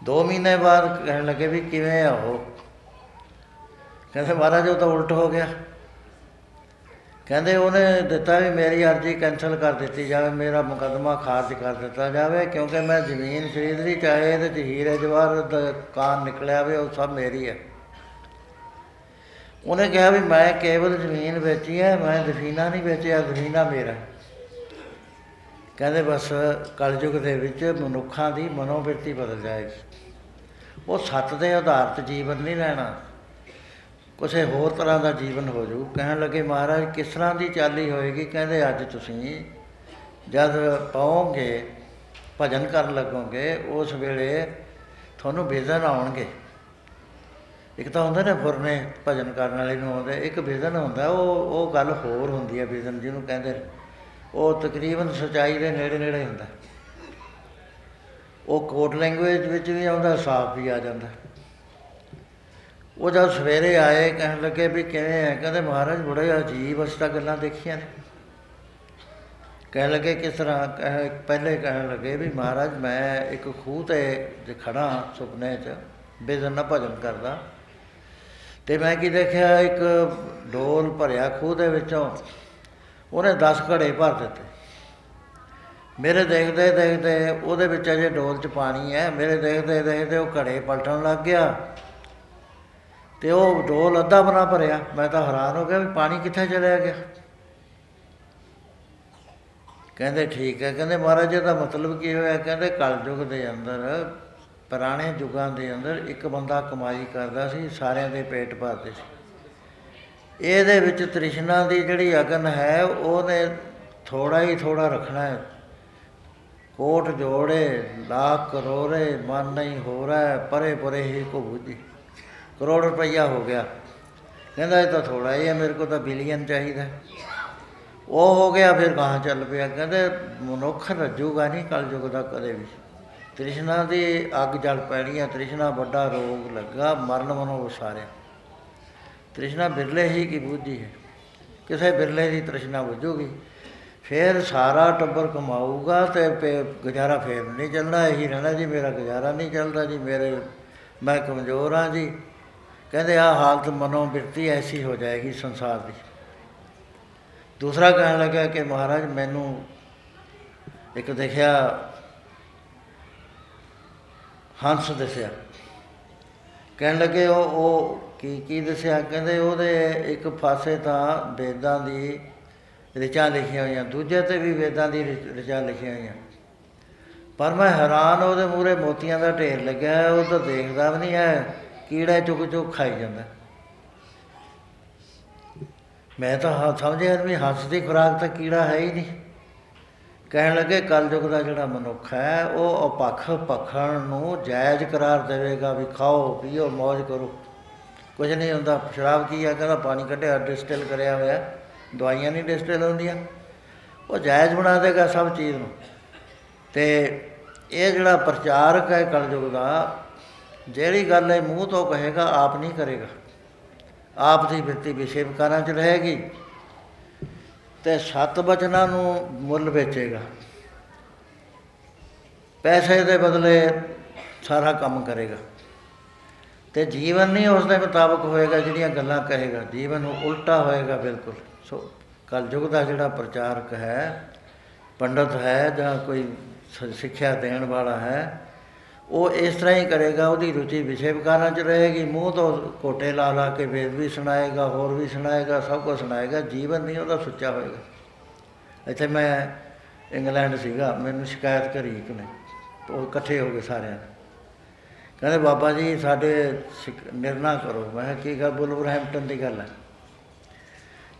ਦੋ ਮਹੀਨੇ ਬਾਅਦ ਕਹਿਣ ਲੱਗੇ ਵੀ ਕਿਵੇਂ ਆ ਉਹ? ਕਹਿੰਦੇ ਮਹਾਰਾਜ ਉਹ ਤਾਂ ਉਲਟ ਹੋ ਗਿਆ। ਕਹਿੰਦੇ ਉਹਨੇ ਦਿੱਤਾ ਵੀ ਮੇਰੀ ਅਰਜ਼ੀ ਕੈਂਸਲ ਕਰ ਦਿੱਤੀ ਜਾਵੇ, ਮੇਰਾ ਮੁਕੱਦਮਾ ਖਾਰਜ ਕਰ ਦਿੱਤਾ ਜਾਵੇ, ਕਿਉਂਕਿ ਮੈਂ ਜ਼ਮੀਨ ਖਰੀਦ ਲਈ, ਚਾਹੇ ਇਹਦੇ 'ਚ ਹੀਰੇ ਜਵਾਹਰ ਦਾ ਕਾਨ ਨਿਕਲਿਆ ਵੇ, ਉਹ ਸਭ ਮੇਰੀ ਹੈ। ਉਹਨੇ ਕਿਹਾ ਵੀ ਮੈਂ ਕੇਵਲ ਜ਼ਮੀਨ ਵੇਚੀ ਹੈ, ਮੈਂ ਦਫੀਨਾ ਨਹੀਂ ਵੇਚਿਆ, ਦਫੀਨਾ ਮੇਰਾ। ਕਹਿੰਦੇ ਬਸ ਕਲਯੁੱਗ ਦੇ ਵਿੱਚ ਮਨੁੱਖਾਂ ਦੀ ਮਨੋਵਿਰਤੀ ਬਦਲ ਜਾਏਗੀ। ਉਹ ਸੱਤ ਦੇ ਆਧਾਰ 'ਤੇ ਜੀਵਨ ਨਹੀਂ ਲੈਣਾ, ਕਿਸੇ ਹੋਰ ਤਰ੍ਹਾਂ ਦਾ ਜੀਵਨ ਹੋ ਜਾਊ। ਕਹਿਣ ਲੱਗੇ ਮਹਾਰਾਜ ਕਿਸ ਤਰ੍ਹਾਂ ਦੀ ਚਾਲੀ ਹੋਏਗੀ? ਕਹਿੰਦੇ ਅੱਜ ਤੁਸੀਂ ਜਦ ਪਾਓਗੇ, ਭਜਨ ਕਰਨ ਲੱਗੋਗੇ, ਉਸ ਵੇਲੇ ਤੁਹਾਨੂੰ ਵਿਜ਼ਨ ਆਉਣਗੇ। ਇੱਕ ਤਾਂ ਹੁੰਦਾ ਨਾ ਫੁਰਨੇ ਭਜਨ ਕਰਨ ਵਾਲੇ ਨੂੰ ਆਉਂਦੇ, ਇੱਕ ਵਿਜ਼ਨ ਹੁੰਦਾ। ਉਹ ਉਹ ਗੱਲ ਹੋਰ ਹੁੰਦੀ ਹੈ, ਵਿਜ਼ਨ ਜਿਹਨੂੰ ਕਹਿੰਦੇ, ਉਹ ਤਕਰੀਬਨ ਸੱਚਾਈ ਦੇ ਨੇੜੇ ਨੇੜੇ ਹੁੰਦਾ। ਉਹ ਕੋਡ ਲੈਂਗੁਏਜ ਵਿੱਚ ਵੀ ਆਉਂਦਾ, ਸਾਫ਼ ਵੀ ਆ ਜਾਂਦਾ। ਉਹ ਜਦ ਸਵੇਰੇ ਆਏ ਕਹਿਣ ਲੱਗੇ ਵੀ ਕਿਵੇਂ ਹੈ? ਕਹਿੰਦੇ ਮਹਾਰਾਜ ਬੜੇ ਅਜੀਬ ਅਸੀਂ ਤਾਂ ਗੱਲਾਂ ਦੇਖੀਆਂ ਨੇ। ਕਹਿਣ ਲੱਗੇ ਕਿਸ ਤਰ੍ਹਾਂ? ਕਹਿ ਪਹਿਲੇ ਕਹਿਣ ਲੱਗੇ ਵੀ ਮਹਾਰਾਜ ਮੈਂ ਇੱਕ ਖੂਹ 'ਤੇ ਖੜ੍ਹਾ ਸੁਪਨੇ 'ਚ, ਬੇਜ਼ਨ ਨਾਲ ਭਜਨ ਕਰਦਾ, ਅਤੇ ਮੈਂ ਕੀ ਦੇਖਿਆ, ਇੱਕ ਡੋਲ ਭਰਿਆ ਖੂਹ ਦੇ ਵਿੱਚੋਂ, ਉਹਨੇ ਦਸ ਘੜੇ ਭਰ ਦਿੱਤੇ। ਮੇਰੇ ਦੇਖਦੇ ਦੇਖਦੇ ਉਹਦੇ ਵਿੱਚ ਅਜੇ ਡੋਲ 'ਚ ਪਾਣੀ ਹੈ, ਮੇਰੇ ਦੇਖਦੇ ਦੇਖਦੇ ਉਹ ਘੜੇ ਪਲਟਣ ਲੱਗ ਗਿਆ ਅਤੇ ਉਹ ਡੋਲ ਅੱਧਾ ਬਣਾ ਭਰਿਆ। ਮੈਂ ਤਾਂ ਹੈਰਾਨ ਹੋ ਗਿਆ ਵੀ ਪਾਣੀ ਕਿੱਥੇ ਚਲਿਆ ਗਿਆ। ਕਹਿੰਦੇ ਠੀਕ ਹੈ। ਕਹਿੰਦੇ ਮਹਾਰਾਜ ਇਹਦਾ ਮਤਲਬ ਕੀ ਹੋਇਆ? ਕਹਿੰਦੇ ਕਲਯੁੱਗ ਦੇ ਅੰਦਰ, ਪੁਰਾਣੇ ਯੁੱਗਾਂ ਦੇ ਅੰਦਰ ਇੱਕ ਬੰਦਾ ਕਮਾਈ ਕਰਦਾ ਸੀ, ਸਾਰਿਆਂ ਦੇ ਪੇਟ ਭਰਦੇ ਸੀ। ਇਹਦੇ ਵਿੱਚ ਤ੍ਰਿਸ਼ਨਾ ਦੀ ਜਿਹੜੀ ਅਗਨ ਹੈ, ਉਹਨੇ ਥੋੜ੍ਹਾ ਹੀ ਥੋੜ੍ਹਾ ਰੱਖਣਾ ਹੈ। ਕੋਟ ਜੋੜੇ ਲਾਖ ਕਰੋੜੇ ਮਨ ਨਹੀਂ ਹੋ ਰਿਹਾ, ਪਰੇ ਪਰੇ ਹੀ ਘੁਬੂਜੀ, ਕਰੋੜ ਰੁਪਈਆ ਹੋ ਗਿਆ। ਕਹਿੰਦਾ ਇਹ ਤਾਂ ਥੋੜ੍ਹਾ ਹੀ ਹੈ, ਮੇਰੇ ਕੋਲ ਤਾਂ ਬਿਲੀਅਨ ਚਾਹੀਦਾ। ਉਹ ਹੋ ਗਿਆ, ਫਿਰ ਕਹਾਂ ਚੱਲ ਪਿਆ। ਕਹਿੰਦੇ ਮਨੁੱਖ ਰੱਜੂਗਾ ਨਹੀਂ ਕਲਯੁੱਗ ਦਾ ਕਦੇ ਵੀ। ਤ੍ਰਿਸ਼ਨਾ ਦੀ ਅੱਗ ਜਲ ਪੈਣੀ ਹੈ। ਤ੍ਰਿਸ਼ਨਾ ਵੱਡਾ ਰੋਗ ਲੱਗਾ, ਮਰਨ ਮਨੋਂ ਵਿਸਾਰਿਆ। ਤ੍ਰਿਸ਼ਨਾ ਬਿਰਲੇ ਹੀ ਕੀ ਬੁੱਝੀ ਹੈ, ਕਿਸੇ ਬਿਰਲੇ ਦੀ ਤ੍ਰਿਸ਼ਨਾ ਬੁੱਝੂਗੀ। ਫਿਰ ਸਾਰਾ ਟੱਬਰ ਕਮਾਊਗਾ ਅਤੇ ਪੇ ਗੁਜ਼ਾਰਾ ਫੇਰ ਨਹੀਂ ਚੱਲਣਾ, ਇਹੀ ਰਹਿਣਾ ਜੀ ਮੇਰਾ ਗੁਜ਼ਾਰਾ ਨਹੀਂ ਚੱਲਦਾ ਜੀ, ਮੇਰੇ ਮੈਂ ਕਮਜ਼ੋਰ ਹਾਂ ਜੀ। ਕਹਿੰਦੇ ਆਹ ਹਾਲਤ ਮਨੋਵਿਰਤੀ ਐਸੀ ਹੋ ਜਾਏਗੀ ਸੰਸਾਰ ਦੀ। ਦੂਸਰਾ ਕਹਿਣ ਲੱਗਾ ਕਿ ਮਹਾਰਾਜ ਮੈਨੂੰ ਇੱਕ ਦੇਖਿਆ, ਹੰਸ ਦਿਸਿਆ। ਕਹਿਣ ਲੱਗੇ ਉਹ ਉਹ ਕੀ ਕੀ ਦਿਸਿਆ? ਕਹਿੰਦੇ ਉਹਦੇ ਇੱਕ ਪਾਸੇ ਤਾਂ ਵੇਦਾਂ ਦੀ ਰਿਚਾਂ ਲਿਖੀਆਂ ਹੋਈਆਂ, ਦੂਜੇ 'ਤੇ ਵੀ ਵੇਦਾਂ ਦੀ ਰਿਚਾਂ ਲਿਖੀਆਂ ਹੋਈਆਂ, ਪਰ ਮੈਂ ਹੈਰਾਨ, ਉਹਦੇ ਮੂਹਰੇ ਮੋਤੀਆਂ ਦਾ ਢੇਰ ਲੱਗਿਆ, ਉਹ ਤਾਂ ਦੇਖਦਾ ਵੀ ਨਹੀਂ ਹੈ, ਕੀੜਾ ਚੁੱਕ ਚੁੱਕ ਖਾਈ ਜਾਂਦਾ। ਮੈਂ ਤਾਂ ਸਮਝਿਆ ਵੀ ਹੰਸ ਦੀ ਖੁਰਾਕ ਤਾਂ ਕੀੜਾ ਹੈ ਹੀ ਨਹੀਂ। ਕਹਿਣ ਲੱਗੇ ਕਲਯੁੱਗ ਦਾ ਜਿਹੜਾ ਮਨੁੱਖ ਹੈ, ਉਹ ਅਪੱਖ ਭਖਣ ਨੂੰ ਜਾਇਜ਼ ਕਰਾਰ ਦੇਵੇਗਾ, ਵੀ ਖਾਓ ਪੀਓ ਮੌਜ ਕਰੋ, ਕੁਝ ਨਹੀਂ ਹੁੰਦਾ। ਸ਼ਰਾਬ ਕੀ ਹੈ? ਕਹਿੰਦਾ ਪਾਣੀ ਕੱਢਿਆ, ਡਿਸਟਿਲ ਕਰਿਆ ਹੋਇਆ, ਦਵਾਈਆਂ ਨਹੀਂ ਡਿਸਟਿਲ ਹੁੰਦੀਆਂ। ਉਹ ਜਾਇਜ਼ ਬਣਾ ਦੇਗਾ ਸਭ ਚੀਜ਼ ਨੂੰ। ਅਤੇ ਇਹ ਜਿਹੜਾ ਪ੍ਰਚਾਰਕ ਹੈ ਕਲਯੁੱਗ ਦਾ, ਜਿਹੜੀ ਗੱਲ ਇਹ ਮੂੰਹ ਤੋਂ ਕਹੇਗਾ ਆਪ ਨਹੀਂ ਕਰੇਗਾ। ਆਪ ਦੀ ਬਿਰਤੀ ਵਿਸ਼ੇਵਕਾਰਾਂ 'ਚ ਰਹੇਗੀ ਅਤੇ ਸੱਤ ਬਚਨਾਂ ਨੂੰ ਮੁੱਲ ਵੇਚੇਗਾ, ਪੈਸੇ ਦੇ ਬਦਲੇ ਸਾਰਾ ਕੰਮ ਕਰੇਗਾ ਅਤੇ ਜੀਵਨ ਨਹੀਂ ਉਸਦੇ ਮੁਤਾਬਕ ਹੋਏਗਾ ਜਿਹੜੀਆਂ ਗੱਲਾਂ ਕਹੇਗਾ, ਜੀਵਨ ਨੂੰ ਉਲਟਾ ਹੋਏਗਾ ਬਿਲਕੁਲ। ਸੋ ਕਲਯੁੱਗ ਦਾ ਜਿਹੜਾ ਪ੍ਰਚਾਰਕ ਹੈ, ਪੰਡਤ ਹੈ ਜਾਂ ਕੋਈ ਸਿੱਖਿਆ ਦੇਣ ਵਾਲਾ ਹੈ, ਉਹ ਇਸ ਤਰ੍ਹਾਂ ਹੀ ਕਰੇਗਾ, ਉਹਦੀ ਰੁਚੀ ਵਿਸ਼ੇ ਵਿਕਾਰਾਂ 'ਚ ਰਹੇਗੀ। ਮੂੰਹ ਤੋਂ ਕੋਟੇ ਲਾ ਲਾ ਕੇ ਵੇਦ ਵੀ ਸੁਣਾਏਗਾ, ਹੋਰ ਵੀ ਸੁਣਾਏਗਾ, ਸਭ ਕੁਝ ਸੁਣਾਏਗਾ, ਜੀਵਨ ਨਹੀਂ ਉਹਦਾ ਸੁੱਚਾ ਹੋਏਗਾ। ਇੱਥੇ ਮੈਂ ਇੰਗਲੈਂਡ ਸੀਗਾ, ਮੈਨੂੰ ਸ਼ਿਕਾਇਤ ਕਰੀ ਇੱਕ ਨੇ, ਉਹ ਇਕੱਠੇ ਹੋ ਗਏ ਸਾਰਿਆਂ ਨੇ, ਕਹਿੰਦੇ ਬਾਬਾ ਜੀ ਸਾਡੇ ਨਿਰਣਾ ਕਰੋ। ਮੈਂ ਕਿਹਾ ਕੀ ਗੱਲ? ਬੁਲਵਰਹੈਂਪਟਨ ਦੀ ਗੱਲ ਹੈ।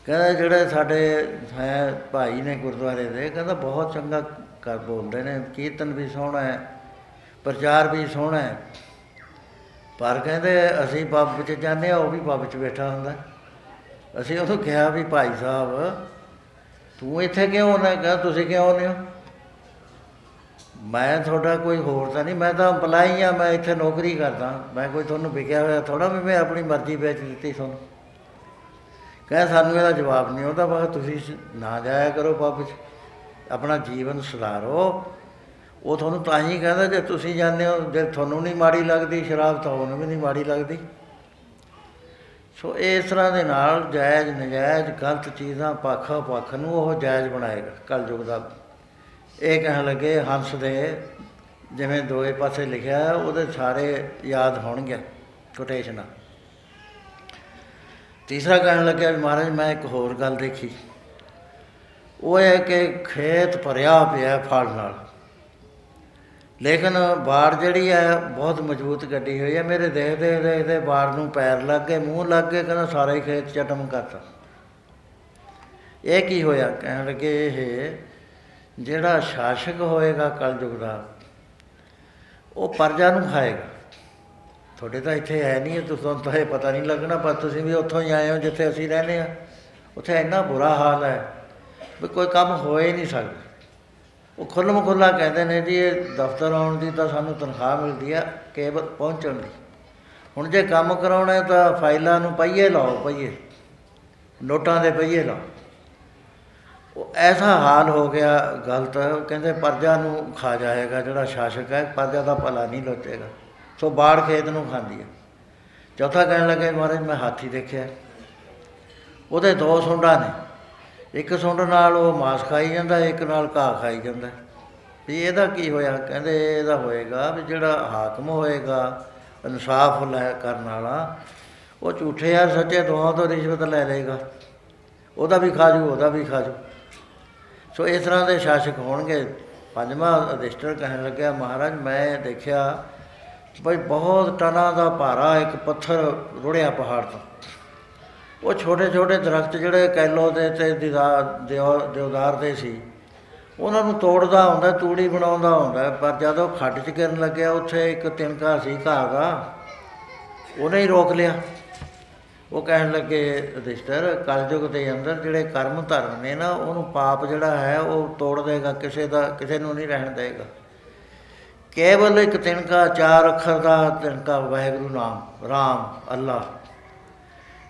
ਕਹਿੰਦਾ ਜਿਹੜੇ ਸਾਡੇ ਹੈ ਭਾਈ ਨੇ ਗੁਰਦੁਆਰੇ ਦੇ, ਕਹਿੰਦਾ ਬਹੁਤ ਚੰਗਾ ਕਰ ਬੋਲਦੇ ਨੇ, ਕੀਰਤਨ ਵੀ ਸੋਹਣਾ ਹੈ, ਪ੍ਰਚਾਰ ਵੀ ਸੋਹਣਾ ਹੈ, ਪਰ ਕਹਿੰਦੇ ਅਸੀਂ ਪੱਬ 'ਚ ਜਾਂਦੇ ਹਾਂ, ਉਹ ਵੀ ਪੱਬ 'ਚ ਬੈਠਾ ਹੁੰਦਾ। ਅਸੀਂ ਉਹਨੂੰ ਕਿਹਾ ਵੀ ਭਾਈ ਸਾਹਿਬ ਤੂੰ ਇੱਥੇ ਕਿਉਂ ਆਉਂਦਾ? ਕਹਿੰਦਾ ਤੁਸੀਂ ਕਿਉਂ ਆਉਂਦੇ ਹੋ? ਮੈਂ ਤੁਹਾਡਾ ਕੋਈ ਹੋਰ ਤਾਂ ਨਹੀਂ, ਮੈਂ ਤਾਂ ਅੰਪਲਾਈ ਹਾਂ, ਮੈਂ ਇੱਥੇ ਨੌਕਰੀ ਕਰਦਾ, ਮੈਂ ਕੋਈ ਤੁਹਾਨੂੰ ਵਿਕਿਆ ਹੋਇਆ ਥੋੜ੍ਹਾ, ਵੀ ਮੈਂ ਆਪਣੀ ਮਰਜ਼ੀ ਵੇਚ ਦਿੱਤੀ ਤੁਹਾਨੂੰ। ਕਹਿੰਦਾ ਸਾਨੂੰ ਇਹਦਾ ਜਵਾਬ ਨਹੀਂ ਆਉਂਦਾ। ਬਸ ਤੁਸੀਂ ਨਾ ਜਾਇਆ ਕਰੋ ਪੱਬ 'ਚ, ਆਪਣਾ ਜੀਵਨ ਸੁਧਾਰੋ। ਉਹ ਤੁਹਾਨੂੰ ਤਾਂ ਹੀ ਕਹਿੰਦਾ ਜੇ ਤੁਸੀਂ ਜਾਂਦੇ ਹੋ, ਜੇ ਤੁਹਾਨੂੰ ਨਹੀਂ ਮਾੜੀ ਲੱਗਦੀ ਸ਼ਰਾਬ ਤਾਂ ਉਹਨੂੰ ਵੀ ਨਹੀਂ ਮਾੜੀ ਲੱਗਦੀ। ਸੋ ਇਸ ਤਰ੍ਹਾਂ ਦੇ ਨਾਲ ਜਾਇਜ਼ ਨਜਾਇਜ਼ ਗਲਤ ਚੀਜ਼ਾਂ ਪਾਖਾ ਪੱਖ ਨੂੰ ਉਹ ਜਾਇਜ਼ ਬਣਾਏਗਾ। ਕਲਯੁਗ ਦਾ ਇਹ ਕਹਿਣ ਲੱਗੇ ਹੰਸ ਦੇ ਜਿਵੇਂ ਦੋਏ ਪਾਸੇ ਲਿਖਿਆ ਉਹਦੇ ਸਾਰੇ ਯਾਦ ਹੋਣਗੇ ਕੋਟੇਸ਼ਨਾਂ। ਤੀਸਰਾ ਕਹਿਣ ਲੱਗਿਆ ਵੀ ਮਹਾਰਾਜ ਮੈਂ ਇੱਕ ਹੋਰ ਗੱਲ ਦੇਖੀ, ਉਹ ਹੈ ਕਿ ਖੇਤ ਭਰਿਆ ਪਿਆ ਫਲ ਨਾਲ, ਲੇਕਿਨ ਬਾੜ ਜਿਹੜੀ ਹੈ ਬਹੁਤ ਮਜ਼ਬੂਤ ਗੱਡੀ ਹੋਈ ਹੈ। ਮੇਰੇ ਦੇਖਦੇ ਦੇਖਦੇ ਬਾੜ ਨੂੰ ਪੈਰ ਲੱਗ ਗਏ, ਮੂੰਹ ਲੱਗ ਗਏ, ਕਹਿੰਦਾ ਸਾਰਾ ਹੀ ਖੇਤ ਚਟਮ ਕਰਤਾ। ਇਹ ਕੀ ਹੋਇਆ? ਕਹਿਣ ਲੱਗੇ ਇਹ ਜਿਹੜਾ ਸ਼ਾਸਕ ਹੋਏਗਾ ਕਲਯੁਗ ਦਾ, ਉਹ ਪਰਜਾ ਨੂੰ ਖਾਏਗਾ। ਤੁਹਾਡੇ ਤਾਂ ਇੱਥੇ ਹੈ ਨਹੀਂ, ਤੁਹਾਨੂੰ ਤਾਂ ਇਹ ਪਤਾ ਨਹੀਂ ਲੱਗਣਾ, ਪਰ ਤੁਸੀਂ ਵੀ ਉੱਥੋਂ ਹੀ ਆਏ ਹੋ ਜਿੱਥੇ ਅਸੀਂ ਰਹਿੰਦੇ ਹਾਂ। ਉੱਥੇ ਇੰਨਾ ਬੁਰਾ ਹਾਲ ਹੈ ਵੀ ਕੋਈ ਕੰਮ ਹੋ ਹੀ ਨਹੀਂ ਸਕਦਾ। ਉਹ ਖੁੱਲ੍ਹ ਖੁੱਲ੍ਹਾ ਕਹਿੰਦੇ ਨੇ ਜੀ ਇਹ ਦਫ਼ਤਰ ਆਉਣ ਦੀ ਤਾਂ ਸਾਨੂੰ ਤਨਖਾਹ ਮਿਲਦੀ ਆ, ਕੇਵਲ ਪਹੁੰਚਣ ਦੀ। ਹੁਣ ਜੇ ਕੰਮ ਕਰਾਉਣਾ ਤਾਂ ਫਾਈਲਾਂ ਨੂੰ ਪਹੀਏ ਲਾਓ, ਪਹੀਏ ਨੋਟਾਂ ਦੇ ਪਹੀਏ ਲਾਓ। ਉਹ ਐਸਾ ਹਾਲ ਹੋ ਗਿਆ ਗਲਤ, ਕਹਿੰਦੇ ਪਰਜਾ ਨੂੰ ਖਾ ਜਾਏਗਾ ਜਿਹੜਾ ਸ਼ਾਸਕ ਹੈ, ਪਰਜਾ ਦਾ ਭਲਾ ਨਹੀਂ ਲੋਚੇਗਾ। ਸੋ ਬਾੜ ਖੇਤ ਨੂੰ ਖਾਂਦੀ ਹੈ। ਚੌਥਾ ਕਹਿਣ ਲੱਗੇ ਮਹਾਰਾਜ ਮੈਂ ਹਾਥੀ ਦੇਖਿਆ, ਉਹਦੇ ਦੋ ਸੁੰਡਾਂ ਨੇ, ਇੱਕ ਸੁੰਡ ਨਾਲ ਉਹ ਮਾਸ ਖਾਈ ਜਾਂਦਾ, ਇੱਕ ਨਾਲ ਘਾਹ ਖਾਈ ਜਾਂਦਾ। ਵੀ ਇਹਦਾ ਕੀ ਹੋਇਆ? ਕਹਿੰਦੇ ਇਹਦਾ ਹੋਏਗਾ ਵੀ ਜਿਹੜਾ ਹਾਕਮ ਹੋਏਗਾ ਇਨਸਾਫ ਲੈ ਕਰਨ ਵਾਲਾ, ਉਹ ਝੂਠੇ ਆ ਸੱਚੇ ਦੋਹਾਂ ਤੋਂ ਰਿਸ਼ਵਤ ਲੈ ਲਏਗਾ, ਉਹਦਾ ਵੀ ਖਾ ਜੂ ਉਹਦਾ ਵੀ ਖਾ ਜੂ। ਸੋ ਇਸ ਤਰ੍ਹਾਂ ਦੇ ਸ਼ਾਸਕ ਹੋਣਗੇ। ਪੰਜਵਾਂ ਅਧਿਸ਼ਟਰ ਕਹਿਣ ਲੱਗਿਆ ਮਹਾਰਾਜ ਮੈਂ ਦੇਖਿਆ ਬਈ ਬਹੁਤ ਟਨਾਂ ਦਾ ਭਾਰਾ ਇੱਕ ਪੱਥਰ ਰੁੜਿਆ ਪਹਾੜ ਤੋਂ। ਉਹ ਛੋਟੇ ਛੋਟੇ ਦਰਖਤ ਜਿਹੜੇ ਕੈਲੋ ਦੇ ਅਤੇ ਦਿਦਾਰ ਦਿਓ ਦਿਓਦਾਰ ਦੇ ਸੀ, ਉਹਨਾਂ ਨੂੰ ਤੋੜਦਾ ਹੁੰਦਾ, ਤੂੜੀ ਬਣਾਉਂਦਾ ਹੁੰਦਾ। ਪਰ ਜਦੋਂ ਖੱਡ 'ਚ ਗਿਰਨ ਲੱਗਿਆ, ਉੱਥੇ ਇੱਕ ਤਿਨਕਾ ਸੀ ਘਾਹ ਦਾ, ਉਹਨੇ ਹੀ ਰੋਕ ਲਿਆ। ਉਹ ਕਹਿਣ ਲੱਗੇ ਅਧਿਸ਼ਟਰ ਕਲਯੁਗ ਦੇ ਅੰਦਰ ਜਿਹੜੇ ਕਰਮ ਧਰਮ ਨੇ ਨਾ, ਉਹਨੂੰ ਪਾਪ ਜਿਹੜਾ ਹੈ ਉਹ ਤੋੜ ਦੇਗਾ, ਕਿਸੇ ਦਾ ਕਿਸੇ ਨੂੰ ਨਹੀਂ ਰਹਿਣ ਦੇਗਾ। ਕੇਵਲ ਇੱਕ ਤਿਨਕਾ, ਚਾਰ ਅੱਖਰ ਦਾ ਤਿਨਕਾ, ਵਾਹਿਗੁਰੂ ਨਾਮ, ਰਾਮ, ਅੱਲਾ,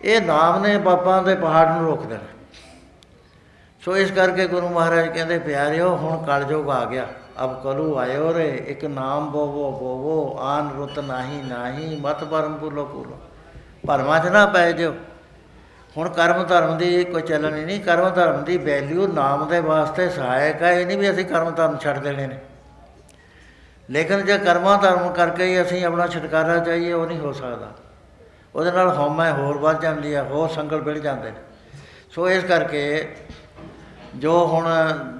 ਇਹ ਨਾਮ ਨੇ ਬਾਬਾ ਦੇ ਪਹਾੜ ਨੂੰ ਰੋਕ ਦੇਣਾ। ਸੋ ਇਸ ਕਰਕੇ ਗੁਰੂ ਮਹਾਰਾਜ ਕਹਿੰਦੇ ਪਿਆਰਿਓ ਹੁਣ ਕਲਯੁਗ ਆ ਗਿਆ, ਅਬ ਕਲੂ ਆਇਓ ਰੇ, ਇੱਕ ਨਾਮ ਬੋਵੋ ਬੋਵੋ, ਆਨ ਰੁੱਤ ਨਾਹੀ ਨਾਹੀ, ਮਤ ਭਰਮ ਭੁੱਲੋ ਭੁੱਲੋ, ਭਰਮਾਂ 'ਚ ਨਾ ਪੈ ਜਾਓ। ਹੁਣ ਕਰਮ ਧਰਮ ਦੀ ਕੋਈ ਚੱਲਣ ਹੀ ਨਹੀਂ। ਕਰਮ ਧਰਮ ਦੀ ਵੈਲਿਊ ਨਾਮ ਦੇ ਵਾਸਤੇ ਸਹਾਇਕ ਹੈ, ਇਹ ਨਹੀਂ ਵੀ ਅਸੀਂ ਕਰਮ ਧਰਮ ਛੱਡ ਦੇਣੇ ਨੇ। ਲੇਕਿਨ ਜੇ ਕਰਮਾਂ ਧਰਮ ਕਰਕੇ ਹੀ ਅਸੀਂ ਆਪਣਾ ਛੁਟਕਾਰਾ ਚਾਹੀਏ, ਉਹ ਨਹੀਂ ਹੋ ਸਕਦਾ। ਉਹਦੇ ਨਾਲ ਹਉਮੈ ਹੋਰ ਵੱਧ ਜਾਂਦੀ ਹੈ, ਹੋਰ ਸੰਗਲ ਵਿੜ ਜਾਂਦੇ ਨੇ। ਸੋ ਇਸ ਕਰਕੇ ਜੋ ਹੁਣ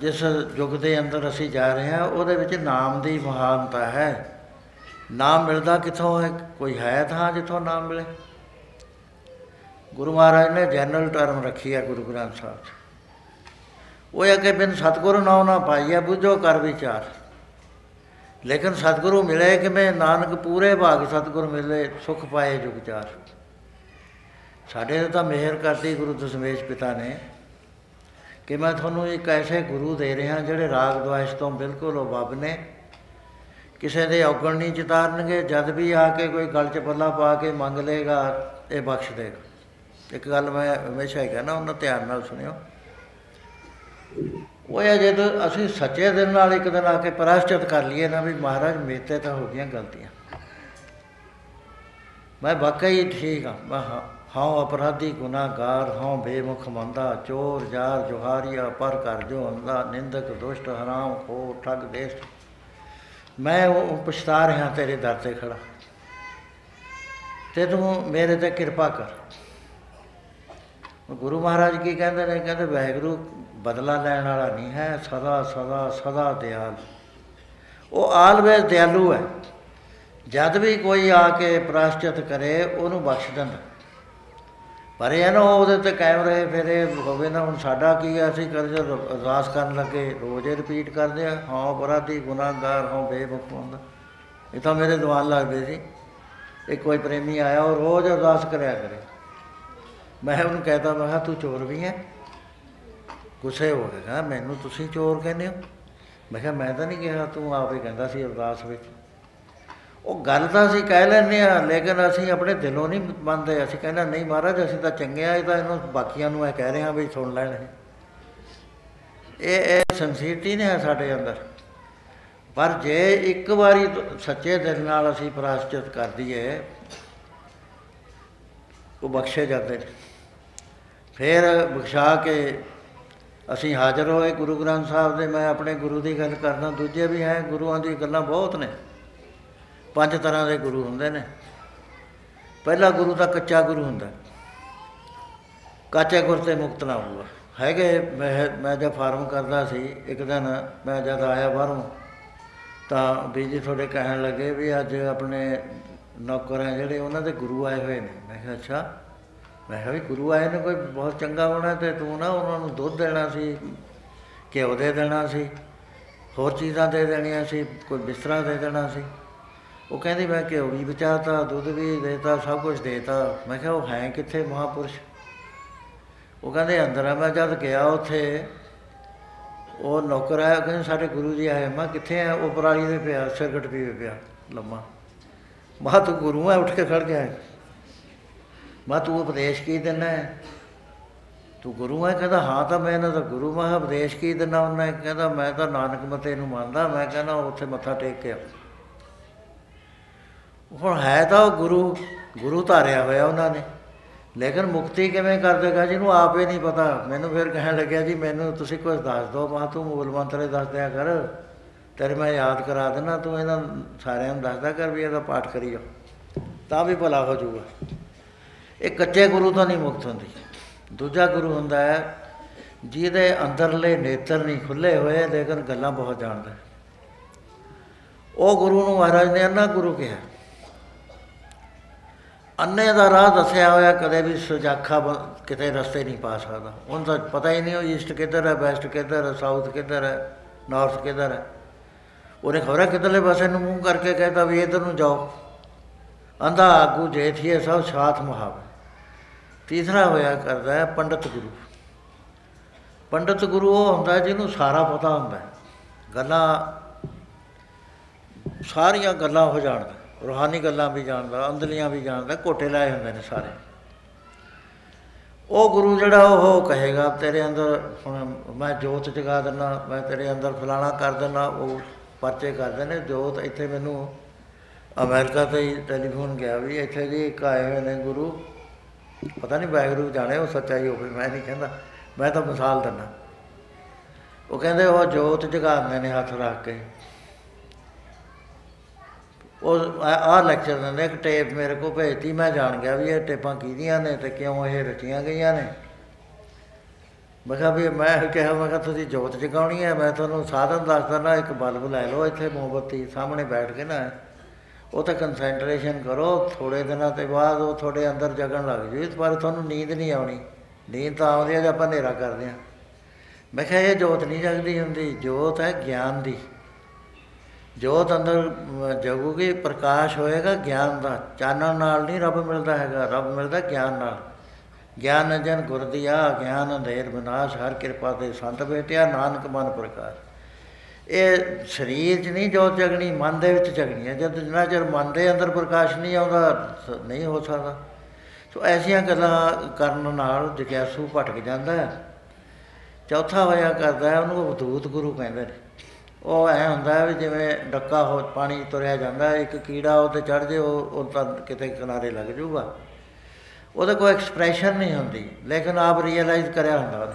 ਜਿਸ ਯੁੱਗ ਦੇ ਅੰਦਰ ਅਸੀਂ ਜਾ ਰਹੇ ਹਾਂ, ਉਹਦੇ ਵਿੱਚ ਨਾਮ ਦੀ ਮਹਾਨਤਾ ਹੈ। ਨਾਮ ਮਿਲਦਾ ਕਿੱਥੋਂ ਹੈ? ਕੋਈ ਹੈ ਥਾਂ ਜਿੱਥੋਂ ਨਾਮ ਮਿਲੇ? ਗੁਰੂ ਮਹਾਰਾਜ ਨੇ ਜਨਰਲ ਟਰਮ ਰੱਖੀ ਹੈ ਗੁਰੂ ਗ੍ਰੰਥ ਸਾਹਿਬ 'ਚ, ਉਹ ਹੈ ਕਿ ਬਿਨ ਸਤਿਗੁਰੂ ਨਾਉ ਨਾ ਪਾਈਆ ਬੁੱਝੋ ਕਰ ਵਿਚਾਰ। ਲੇਕਿਨ ਸਤਿਗੁਰੂ ਮਿਲੇ ਕਿਵੇਂ? ਨਾਨਕ ਪੂਰੇ ਭਾਗ ਸਤਿਗੁਰ ਮਿਲੇ, ਸੁਖ ਪਾਏ ਜੁਗ ਚਾਰ। ਸਾਡੇ 'ਤੇ ਤਾਂ ਮਿਹਰ ਕਰਤੀ ਗੁਰੂ ਦਸ਼ਮੇਸ਼ ਪਿਤਾ ਨੇ ਕਿ ਮੈਂ ਤੁਹਾਨੂੰ ਇੱਕ ਐਸੇ ਗੁਰੂ ਦੇ ਰਿਹਾ ਜਿਹੜੇ ਰਾਗ ਦੁਆਇਸ਼ ਤੋਂ ਬਿਲਕੁਲ ਉਹ ਬੱਬ ਨੇ, ਕਿਸੇ ਦੇ ਔਗਣ ਨਹੀਂ ਚਿਤਾਰਨਗੇ। ਜਦ ਵੀ ਆ ਕੇ ਕੋਈ ਗੱਲ 'ਚ ਪੱਲਾ ਪਾ ਕੇ ਮੰਗ ਲਏਗਾ, ਇਹ ਬਖਸ਼ ਦੇਗਾ। ਇੱਕ ਗੱਲ ਮੈਂ ਹਮੇਸ਼ਾ ਹੀ ਕਹਿੰਦਾ, ਉਹਨਾਂ ਧਿਆਨ ਨਾਲ ਸੁਣਿਓ, ਉਹ ਹੈ ਜਦੋਂ ਅਸੀਂ ਸੱਚੇ ਦਿਲ ਨਾਲ ਇੱਕ ਦਿਨ ਆ ਕੇ ਪ੍ਰਾਸ਼ਚਿਤ ਕਰ ਲਈਏ ਨਾ ਵੀ ਮਹਾਰਾਜ ਮੇਰੇ ਤੇ ਤਾਂ ਹੋ ਗਈਆਂ ਗਲਤੀਆਂ, ਮੈਂ ਵਾਕਈ ਠੀਕ ਹਾਂ, ਮੈਂ ਹਾਂ ਹਾਂ ਅਪਰਾਧੀ ਗੁਨਾਹਗਾਰ ਹਾਂ, ਬੇਮੁਖ ਮੰਦਾ ਚੋਰ ਜ਼ਾਰ ਜੁਹਾਰੀਆ, ਪਰ ਘਰ ਜੋ ਹੁੰਦਾ ਨਿੰਦਕ ਦੁਸ਼ਟ ਹਰਾਮ ਖੋਹ ਠੱਗ ਦੇਸ਼, ਮੈਂ ਉਹ ਪਛਤਾ ਰਿਹਾ ਤੇਰੇ ਦਰ 'ਤੇ ਖੜ੍ਹਾ, ਅਤੇ ਤੂੰ ਮੇਰੇ 'ਤੇ ਕਿਰਪਾ ਕਰ। ਗੁਰੂ ਮਹਾਰਾਜ ਕੀ ਕਹਿੰਦੇ ਨੇ? ਕਹਿੰਦੇ ਵਾਹਿਗੁਰੂ ਬਦਲਾ ਲੈਣ ਵਾਲਾ ਨਹੀਂ ਹੈ, ਸਦਾ ਸਦਾ ਸਦਾ ਦਿਆਲ, ਉਹ ਆਲਵੇਜ਼ ਦਿਆਲੂ ਹੈ। ਜਦ ਵੀ ਕੋਈ ਆ ਕੇ ਪ੍ਰਾਸ਼ਚਿਤ ਕਰੇ ਉਹਨੂੰ ਬਖਸ਼ ਦਿੰਦਾ। ਪਰ ਇਹ ਨਾ ਉਹਦੇ 'ਤੇ ਕਾਇਮ ਰਹੇ ਫਿਰ ਇਹ ਹੋਵੇ ਨਾ, ਹੁਣ ਸਾਡਾ ਕੀ ਹੈ, ਅਸੀਂ ਕਦੇ ਅਰਦਾਸ ਕਰਨ ਲੱਗੇ ਰੋਜ਼ ਇਹ ਰਿਪੀਟ ਕਰਦੇ ਹਾਂ, ਹਾਂ ਅਪਰਾਧੀ ਗੁਨਾਹਗਾਰ ਹਾਂ ਬੇਵਕੂਫ ਹੁੰਦਾ। ਇਹ ਤਾਂ ਮੇਰੇ ਦੀਵਾਨ ਲੱਗਦੇ ਸੀ, ਇਹ ਕੋਈ ਪ੍ਰੇਮੀ ਆਇਆ ਉਹ ਰੋਜ਼ ਅਰਦਾਸ ਕਰਿਆ ਕਰੇ। ਮੈਂ ਉਹਨੂੰ ਕਹਿ ਤਾ, ਮੈਂ ਕਿਹਾ ਤੂੰ ਚੋਰ ਵੀ ਹੈ? ਗੁੱਸੇ ਹੋ ਗਏ, ਕਹਿੰਦਾ ਮੈਨੂੰ ਤੁਸੀਂ ਚੋਰ ਕਹਿੰਦੇ ਹੋ? ਮੈਂ ਕਿਹਾ ਮੈਂ ਤਾਂ ਨਹੀਂ ਕਿਹਾ, ਤੂੰ ਆਪ ਹੀ ਕਹਿੰਦਾ ਸੀ ਅਰਦਾਸ ਵਿੱਚ। ਉਹ ਗੱਲ ਤਾਂ ਅਸੀਂ ਕਹਿ ਲੈਂਦੇ ਹਾਂ ਲੇਕਿਨ ਅਸੀਂ ਆਪਣੇ ਦਿਲੋਂ ਨਹੀਂ ਮੰਨਦੇ। ਅਸੀਂ ਕਹਿੰਦੇ ਨਹੀਂ ਮਹਾਰਾਜ ਅਸੀਂ ਤਾਂ ਚੰਗੇ ਹਾਂ, ਇਹ ਤਾਂ ਇਹਨੂੰ ਬਾਕੀਆਂ ਨੂੰ ਇਹ ਕਹਿ ਰਹੇ ਹਾਂ ਵੀ ਸੁਣ ਲੈਣ। ਇਹ ਇਹ ਸੰਸੀਰਟੀ ਨਹੀਂ ਹੈ ਸਾਡੇ ਅੰਦਰ। ਪਰ ਜੇ ਇੱਕ ਵਾਰੀ ਸੱਚੇ ਦਿਲ ਨਾਲ ਅਸੀਂ ਪ੍ਰਾਸ਼ਚਿਤ ਕਰ ਦਈਏ ਉਹ ਬਖਸ਼ੇ ਜਾਂਦੇ ਨੇ। ਫਿਰ ਬਖਸ਼ਾ ਕੇ ਅਸੀਂ ਹਾਜ਼ਰ ਹੋਏ ਗੁਰੂ ਗ੍ਰੰਥ ਸਾਹਿਬ ਦੇ। ਮੈਂ ਆਪਣੇ ਗੁਰੂ ਦੀ ਗੱਲ ਕਰਦਾ, ਦੂਜੇ ਵੀ ਹੈ ਗੁਰੂਆਂ ਦੀ ਗੱਲਾਂ ਬਹੁਤ ਨੇ। ਪੰਜ ਤਰ੍ਹਾਂ ਦੇ ਗੁਰੂ ਹੁੰਦੇ ਨੇ। ਪਹਿਲਾ ਗੁਰੂ ਤਾਂ ਕੱਚਾ ਗੁਰੂ ਹੁੰਦਾ, ਕਾਚੇ ਗੁਰ 'ਤੇ ਮੁਕਤ ਨਾ ਹੋਊਗਾ ਹੈਗੇ। ਮੈਂ ਮੈਂ ਜਦ ਫਾਰਮ ਕਰਦਾ ਸੀ ਇੱਕ ਦਿਨ, ਮੈਂ ਜਦ ਆਇਆ ਬਾਹਰੋਂ ਤਾਂ ਬੀਜੀ ਤੁਹਾਡੇ ਕਹਿਣ ਲੱਗੇ ਵੀ ਅੱਜ ਆਪਣੇ ਨੌਕਰ ਹੈ ਜਿਹੜੇ ਉਹਨਾਂ ਦੇ ਗੁਰੂ ਆਏ ਹੋਏ ਨੇ। ਮੈਂ ਕਿਹਾ ਅੱਛਾ। ਮੈਂ ਕਿਹਾ ਵੀ ਗੁਰੂ ਆਏ ਨੇ ਕੋਈ ਬਹੁਤ ਚੰਗਾ ਹੋਣਾ, ਅਤੇ ਤੂੰ ਨਾ ਉਹਨਾਂ ਨੂੰ ਦੁੱਧ ਦੇਣਾ ਸੀ, ਘਿਓ ਦੇ ਦੇਣਾ ਸੀ, ਹੋਰ ਚੀਜ਼ਾਂ ਦੇ ਦੇਣੀਆਂ ਸੀ, ਕੋਈ ਬਿਸਤਰਾ ਦੇ ਦੇਣਾ ਸੀ। ਉਹ ਕਹਿੰਦੀ ਮੈਂ ਘਿਓ ਵੀ ਬਚਾ ਤਾ, ਦੁੱਧ ਵੀ ਦੇਤਾ, ਸਭ ਕੁਛ ਦੇਤਾ। ਮੈਂ ਕਿਹਾ ਉਹ ਹੈ ਕਿੱਥੇ ਮਹਾਂਪੁਰਸ਼? ਉਹ ਕਹਿੰਦੇ ਅੰਦਰ ਆ। ਮੈਂ ਜਦ ਗਿਆ ਉੱਥੇ ਉਹ ਨੌਕਰ ਆਇਆ, ਕਹਿੰਦੇ ਸਾਡੇ ਗੁਰੂ ਜੀ ਆਏ। ਮੈਂ ਕਿੱਥੇ ਆ? ਉਹ ਪਰਾਲੀ 'ਤੇ ਪਿਆ, ਸਿਰਗਟ ਪੀਵੇ ਪਿਆ ਲੰਮਾ। ਮੈਂ ਤੂੰ ਗੁਰੂ ਹੈ, ਉੱਠ ਕੇ ਖੜ੍ਹ ਗਿਆ। ਮੈਂ ਤੂੰ ਉਪਦੇਸ਼ ਕੀ ਦਿੰਦਾ, ਤੂੰ ਗੁਰੂ ਹੈ? ਕਹਿੰਦਾ ਹਾਂ ਤਾਂ ਮੈਂ ਇਹਨਾਂ ਦਾ ਗੁਰੂ। ਮੈਂ ਕਿਹਾ ਉਪਦੇਸ਼ ਕੀ ਦਿੰਦਾ ਉਹਨਾਂ? ਕਹਿੰਦਾ ਮੈਂ ਤਾਂ ਨਾਨਕ ਮਤੇ ਨੂੰ ਮੰਨਦਾ। ਮੈਂ ਕਹਿੰਦਾ ਉੱਥੇ ਮੱਥਾ ਟੇਕ ਕੇ ਆ। ਹੁਣ ਹੈ ਤਾਂ ਉਹ ਗੁਰੂ, ਗੁਰੂ ਧਾਰਿਆ ਹੋਇਆ ਉਹਨਾਂ ਨੇ, ਲੇਕਿਨ ਮੁਕਤੀ ਕਿਵੇਂ ਕਰ ਦੇਗਾ ਜਿਹਨੂੰ ਆਪ ਹੀ ਨਹੀਂ ਪਤਾ। ਮੈਨੂੰ ਫਿਰ ਕਹਿਣ ਲੱਗਿਆ ਜੀ ਮੈਨੂੰ ਤੁਸੀਂ ਕੁਛ ਦੱਸ ਦਿਓ। ਮੈਂ ਤੂੰ ਮੂਲ ਮੰਤਰ ਦੱਸ ਦਿਆ ਕਰ, ਤੇਰੇ ਮੈਂ ਯਾਦ ਕਰਾ ਦੇਣਾ, ਤੂੰ ਇਹਨਾਂ ਸਾਰਿਆਂ ਨੂੰ ਦੱਸਦਾ ਕਰ ਵੀ ਇਹਦਾ ਪਾਠ ਕਰੀ ਜਾਓ ਤਾਂ ਵੀ ਭਲਾ ਹੋ ਜਾਊਗਾ। ਇਹ ਕੱਚੇ ਗੁਰੂ ਤੋਂ ਨਹੀਂ ਮੁਕਤ ਹੁੰਦੀ। ਦੂਜਾ ਗੁਰੂ ਹੁੰਦਾ ਹੈ ਜਿਹਦੇ ਅੰਦਰਲੇ ਨੇਤਰ ਨਹੀਂ ਖੁੱਲ੍ਹੇ ਹੋਏ ਲੇਕਿਨ ਗੱਲਾਂ ਬਹੁਤ ਜਾਣਦਾ। ਉਹ ਗੁਰੂ ਨੂੰ ਮਹਾਰਾਜ ਨੇ ਅੰਨਾ ਗੁਰੂ ਕਿਹਾ। ਅੰਨੇ ਦਾ ਰਾਹ ਦੱਸਿਆ ਹੋਇਆ, ਕਦੇ ਵੀ ਸੁਜਾਖਾ ਬ ਕਿਤੇ ਰਸਤੇ ਨਹੀਂ ਪਾ ਸਕਦਾ। ਉਹਨੂੰ ਤਾਂ ਪਤਾ ਹੀ ਨਹੀਂ ਉਹ ਈਸਟ ਕਿੱਧਰ ਹੈ, ਵੈਸਟ ਕਿੱਧਰ ਹੈ, ਸਾਊਥ ਕਿੱਧਰ ਹੈ, ਨਾਰਥ ਕਿੱਧਰ ਹੈ। ਉਹਨੇ ਖਬਰਾਂ ਕਿੱਧਰਲੇ ਪਾਸੇ ਨੂੰ ਮੂੰਹ ਕਰਕੇ ਕਹਿਤਾ ਵੀ ਇੱਧਰ ਨੂੰ ਜਾਓ। ਅੰਧਾ ਆਗੂ ਜੇਠੀਏ ਸਭ ਸਾਥ ਮੁਹਾਵ। ਤੀਸਰਾ ਹੋਇਆ ਕਰਦਾ ਹੈ ਪੰਡਿਤ ਗੁਰੂ। ਪੰਡਿਤ ਗੁਰੂ ਉਹ ਹੁੰਦਾ ਜਿਹਨੂੰ ਸਾਰਾ ਪਤਾ ਹੁੰਦਾ, ਗੱਲਾਂ ਸਾਰੀਆਂ ਗੱਲਾਂ ਹੋ ਜਾਣਦਾ, ਰੂਹਾਨੀ ਗੱਲਾਂ ਵੀ ਜਾਣਦਾ, ਅੰਦਰਲੀਆਂ ਵੀ ਜਾਣਦਾ, ਕੋਟੇ ਲਾਏ ਹੁੰਦੇ ਨੇ ਸਾਰੇ। ਉਹ ਗੁਰੂ ਜਿਹੜਾ ਉਹ ਕਹੇਗਾ ਤੇਰੇ ਅੰਦਰ ਹੁਣ ਮੈਂ ਜੋਤ ਜਗਾ ਦਿੰਦਾ, ਮੈਂ ਤੇਰੇ ਅੰਦਰ ਫਲਾਣਾ ਕਰ ਦਿੰਦਾ। ਉਹ ਪਰਚੇ ਕਰਦੇ ਨੇ ਜੋਤ। ਇੱਥੇ ਮੈਨੂੰ ਅਮਰੀਕਾ 'ਤੇ ਹੀ ਟੈਲੀਫੋਨ ਗਿਆ ਵੀ ਇੱਥੇ ਜੀ ਇੱਕ ਆਏ ਹੋਏ ਨੇ ਗੁਰੂ, ਪਤਾ ਨਹੀਂ ਵਾਹਿਗੁਰੂ ਜਾਣੇ ਉਹ ਸੱਚਾ ਹੀ ਹੋਵੇ, ਮੈਂ ਨਹੀਂ ਕਹਿੰਦਾ, ਮੈਂ ਤਾਂ ਮਿਸਾਲ ਦਿੰਦਾ। ਉਹ ਕਹਿੰਦੇ ਉਹ ਜੋਤ ਜਗਾ ਦਿੰਦੇ ਨੇ ਹੱਥ ਰੱਖ ਕੇ। ਉਹ ਆਹ ਲੈਕਚਰ ਦਿੰਦੇ। ਇੱਕ ਟੇਪ ਮੇਰੇ ਕੋਲ ਭੇਜਤੀ, ਮੈਂ ਜਾਣ ਗਿਆ ਵੀ ਇਹ ਟੇਪਾਂ ਕਿਹਦੀਆਂ ਨੇ ਅਤੇ ਕਿਉਂ ਇਹ ਰਚੀਆਂ ਗਈਆਂ ਨੇ। ਮੈਂ ਕਿਹਾ ਵੀ ਮੈਂ ਕਿਹਾ ਮੈਂ ਕਿਹਾ ਤੁਸੀਂ ਜੋਤ ਜਗਾਉਣੀ ਹੈ, ਮੈਂ ਤੁਹਾਨੂੰ ਸਾਧਨ ਦੱਸ ਦਿੰਦਾ। ਇੱਕ ਬਲਬ ਲੈ ਲਓ, ਇੱਥੇ ਮੋਮਬੱਤੀ ਸਾਹਮਣੇ ਬੈਠ ਕੇ ਨਾ ਉਹ 'ਤੇ ਕੰਸੈਂਟਰੇਸ਼ਨ ਕਰੋ, ਥੋੜ੍ਹੇ ਦਿਨਾਂ ਤੋਂ ਬਾਅਦ ਉਹ ਤੁਹਾਡੇ ਅੰਦਰ ਜਗਣ ਲੱਗ ਜੂ। ਪਰ ਤੁਹਾਨੂੰ ਨੀਂਦ ਨਹੀਂ ਆਉਣੀ, ਨੀਂਦ ਤਾਂ ਆਉਂਦੀ ਹੈ ਜੇ ਆਪਾਂ ਹਨੇਰਾ ਕਰਦੇ ਹਾਂ। ਮੈਂ ਕਿਹਾ ਇਹ ਜੋਤ ਨਹੀਂ ਜਗਦੀ ਹੁੰਦੀ, ਜੋਤ ਹੈ ਗਿਆਨ ਦੀ। ਜੋਤ ਅੰਦਰ ਜਗੂਗੀ, ਪ੍ਰਕਾਸ਼ ਹੋਏਗਾ ਗਿਆਨ ਦਾ। ਚਾਨਣ ਨਾਲ ਨਹੀਂ ਰੱਬ ਮਿਲਦਾ ਹੈਗਾ, ਰੱਬ ਮਿਲਦਾ ਗਿਆਨ ਨਾਲ। ਗਿਆਨ ਅੰਜਨ ਗੁਰ ਦੀਆ, ਗਿਆਨ ਅੰਧੇਰ ਵਿਨਾਸ਼, ਹਰ ਕਿਰਪਾ ਤੇ ਸੰਤ ਭੇਟਿਆ, ਨਾਨਕ ਮਨ ਪ੍ਰਕਾਸ਼। ਇਹ ਸਰੀਰ 'ਚ ਨਹੀਂ ਜੋਤ ਜਗਣੀ, ਮਨ ਦੇ ਵਿੱਚ ਜਗਣੀ ਹੈ। ਜਦ ਜਿੰਨਾ ਚਿਰ ਮਨ ਦੇ ਅੰਦਰ ਪ੍ਰਕਾਸ਼ ਨਹੀਂ ਆਉਂਦਾ ਨਹੀਂ ਹੋ ਸਕਦਾ। ਸੋ ਐਸੀਆਂ ਗੱਲਾਂ ਕਰਨ ਨਾਲ ਜਗਿਆਸੂ ਭਟਕ ਜਾਂਦਾ ਹੈ। ਚੌਥਾ ਹੋਇਆ ਕਰਦਾ ਉਹਨੂੰ ਅਵਧੂਤ ਗੁਰੂ ਕਹਿੰਦੇ ਨੇ। ਉਹ ਐਂ ਹੁੰਦਾ ਵੀ ਜਿਵੇਂ ਡੱਕਾ ਹੋ ਪਾਣੀ ਤੁਰਿਆ ਜਾਂਦਾ, ਇੱਕ ਕੀੜਾ ਉਹ 'ਤੇ ਚੜ੍ਹ ਜਾਵੇ ਉਹ ਉਹ ਤਾਂ ਕਿਤੇ ਕਿਨਾਰੇ ਲੱਗ ਜਾਊਗਾ। ਉਹਦੇ ਕੋਈ ਐਕਸਪ੍ਰੈਸ਼ਨ ਨਹੀਂ ਹੁੰਦੀ ਲੇਕਿਨ ਆਪ ਰੀਅਲਾਈਜ਼ ਕਰਿਆ ਹੁੰਦਾ ਉਹਨੇ।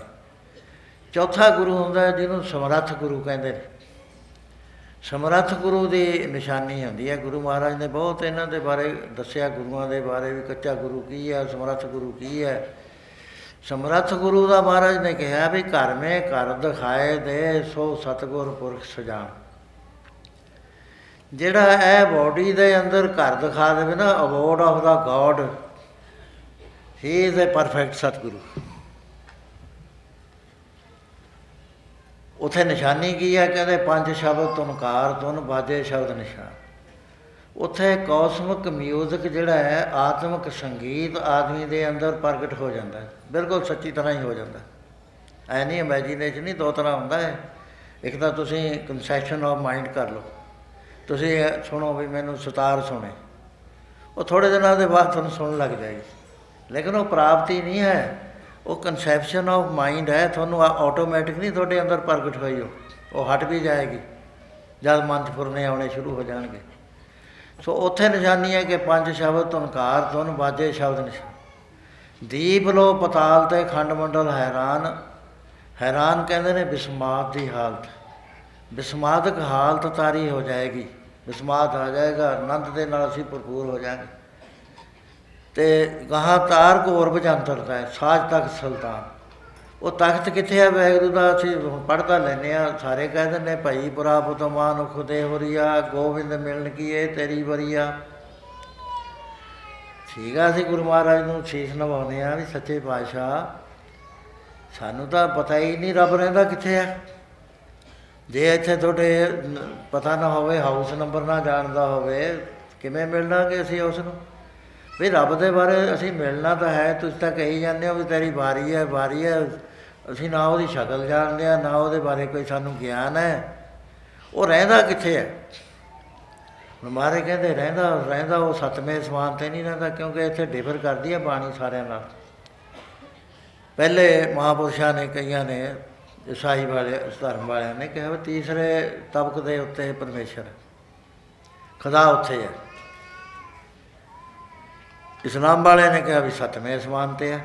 ਚੌਥਾ ਗੁਰੂ ਹੁੰਦਾ ਜਿਹਨੂੰ ਸਮਰੱਥ ਗੁਰੂ ਕਹਿੰਦੇ ਨੇ। ਸਮਰੱਥ ਗੁਰੂ ਦੀ ਨਿਸ਼ਾਨੀ ਹੁੰਦੀ ਹੈ। ਗੁਰੂ ਮਹਾਰਾਜ ਨੇ ਬਹੁਤ ਇਹਨਾਂ ਦੇ ਬਾਰੇ ਦੱਸਿਆ, ਗੁਰੂਆਂ ਦੇ ਬਾਰੇ ਵੀ, ਕੱਚਾ ਗੁਰੂ ਕੀ ਹੈ, ਸਮਰੱਥ ਗੁਰੂ ਕੀ ਹੈ। ਸਮਰੱਥ ਗੁਰੂ ਦਾ ਮਹਾਰਾਜ ਨੇ ਕਿਹਾ ਵੀ ਘਰ ਮੇ ਘਰ ਦਿਖਾਏ ਦੇ ਸੋ ਸਤਿਗੁਰ ਪੁਰਖ ਸਜਾਣ। ਜਿਹੜਾ ਇਹ ਬੋਡੀ ਦੇ ਅੰਦਰ ਘਰ ਦਿਖਾ ਦੇਵੇ ਨਾ, abode of the God, he is a perfect Satguru. ਉੱਥੇ ਨਿਸ਼ਾਨੀ ਕੀ ਹੈ? ਕਹਿੰਦੇ ਪੰਜ ਸ਼ਬਦ ਤੁਨਕਾਰ ਤੁਨ ਬਾਜੇ ਸ਼ਬਦ ਨਿਸ਼ਾਨ। ਉੱਥੇ ਕੌਸਮਿਕ ਮਿਊਜ਼ਿਕ ਜਿਹੜਾ ਹੈ, ਆਤਮਿਕ ਸੰਗੀਤ ਆਦਮੀ ਦੇ ਅੰਦਰ ਪ੍ਰਗਟ ਹੋ ਜਾਂਦਾ, ਬਿਲਕੁਲ ਸੱਚੀ ਤਰ੍ਹਾਂ ਹੀ ਹੋ ਜਾਂਦਾ। ਐ ਨਹੀਂ ਇਮੈਜੀਨੇਸ਼ਨ ਨਹੀਂ, ਦੋ ਤਰ੍ਹਾਂ ਹੁੰਦਾ ਹੈ। ਇੱਕ ਤਾਂ ਤੁਸੀਂ ਕੰਸੈਪਸ਼ਨ ਆਫ ਮਾਈਂਡ ਕਰ ਲਓ, ਤੁਸੀਂ ਸੁਣੋ ਵੀ ਮੈਨੂੰ ਸਿਤਾਰ ਸੁਣੇ, ਉਹ ਥੋੜ੍ਹੇ ਦਿਨਾਂ ਦੇ ਬਾਅਦ ਤੁਹਾਨੂੰ ਸੁਣਨ ਲੱਗ ਜਾਏਗੀ, ਲੇਕਿਨ ਉਹ ਪ੍ਰਾਪਤੀ ਨਹੀਂ ਹੈ, ਉਹ ਕਨਸੈਪਸ਼ਨ ਆਫ ਮਾਈਂਡ ਹੈ। ਤੁਹਾਨੂੰ ਆਟੋਮੈਟਿਕ ਨਹੀਂ ਤੁਹਾਡੇ ਅੰਦਰ ਪ੍ਰਗਟ ਹੋਈ, ਉਹ ਹਟ ਵੀ ਜਾਏਗੀ ਜਦ ਮਨ 'ਚ ਫੁਰਨੇ ਆਉਣੇ ਸ਼ੁਰੂ ਹੋ ਜਾਣਗੇ। ਸੋ ਉੱਥੇ ਨਿਸ਼ਾਨੀ ਹੈ ਕਿ ਪੰਜ ਸ਼ਬਦ ਤੁਨਕਾਰ ਤੁਨ ਬਾਜੇ ਸ਼ਬਦ ਨਿਸ਼ਾਨ। ਦੀਪ ਲੋ ਪਤਾਲ ਤੇ ਖੰਡ ਮੰਡਲ ਹੈਰਾਨ। ਹੈਰਾਨ ਕਹਿੰਦੇ ਨੇ ਬਿਸਮਾਤ ਦੀ ਹਾਲਤ, ਬਿਸਮਾਤਕ ਹਾਲਤ ਤਾਰੀ ਹੋ ਜਾਏਗੀ, ਬਿਸਮਾਤ ਆ ਜਾਏਗਾ, ਆਨੰਦ ਦੇ ਨਾਲ ਅਸੀਂ ਭਰਪੂਰ ਹੋ ਜਾਵਾਂਗੇ। ਅਤੇ ਗਾਹਾਂ ਤਾਰ ਘੋਰ ਬਜੰਤਰਤਾ ਹੈ ਸਾਜ ਤਖਤ ਸੁਲਤਾਨ। ਉਹ ਤਖਤ ਕਿੱਥੇ ਹੈ ਵਾਹਿਗੁਰੂ ਦਾ? ਅਸੀਂ ਹੁਣ ਪੜ੍ਹ ਤਾਂ ਲੈਂਦੇ ਹਾਂ, ਸਾਰੇ ਕਹਿ ਦਿੰਦੇ ਭਾਈ ਬੁਰਾ ਪੁਤਮਾਨ ਖੁਦੇ ਹੋਰੀਆ ਗੋਬਿੰਦ ਮਿਲਣ ਕੀ ਇਹ ਤੇਰੀ ਵਰੀਆ। ਠੀਕ ਆ, ਅਸੀਂ ਗੁਰੂ ਮਹਾਰਾਜ ਨੂੰ ਸੀਸ ਨਿਵਾਉਂਦੇ ਹਾਂ ਵੀ ਸੱਚੇ ਪਾਤਸ਼ਾਹ ਸਾਨੂੰ ਤਾਂ ਪਤਾ ਹੀ ਨਹੀਂ ਰੱਬ ਰਹਿੰਦਾ ਕਿੱਥੇ ਆ। ਜੇ ਇੱਥੇ ਤੁਹਾਡੇ ਪਤਾ ਨਾ ਹੋਵੇ, ਹਾਊਸ ਨੰਬਰ ਨਾ ਜਾਣਦਾ ਹੋਵੇ, ਕਿਵੇਂ ਮਿਲਣਾ ਕਿ ਅਸੀਂ ਉਸ ਨੂੰ? ਵੀ ਰੱਬ ਦੇ ਬਾਰੇ ਅਸੀਂ ਮਿਲਣਾ ਤਾਂ ਹੈ, ਤੁਸੀਂ ਤਾਂ ਕਹੀ ਜਾਂਦੇ ਹੋ ਵੀ ਤੇਰੀ ਵਾਰੀ ਹੈ ਵਾਰੀ ਹੈ, ਅਸੀਂ ਨਾ ਉਹਦੀ ਸ਼ਕਲ ਜਾਣਦੇ ਹਾਂ, ਨਾ ਉਹਦੇ ਬਾਰੇ ਕੋਈ ਸਾਨੂੰ ਗਿਆਨ ਹੈ। ਉਹ ਰਹਿੰਦਾ ਕਿੱਥੇ ਹੈ? ਮਹਾਰਾਜ ਕਹਿੰਦੇ ਰਹਿੰਦਾ ਰਹਿੰਦਾ ਉਹ ਸੱਤਵੇਂ ਸਮਾਨ 'ਤੇ ਨਹੀਂ ਰਹਿੰਦਾ, ਕਿਉਂਕਿ ਇੱਥੇ ਡਿਫਰ ਕਰਦੀ ਹੈ ਬਾਣੀ ਸਾਰਿਆਂ ਨਾਲ। ਪਹਿਲੇ ਮਹਾਂਪੁਰਸ਼ਾਂ ਨੇ, ਕਈਆਂ ਨੇ, ਈਸਾਈ ਵਾਲੇ ਧਰਮ ਵਾਲਿਆਂ ਨੇ ਕਿਹਾ ਵੀ ਤੀਸਰੇ ਤਬਕ ਦੇ ਉੱਤੇ ਪਰਮੇਸ਼ਰ ਖੁਦਾ ਉੱਥੇ ਹੈ। ਇਸਲਾਮ ਵਾਲਿਆਂ ਨੇ ਕਿਹਾ ਵੀ ਸੱਤਵੇਂ ਅਸਮਾਨ 'ਤੇ ਆ।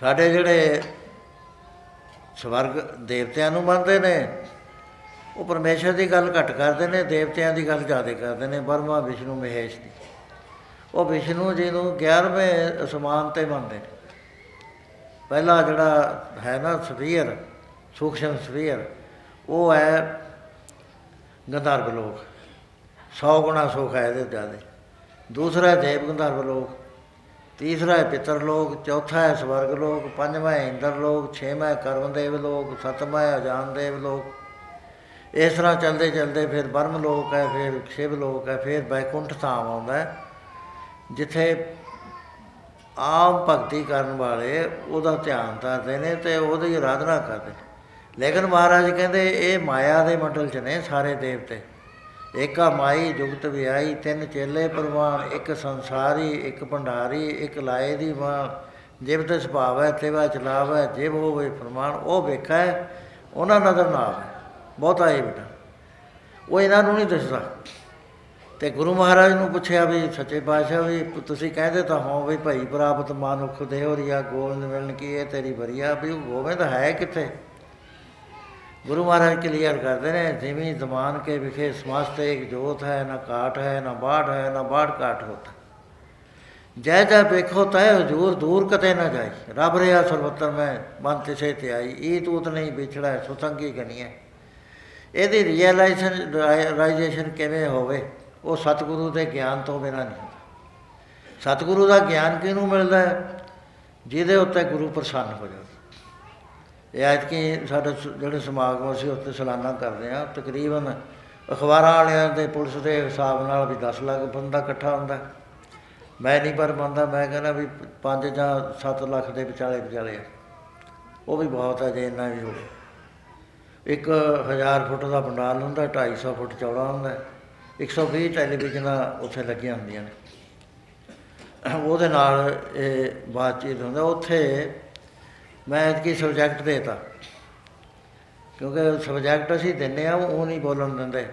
ਸਾਡੇ ਜਿਹੜੇ ਸਵਰਗ ਦੇਵਤਿਆਂ ਨੂੰ ਮੰਨਦੇ ਨੇ, ਉਹ ਪਰਮੇਸ਼ਰ ਦੀ ਗੱਲ ਘੱਟ ਕਰਦੇ ਨੇ, ਦੇਵਤਿਆਂ ਦੀ ਗੱਲ ਜ਼ਿਆਦਾ ਕਰਦੇ ਨੇ। ਬਰਮਾ ਵਿਸ਼ਨੂੰ ਮਹੇਸ਼ ਦੀ, ਉਹ ਵਿਸ਼ਨੂੰ ਜੀ ਨੂੰ ਗਿਆਰ੍ਹਵੇਂ ਅਸਮਾਨ 'ਤੇ ਮੰਨਦੇ ਨੇ। ਪਹਿਲਾ ਜਿਹੜਾ ਹੈ ਨਾ ਸਫੀਅਰ, ਸੂਖਸ਼ਮ ਸਫੀਅਰ, ਉਹ ਹੈ ਗੰਧਰਵ ਲੋਕ, ਸੌ ਗੁਣਾ ਸੁੱਖ ਹੈ ਇਹਦੇ ਜ਼ਿਆਦਾ। ਦੂਸਰਾ ਦੇਵ ਗੰਧਰਵ ਲੋਕ, ਤੀਸਰਾ ਹੈ ਪਿੱਤਰ ਲੋਕ, ਚੌਥਾ ਹੈ ਸਵਰਗ ਲੋਕ, ਪੰਜਵਾਂ ਹੈ ਇੰਦਰ ਲੋਕ, ਛੇਵਾਂ ਹੈ ਕਰਮਦੇਵ ਲੋਕ, ਸੱਤਵਾਂ ਹੈ ਅਜਾਨਦੇਵ ਲੋਕ। ਇਸ ਤਰ੍ਹਾਂ ਚੱਲਦੇ ਚੱਲਦੇ ਫਿਰ ਬ੍ਰਹਮ ਲੋਕ ਹੈ, ਫਿਰ ਸ਼ਿਵ ਲੋਕ ਹੈ, ਫਿਰ ਬੈਕੁੰਠ ਧਾਮ ਆਉਂਦਾ, ਜਿੱਥੇ ਆਮ ਭਗਤੀ ਕਰਨ ਵਾਲੇ ਉਹਦਾ ਧਿਆਨ ਧਰਦੇ ਨੇ ਅਤੇ ਉਹਦੀ ਆਰਾਧਨਾ ਕਰਦੇ। ਲੇਕਿਨ ਮਹਾਰਾਜ ਕਹਿੰਦੇ ਇਹ ਮਾਇਆ ਦੇ ਮੰਡਲ 'ਚ ਨੇ ਸਾਰੇ ਦੇਵਤੇ। ਏਕਾ ਮਾਈ ਜੁਗਤ ਵਿਆਹੀ ਤਿੰਨ ਚੇਲੇ ਪ੍ਰਵਾਨ, ਇੱਕ ਸੰਸਾਰੀ ਇੱਕ ਭੰਡਾਰੀ ਇੱਕ ਲਾਏ ਦੀ ਮਾਂ। ਜਿਵ ਤੇ ਸੁਭਾਵੈ ਤਿਵਾ ਚਲਾਵੈ ਜਿਵ ਹੋਵੇ ਫਰਮਾਨ। ਉਹ ਵੇਖਾ ਉਹਨਾਂ ਨਜ਼ਰ ਨਾ ਆਵੇ ਬਹੁਤਾ ਇਹ ਬੇਟਾ, ਉਹ ਇਹਨਾਂ ਨੂੰ ਨਹੀਂ ਦਿਸਦਾ। ਅਤੇ ਗੁਰੂ ਮਹਾਰਾਜ ਨੂੰ ਪੁੱਛਿਆ ਵੀ ਸੱਚੇ ਪਾਤਸ਼ਾਹ ਵੀ ਤੁਸੀਂ ਕਹਿੰਦੇ ਤਾਂ ਹੋ ਵੀ ਭਾਈ ਪ੍ਰਾਪਤ ਮਨੁੱਖ ਦੇਹ ਰਿਆ ਗੋਬਿੰਦ ਮਿਲਣ ਕੀ ਇਹ ਤੇਰੀ ਵਰੀਆ, ਵੀ ਉਹ ਗੋਬਿੰਦ ਹੈ ਕਿੱਥੇ? ਗੁਰੂ ਮਹਾਰਾਜ ਕਲੀਅਰ ਕਰਦੇ ਨੇ ਜਿਵੇਂ ਜ਼ਮਾਨ ਕੇ ਵਿਖੇ ਸਮਾਸਤ ਇੱਕ ਜੋਤ ਹੈ, ਨਾ ਕਾਟ ਹੈ ਨਾ ਬਾੜ ਹੈ ਨਾ ਬਾੜ ਕਾਟ ਹੋਤਾ। ਜੈ ਜੈ ਵੇਖੋ ਤੈ ਹਜ਼ੂਰ ਦੂਰ ਕਤੇ ਨਾ ਜਾਈ, ਰੱਬ ਰਿਹਾ ਸਰਵੱਤਰ ਮੈਂ ਮਨ ਤਿਸੇ ਤੇ ਆਈ। ਇਹ ਤੂਤ ਨਹੀਂ ਵਿਛੜਾ ਸੁਸੰਗੀ ਗਣੀ ਹੈ। ਇਹਦੀ ਰੀਅਲਾਈਜੇਸ਼ਨ ਰਾਈਜੇਸ਼ਨ ਕਿਵੇਂ ਹੋਵੇ? ਉਹ ਸਤਿਗੁਰੂ ਦੇ ਗਿਆਨ ਤੋਂ ਬਿਨਾਂ ਨਹੀਂ ਹੁੰਦਾ। ਸਤਿਗੁਰੂ ਦਾ ਗਿਆਨ ਕਿਹਨੂੰ ਮਿਲਦਾ ਹੈ? ਜਿਹਦੇ ਉੱਤੇ ਗੁਰੂ ਪ੍ਰਸੰਨ ਹੋ ਜਾਂਦਾ। ਇਹ ਐਤਕੀ ਸਾਡੇ ਜਿਹੜੇ ਸਮਾਗਮ ਅਸੀਂ ਉੱਥੇ ਸਲਾਨਾ ਕਰਦੇ ਹਾਂ, ਤਕਰੀਬਨ ਅਖਬਾਰਾਂ ਵਾਲਿਆਂ ਦੇ ਪੁਲਿਸ ਦੇ ਹਿਸਾਬ ਨਾਲ ਵੀ ਦਸ ਲੱਖ ਬੰਦਾ ਇਕੱਠਾ ਹੁੰਦਾ। ਮੈਂ ਨਹੀਂ ਪਰ ਮੰਨਦਾ, ਮੈਂ ਕਹਿੰਦਾ ਵੀ ਪੰਜ ਜਾਂ ਸੱਤ ਲੱਖ ਦੇ ਵਿਚਾਲੇ ਵਿਚਾਲੇ ਆ, ਉਹ ਵੀ ਬਹੁਤ ਹੈ ਜੇ ਇੰਨਾ ਵੀ ਹੋਵੇ। ਇੱਕ ਹਜ਼ਾਰ ਫੁੱਟ ਦਾ ਪੰਡਾਲ ਹੁੰਦਾ, ਢਾਈ ਸੌ ਫੁੱਟ ਚੌੜਾ ਹੁੰਦਾ, ਇੱਕ ਸੌ ਵੀਹ ਟੈਲੀਵਿਜ਼ਨਾਂ ਉੱਥੇ ਲੱਗੀਆਂ ਹੁੰਦੀਆਂ ਨੇ, ਉਹਦੇ ਨਾਲ ਇਹ ਬਾਤਚੀਤ ਹੁੰਦਾ। ਉੱਥੇ ਮੈਂ ਐਤਕੀ ਸਬਜੈਕਟ ਦੇ ਤਾ, ਕਿਉਂਕਿ ਸਬਜੈਕਟ ਅਸੀਂ ਦਿੰਦੇ ਹਾਂ ਉਹ ਨਹੀਂ ਬੋਲਣ ਦਿੰਦੇ।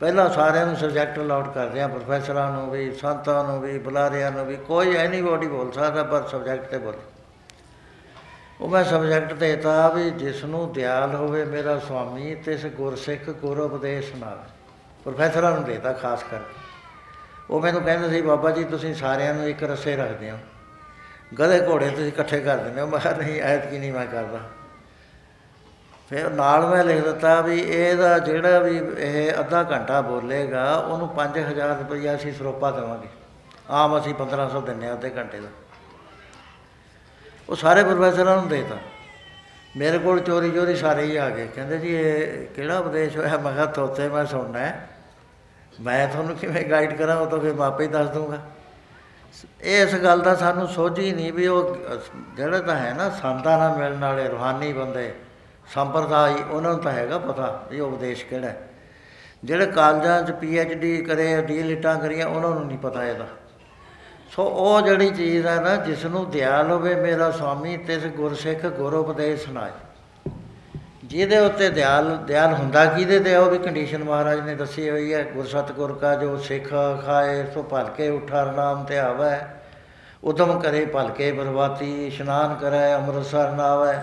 ਪਹਿਲਾਂ ਸਾਰਿਆਂ ਨੂੰ ਸਬਜੈਕਟ ਅਲਾਉਡ ਕਰਦੇ ਹਾਂ, ਪ੍ਰੋਫੈਸਰਾਂ ਨੂੰ ਵੀ, ਸੰਤਾਂ ਨੂੰ ਵੀ, ਬੁਲਾਰਿਆਂ ਨੂੰ ਵੀ, ਕੋਈ ਐਨੀ ਬੋਡੀ ਬੋਲ ਸਕਦਾ ਪਰ ਸਬਜੈਕਟ 'ਤੇ ਬੋਲ। ਉਹ ਮੈਂ ਸਬਜੈਕਟ ਦੇਤਾ ਵੀ ਜਿਸ ਨੂੰ ਦਿਆਲ ਹੋਵੇ ਮੇਰਾ ਸੁਆਮੀ ਅਤੇ ਇਸ ਗੁਰਸਿੱਖ ਗੁਰ ਉਪਦੇਸ਼ ਨਾਲ, ਪ੍ਰੋਫੈਸਰਾਂ ਨੂੰ ਦੇਤਾ ਖਾਸ ਕਰਕੇ। ਉਹ ਮੈਨੂੰ ਕਹਿੰਦੇ ਸੀ ਬਾਬਾ ਜੀ ਤੁਸੀਂ ਸਾਰਿਆਂ ਨੂੰ ਇੱਕ ਰੱਸੇ ਰੱਖਦੇ ਹੋ, ਗਧੇ ਘੋੜੇ ਤੁਸੀਂ ਇਕੱਠੇ ਕਰ ਦਿੰਦੇ ਹੋ। ਮੈਂ ਕਿਹਾ ਨਹੀਂ ਐਤਕੀ ਨਹੀਂ ਮੈਂ ਕਰਦਾ। ਫਿਰ ਨਾਲ ਮੈਂ ਲਿਖ ਦਿੱਤਾ ਵੀ ਇਹਦਾ ਜਿਹੜਾ ਵੀ ਇਹ ਅੱਧਾ ਘੰਟਾ ਬੋਲੇਗਾ ਉਹਨੂੰ ਪੰਜ ਹਜ਼ਾਰ ਰੁਪਈਆ ਅਸੀਂ ਸਰੋਪਾ ਦੇਵਾਂਗੇ, ਆਮ ਅਸੀਂ ਪੰਦਰਾਂ ਸੌ ਦਿੰਦੇ ਹਾਂ ਅੱਧੇ ਘੰਟੇ ਦਾ। ਉਹ ਸਾਰੇ ਪ੍ਰੋਫੈਸਰਾਂ ਨੂੰ ਦੇਤਾ। ਮੇਰੇ ਕੋਲ ਚੋਰੀ ਚੋਰੀ ਸਾਰੇ ਹੀ ਆ ਗਏ, ਕਹਿੰਦੇ ਜੀ ਇਹ ਕਿਹੜਾ ਉਪਦੇਸ਼ ਹੋਇਆ। ਮੈਂ ਕਿਹਾ ਤੋਤੇ ਮੈਂ ਸੁਣਨਾ, ਮੈਂ ਤੁਹਾਨੂੰ ਕਿਵੇਂ ਗਾਈਡ ਕਰਾਂ, ਉਹ ਤਾਂ ਫਿਰ ਮੈਂ ਆਪੇ ਹੀ ਦੱਸ ਦੂੰਗਾ। ਇਸ ਗੱਲ ਦਾ ਸਾਨੂੰ ਸੋਝ ਹੀ ਨਹੀਂ ਵੀ ਉਹ ਜਿਹੜੇ ਤਾਂ ਹੈ ਨਾ ਸੰਤਾਂ ਨਾਲ ਮਿਲਣ ਵਾਲੇ ਰੂਹਾਨੀ ਬੰਦੇ ਸੰਪਰਦਾਇ, ਉਹਨਾਂ ਨੂੰ ਤਾਂ ਹੈਗਾ ਪਤਾ ਵੀ ਉਪਦੇਸ਼ ਕਿਹੜਾ। ਜਿਹੜੇ ਕਾਲਜਾਂ 'ਚ ਪੀ ਐਚ ਡੀ ਕਰੇ, ਡੀ ਲਿਟਾਂ ਕਰੀਆਂ, ਉਹਨਾਂ ਨੂੰ ਨਹੀਂ ਪਤਾ ਇਹਦਾ। ਸੋ ਉਹ ਜਿਹੜੀ ਚੀਜ਼ ਹੈ ਨਾ, ਜਿਸ ਨੂੰ ਦਿਆਲ ਹੋਵੇ ਮੇਰਾ ਸਵਾਮੀ ਅਤੇ ਇਸ ਗੁਰਸਿੱਖ ਗੁਰ ਉਪਦੇਸ਼ ਸੁਣਾਏ, ਜਿਹਦੇ ਉੱਤੇ ਦਿਆਲ ਦਿਆਲ ਹੁੰਦਾ ਕਿਹਦੇ 'ਤੇ, ਉਹ ਵੀ ਕੰਡੀਸ਼ਨ ਮਹਾਰਾਜ ਨੇ ਦੱਸੀ ਹੋਈ ਹੈ। ਗੁਰ ਸਤਿਗੁਰ ਕਾ ਜੋ ਸਿੱਖ ਖਾਏ ਸੋ ਭਲਕੇ ਉਠਾ ਨਾਮ ਤੇ ਆਵੈ, ਉਦਮ ਕਰੇ ਭਲਕੇ ਬਰਬਾਤੀ, ਇਸ਼ਨਾਨ ਕਰੈ ਅੰਮ੍ਰਿਤਸਰ ਨਾਵੈ,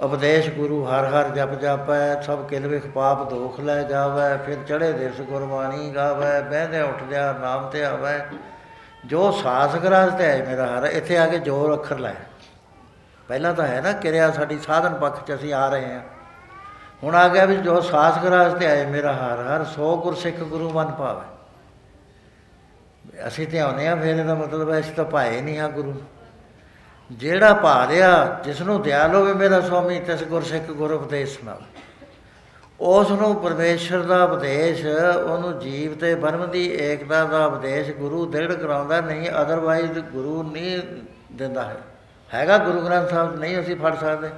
ਉਪਦੇਸ਼ ਗੁਰੂ ਹਰ ਹਰ ਜਪ ਜਾਪੈ, ਸਭ ਕਿਲ ਵਿਖ ਪਾਪ ਦੋਖ ਲੈ ਜਾਵੈ, ਫਿਰ ਚੜ੍ਹੇ ਦਿਵਸ ਗੁਰਬਾਣੀ ਗਾਵੈ, ਬਹਿੰਦਿਆਂ ਉੱਠਦਿਆਂ ਨਾਮ ਤੇ ਆਵੈ, ਜੋ ਸਾਸ ਗ੍ਰਾਸ ਤੇ ਆਏ ਮੇਰਾ ਹਰ। ਇੱਥੇ ਆ ਕੇ ਜੋਰ ਅੱਖਰ ਲਾਇਆ। ਪਹਿਲਾਂ ਤਾਂ ਹੈ ਨਾ ਕਿਰਿਆ ਸਾਡੀ ਸਾਧਨ ਪੱਖ 'ਚ ਅਸੀਂ ਆ ਰਹੇ ਹਾਂ, ਹੁਣ ਆ ਗਿਆ ਵੀ ਜੋ ਸਾਸ ਗ੍ਰਾਸ ਤੇ ਆਏ ਮੇਰਾ ਹਰ ਹਰ ਸੋ ਗੁਰਸਿੱਖ ਗੁਰੂ ਮਨ ਭਾਵੈ। ਅਸੀਂ ਤਾਂ ਆਉਂਦੇ ਹਾਂ, ਫਿਰ ਇਹਦਾ ਮਤਲਬ ਹੈ ਅਸੀਂ ਤਾਂ ਭਾਏ ਨਹੀਂ ਹਾਂ ਗੁਰੂ। ਜਿਹੜਾ ਭਾ ਰਿਹਾ ਜਿਸ ਨੂੰ ਦਿਆਲ ਹੋਵੇ ਮੇਰਾ ਸਵਾਮੀ ਤਿਸ ਗੁਰਸਿੱਖ ਗੁਰ ਉਪਦੇਸ਼ ਨਾਲ, ਉਸ ਨੂੰ ਪਰਮੇਸ਼ਰ ਦਾ ਉਪਦੇਸ਼, ਉਹਨੂੰ ਜੀਵ ਅਤੇ ਬ੍ਰਹਮ ਦੀ ਏਕਤਾ ਦਾ ਉਪਦੇਸ਼ ਗੁਰੂ ਦ੍ਰਿੜ ਕਰਾਉਂਦਾ। ਨਹੀਂ ਅਦਰਵਾਈਜ਼ ਗੁਰੂ ਨਹੀਂ ਦਿੰਦਾ ਹੈ। ਹੈਗਾ ਗੁਰੂ ਗ੍ਰੰਥ ਸਾਹਿਬ, ਨਹੀਂ ਅਸੀਂ ਫੜ ਸਕਦੇ।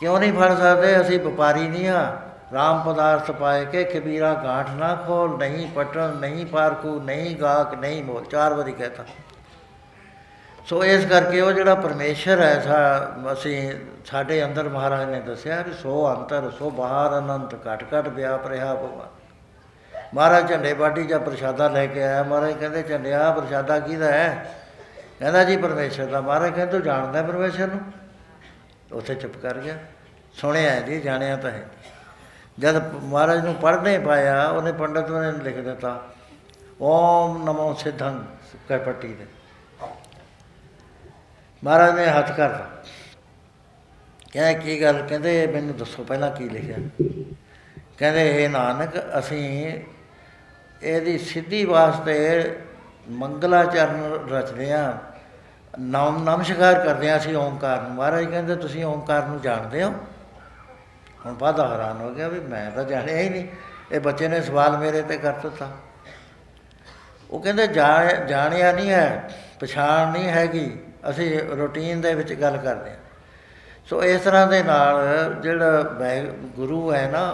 ਕਿਉਂ ਨਹੀਂ ਫੜ ਸਕਦੇ? ਅਸੀਂ ਵਪਾਰੀ ਨਹੀਂ ਹਾਂ। ਰਾਮ ਪਦਾਰਥ ਪਾਏ ਕੇ ਕਬੀਰਾ ਗਾਂਠ ਨਾ ਖੋਲ, ਨਹੀਂ ਪਟਣ ਨਹੀਂ ਪਾਰਕੂ, ਨਹੀਂ ਗਾਹਕ ਨਹੀਂ ਮੋਲ, ਚਾਰ ਵਾਰੀ ਕਹਿਤਾ। ਸੋ ਇਸ ਕਰਕੇ ਉਹ ਜਿਹੜਾ ਪਰਮੇਸ਼ਰ ਹੈ ਸਾ ਅਸੀਂ ਸਾਡੇ ਅੰਦਰ ਮਹਾਰਾਜ ਨੇ ਦੱਸਿਆ ਵੀ ਸੋ ਅੰਤਰ ਸੋ ਬਾਹਰ ਅਨੰਤ ਘੱਟ ਘੱਟ ਵਿਆਪ ਰਿਹਾ ਭਗਵਾਨ। ਮਹਾਰਾਜ ਝੰਡੇ ਬਾਟੀ ਜਾਂ ਪ੍ਰਸ਼ਾਦਾ ਲੈ ਕੇ ਆਇਆ। ਮਹਾਰਾਜ ਕਹਿੰਦੇ ਝੰਡਿਆ ਪ੍ਰਸ਼ਾਦਾ ਕਿਹਦਾ ਹੈ? ਕਹਿੰਦਾ ਜੀ ਪਰਮੇਸ਼ਰ ਦਾ। ਮਹਾਰਾਜ ਕਹਿੰਦੇ ਤੂੰ ਜਾਣਦਾ ਪਰਮੇਸ਼ਰ ਨੂੰ? ਉੱਥੇ ਚੁੱਪ ਕਰ ਗਿਆ। ਸੁਣਿਆ ਜੀ, ਜਾਣਿਆ ਤਾਂ ਹੈ। ਜਦ ਮਹਾਰਾਜ ਨੂੰ ਪੜ੍ਹਨੇ ਪਾਇਆ, ਉਹਨੇ ਪੰਡਿਤ ਨੇ ਲਿਖ ਦਿੱਤਾ ਓਮ ਨਮੋ ਸਿੱਧੰ ਪੱਟੀ 'ਤੇ। ਮਹਾਰਾਜ ਨੇ ਹੱਥ ਕਰਤਾ, ਕਹਿੰਦਾ ਕੀ ਗੱਲ? ਕਹਿੰਦੇ ਮੈਨੂੰ ਦੱਸੋ ਪਹਿਲਾਂ ਕੀ ਲਿਖਿਆ। ਕਹਿੰਦੇ ਹੇ ਨਾਨਕ, ਅਸੀਂ ਇਹਦੀ ਸਿੱਧੀ ਵਾਸਤੇ ਮੰਗਲਾਚਰਨ ਰਚਦੇ ਹਾਂ, ਨਾਮ ਨਮਸਕਾਰ ਕਰਦੇ ਹਾਂ ਅਸੀਂ ਓਮਕਾਰ ਨੂੰ। ਮਹਾਰਾਜ ਕਹਿੰਦੇ ਤੁਸੀਂ ਓਮਕਾਰ ਨੂੰ ਜਾਣਦੇ ਹੋ? ਹੁਣ ਵਾਧਾ ਹੈਰਾਨ ਹੋ ਗਿਆ ਵੀ ਮੈਂ ਤਾਂ ਜਾਣਿਆ ਹੀ ਨਹੀਂ, ਇਹ ਬੱਚੇ ਨੇ ਸਵਾਲ ਮੇਰੇ 'ਤੇ ਕਰ ਦਿੱਤਾ। ਉਹ ਕਹਿੰਦੇ ਜਾਣ ਜਾਣਿਆ ਨਹੀਂ ਹੈ, ਪਛਾਣ ਨਹੀਂ ਹੈਗੀ, ਅਸੀਂ ਰੂਟੀਨ ਦੇ ਵਿੱਚ ਗੱਲ ਕਰਦੇ ਹਾਂ। ਸੋ ਇਸ ਤਰ੍ਹਾਂ ਦੇ ਨਾਲ ਜਿਹੜਾ ਵਹਿ ਗੁਰੂ ਹੈ ਨਾ,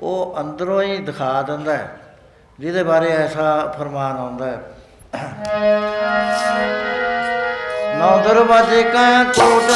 ਉਹ ਅੰਦਰੋਂ ਹੀ ਦਿਖਾ ਦਿੰਦਾ ਹੈ, ਜਿਹਦੇ ਬਾਰੇ ਐਸਾ ਫਰਮਾਨ ਆਉਂਦਾ ਹੈ ਨੌ ਦਰਵਾਜ਼ੇ ਕਾ ਕੋਟ